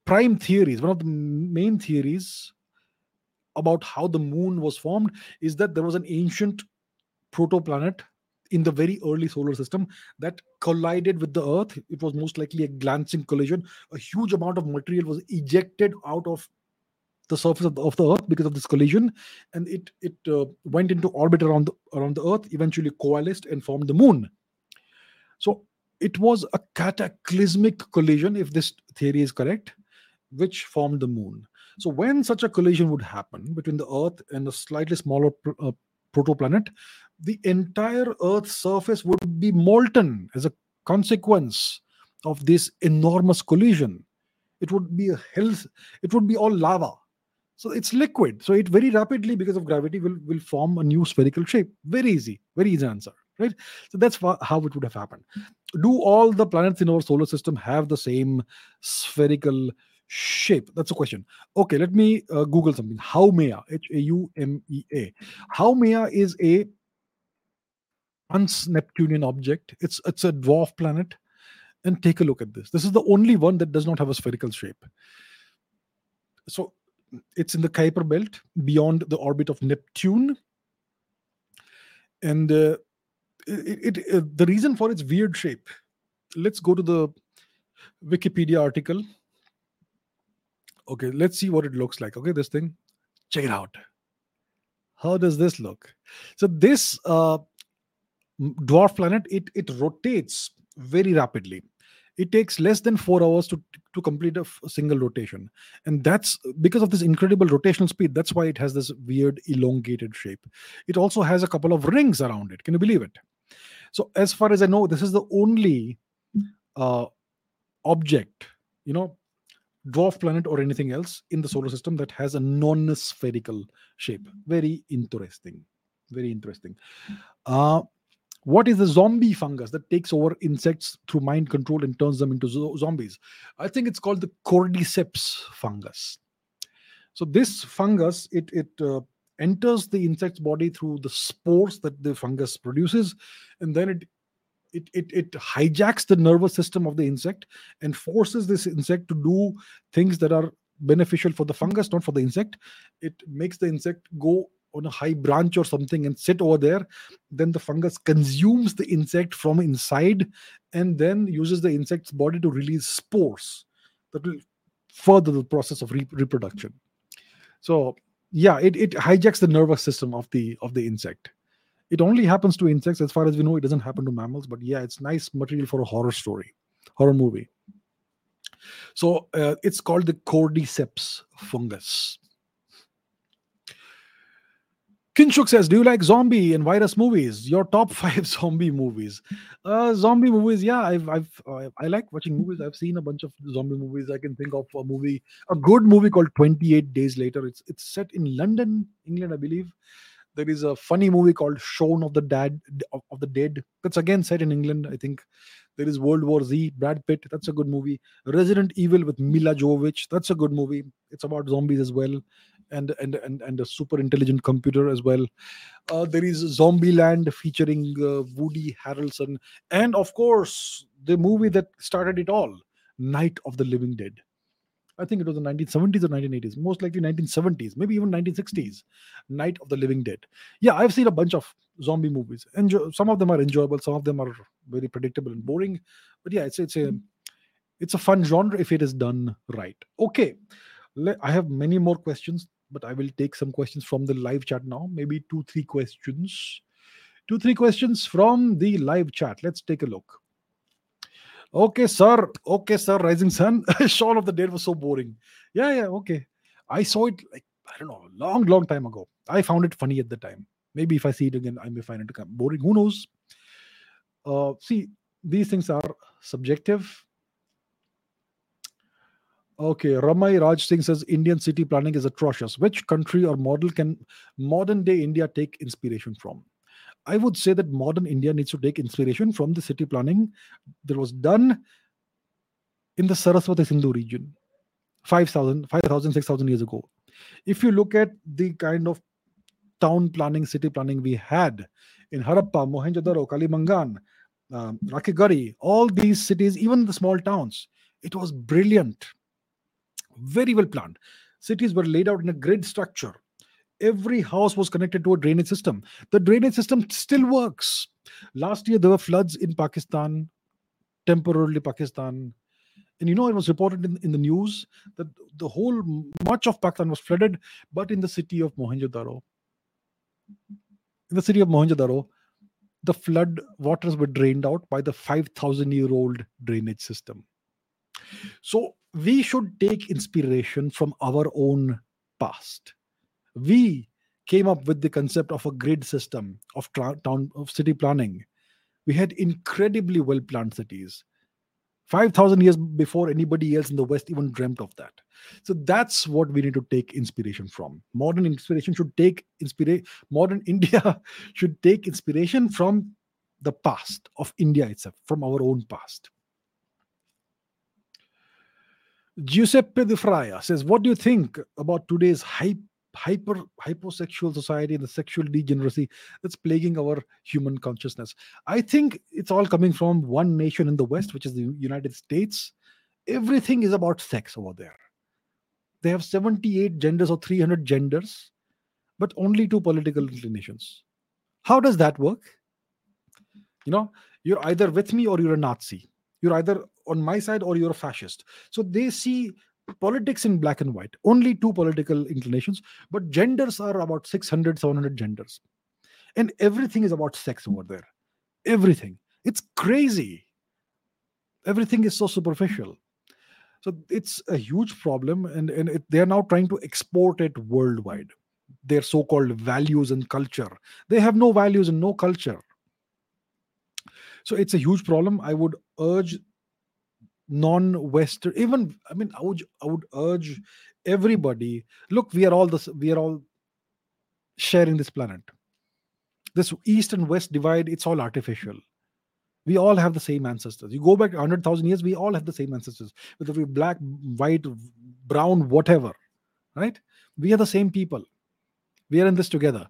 main theories about how the moon was formed is that there was an ancient protoplanet in the very early solar system that collided with the Earth. It was most likely a glancing collision. A huge amount of material was ejected out of the surface of the Earth because of this collision, and it went into orbit around the Earth, eventually coalesced and formed the moon. So it was a cataclysmic collision, if this theory is correct, which formed the moon. So when such a collision would happen between the Earth and a slightly smaller protoplanet, the entire Earth's surface would be molten as a consequence of this enormous collision. It would be it would be all lava. So it's liquid. So it very rapidly, because of gravity, will form a new spherical shape. Very easy answer, right? So that's how it would have happened. Do all the planets in our solar system have the same spherical shape? That's a question. Okay, let me Google something. Haumea, Haumea. Haumea is a trans-Neptunian object. It's a dwarf planet. And take a look at this. This is the only one that does not have a spherical shape. So it's in the Kuiper belt beyond the orbit of Neptune. And the reason for its weird shape. Let's go to the Wikipedia article. Okay, let's see what it looks like. Okay, this thing. Check it out. How does this look? So this dwarf planet, it rotates very rapidly. It takes less than 4 hours to complete a single rotation. And that's because of this incredible rotational speed. That's why it has this weird elongated shape. It also has a couple of rings around it. Can you believe it? So as far as I know, this is the only object, you know, dwarf planet or anything else in the solar system that has a non-spherical shape. Very interesting. Very interesting. What is the zombie fungus that takes over insects through mind control and turns them into zombies? I think it's called the Cordyceps fungus. So this fungus, it enters the insect's body through the spores that the fungus produces, and then it it hijacks the nervous system of the insect and forces this insect to do things that are beneficial for the fungus, not for the insect. It makes the insect go on a high branch or something and sit over there. Then the fungus consumes the insect from inside and then uses the insect's body to release spores that will further the process of reproduction. So yeah, it hijacks the nervous system of the insect. It only happens to insects, as far as we know. It doesn't happen to mammals, but yeah, it's nice material for a horror movie. So it's called the Cordyceps fungus. Kinshuk says, do you like zombie and virus movies? Your top 5 zombie movies. Zombie movies, yeah, I like watching movies. I've seen a bunch of zombie movies. I can think of a good movie called 28 Days Later. It's set in London, England, I believe. There is a funny movie called Shaun of the Dead. That's again set in England, I think. There is World War Z, Brad Pitt. That's a good movie. Resident Evil with Mila Jovovich. That's a good movie. It's about zombies as well. And a super intelligent computer as well. There is Zombieland featuring Woody Harrelson. And of course, the movie that started it all, Night of the Living Dead. I think it was the 1970s or 1980s, most likely 1970s, maybe even 1960s, Night of the Living Dead. Yeah, I've seen a bunch of zombie movies. Some of them are enjoyable, some of them are very predictable and boring. But yeah, it's a fun genre if it is done right. Okay, I have many more questions, but I will take some questions from the live chat now. Maybe 2-3 questions. 2-3 questions from the live chat. Let's take a look. Okay, sir, Rising Sun. Shaun of the Dead was so boring. Yeah, okay. I saw it, like, I don't know, long time ago. I found it funny at the time. Maybe if I see it again, I may find it boring. Who knows? See, these things are subjective. Okay, Ramai Raj Singh says, Indian city planning is atrocious. Which country or model can modern-day India take inspiration from? I would say that modern India needs to take inspiration from the city planning that was done in the Saraswati Sindhu region 5,000, 6,000 years ago. If you look at the kind of town planning, city planning we had in Harappa, Mohenjo-Daro, Kalimangan, Rakigari, all these cities, even the small towns, it was brilliant. Very well planned. Cities were laid out in a grid structure. Every house was connected to a drainage system. The drainage system still works. Last year, there were floods in Pakistan, temporarily Pakistan. And it was reported in the news that much of Pakistan was flooded, but in the city of Mohenjo-Daro. The flood waters were drained out by the 5,000-year-old drainage system. So we should take inspiration from our own past. We came up with the concept of a grid system of town of city planning. We had incredibly well-planned cities. 5,000 years before anybody else in the West even dreamt of that. So that's what we need to take inspiration from. Modern India should take inspiration from the past of India itself, from our own past. Giuseppe De Fraya says, what do you think about today's hyposexual society and the sexual degeneracy that's plaguing our human consciousness? I think it's all coming from one nation in the West, which is the United States. Everything is about sex over there. They have 78 genders or 300 genders, but only 2 political inclinations. How does that work? You're either with me or you're a Nazi. You're either on my side or you're a fascist. So they see politics in black and white, only 2 political inclinations, but genders are about 600, 700 genders. And everything is about sex over there. Everything. It's crazy. Everything is so superficial. So it's a huge problem, and they are now trying to export it worldwide. Their so-called values and culture. They have no values and no culture. So it's a huge problem. I would urge non-Western, I would urge everybody. Look, we are all sharing this planet. This East and West divide, it's all artificial. We all have the same ancestors. You go back 100,000 years, we all have the same ancestors, whether we're black, white, brown, whatever, right? We are the same people. We are in this together.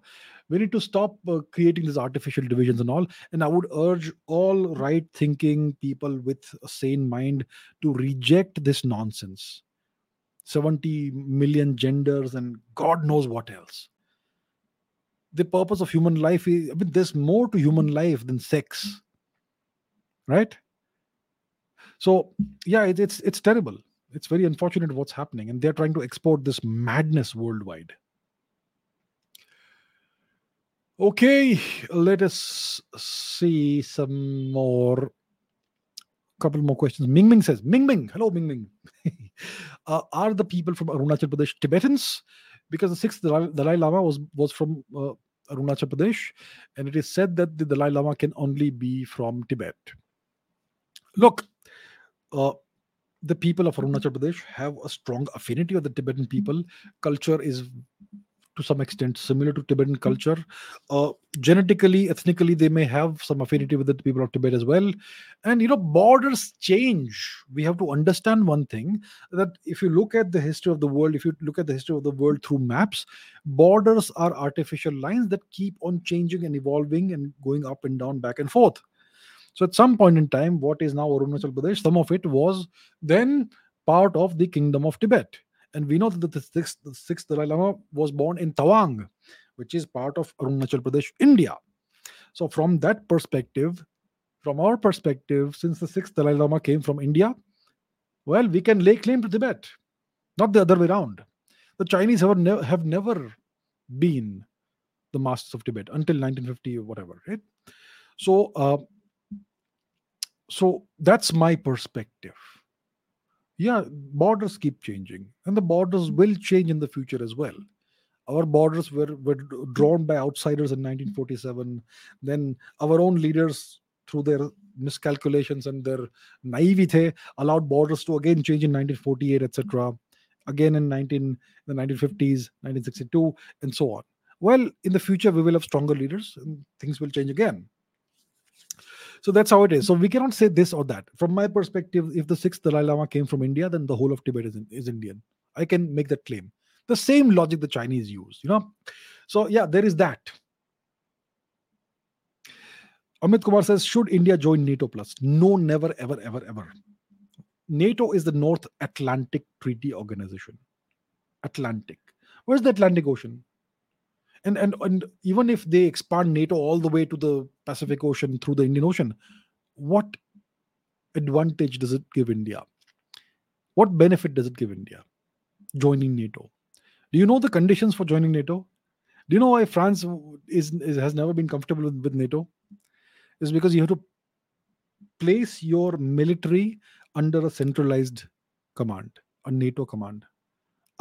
We need to stop creating these artificial divisions and all. And I would urge all right-thinking people with a sane mind to reject this nonsense. 70 million genders and God knows what else. The purpose of human life is, I mean, there's more to human life than sex, right? So, yeah, it's terrible. It's very unfortunate what's happening. And they're trying to export this madness worldwide. Okay, let us see some more. Couple more questions. Mingming says, Mingming, hello Mingming. Are the people from Arunachal Pradesh Tibetans? Because the sixth Dalai Lama was from Arunachal Pradesh, and it is said that the Dalai Lama can only be from Tibet. Look, the people of Arunachal Pradesh have a strong affinity with the Tibetan people. Culture is, to some extent, similar to Tibetan culture. Genetically, ethnically, they may have some affinity with the people of Tibet as well. And, you know, borders change. We have to understand one thing, that if you look at the history of the world, if you look at the history of the world through maps, borders are artificial lines that keep on changing and evolving and going up and down, back and forth. So at some point in time, what is now Arunachal Pradesh, some of it was then part of the Kingdom of Tibet. And we know that the sixth Dalai Lama was born in Tawang, which is part of Arunachal Pradesh, India. So from that perspective, from our perspective, since the sixth Dalai Lama came from India, well, we can lay claim to Tibet, not the other way around. The Chinese have never been the masters of Tibet until 1950 or whatever, right? So that's my perspective. Yeah, borders keep changing, and the borders will change in the future as well. Our borders were drawn by outsiders in 1947. Then our own leaders, through their miscalculations and their naivete, allowed borders to again change in 1948, etc. Again in the 1950s, 1962, and so on. Well, in the future, we will have stronger leaders, and things will change again. So that's how it is. So we cannot say this or that. From my perspective, if the sixth Dalai Lama came from India, then the whole of Tibet is Indian. I can make that claim. The same logic the Chinese use, you know. So yeah, there is that. Amit Kumar says, should India join NATO plus? No, never, ever, ever, ever. NATO is the North Atlantic Treaty Organization. Atlantic. Where's the Atlantic Ocean? And even if they expand NATO all the way to the Pacific Ocean through the Indian Ocean, what advantage does it give India? What benefit does it give India joining NATO? Do you know the conditions for joining NATO? Do you know why France has never been comfortable with NATO? It's because you have to place your military under a centralized command, a NATO command.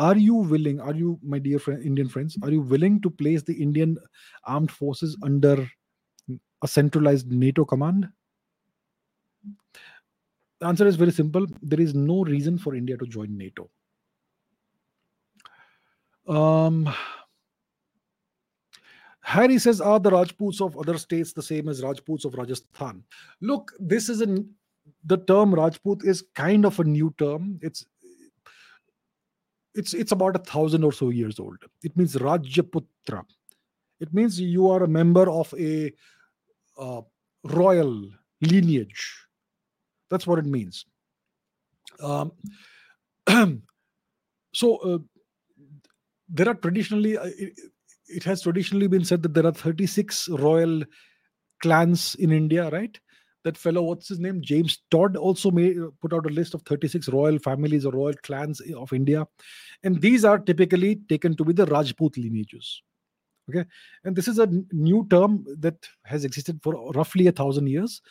Are you willing, my dear Indian friends, are you willing to place the Indian armed forces under a centralized NATO command? The answer is very simple. There is no reason for India to join NATO. Harry says, are the Rajputs of other states the same as Rajputs of Rajasthan? Look, the term Rajput is kind of a new term. It's about 1,000 or so years old. It means Rajyaputra. It means you are a member of a royal lineage. That's what it means. So there are traditionally, it has traditionally been said that there are 36 royal clans in India, right? That fellow, what's his name? James Todd also put out a list of 36 royal families or royal clans of India. And these are typically taken to be the Rajput lineages. Okay. And this is a new term that has existed for roughly 1,000 years.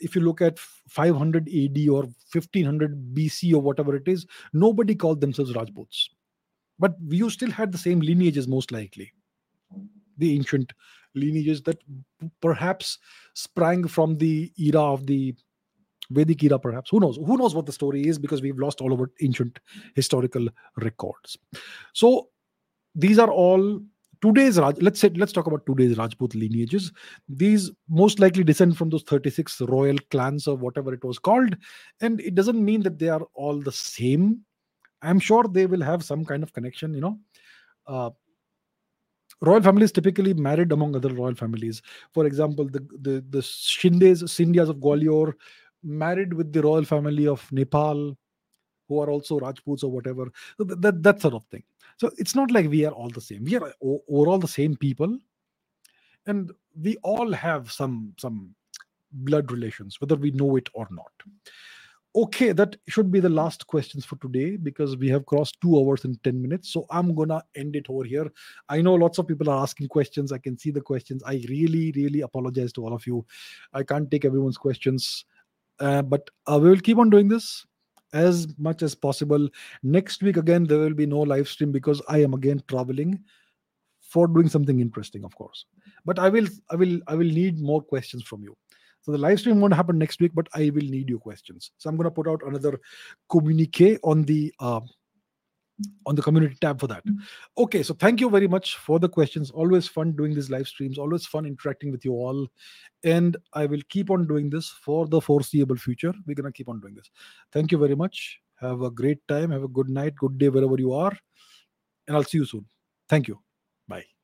If you look at 500 AD or 1500 BC or whatever it is, nobody called themselves Rajputs. But you still had the same lineages, most likely. The ancient lineages that perhaps sprang from the era of the Vedic era, perhaps. Who knows what the story is, because we've lost all of our ancient historical records. So these are all today's let's talk about today's Rajput lineages. These most likely descend from those 36 royal clans or whatever it was called, and it doesn't mean that they are all the same. I'm sure they will have some kind of connection, you know. Royal families typically married among other royal families. For example, the Sindhyas of Gwalior married with the royal family of Nepal, who are also Rajputs or whatever. So that sort of thing. So it's not like we are all the same. We are overall the same people, and we all have some blood relations, whether we know it or not. Okay, that should be the last questions for today, because we have crossed 2 hours and 10 minutes. So I'm going to end it over here. I know lots of people are asking questions. I can see the questions. I really, really apologize to all of you. I can't take everyone's questions. But we will keep on doing this as much as possible. Next week, again, there will be no live stream because I am again traveling for doing something interesting, of course. But I will need more questions from you. So the live stream won't happen next week, but I will need your questions. So I'm going to put out another communique on the community tab for that. Okay, so thank you very much for the questions. Always fun doing these live streams. Always fun interacting with you all. And I will keep on doing this for the foreseeable future. We're going to keep on doing this. Thank you very much. Have a great time. Have a good night, good day, wherever you are. And I'll see you soon. Thank you. Bye.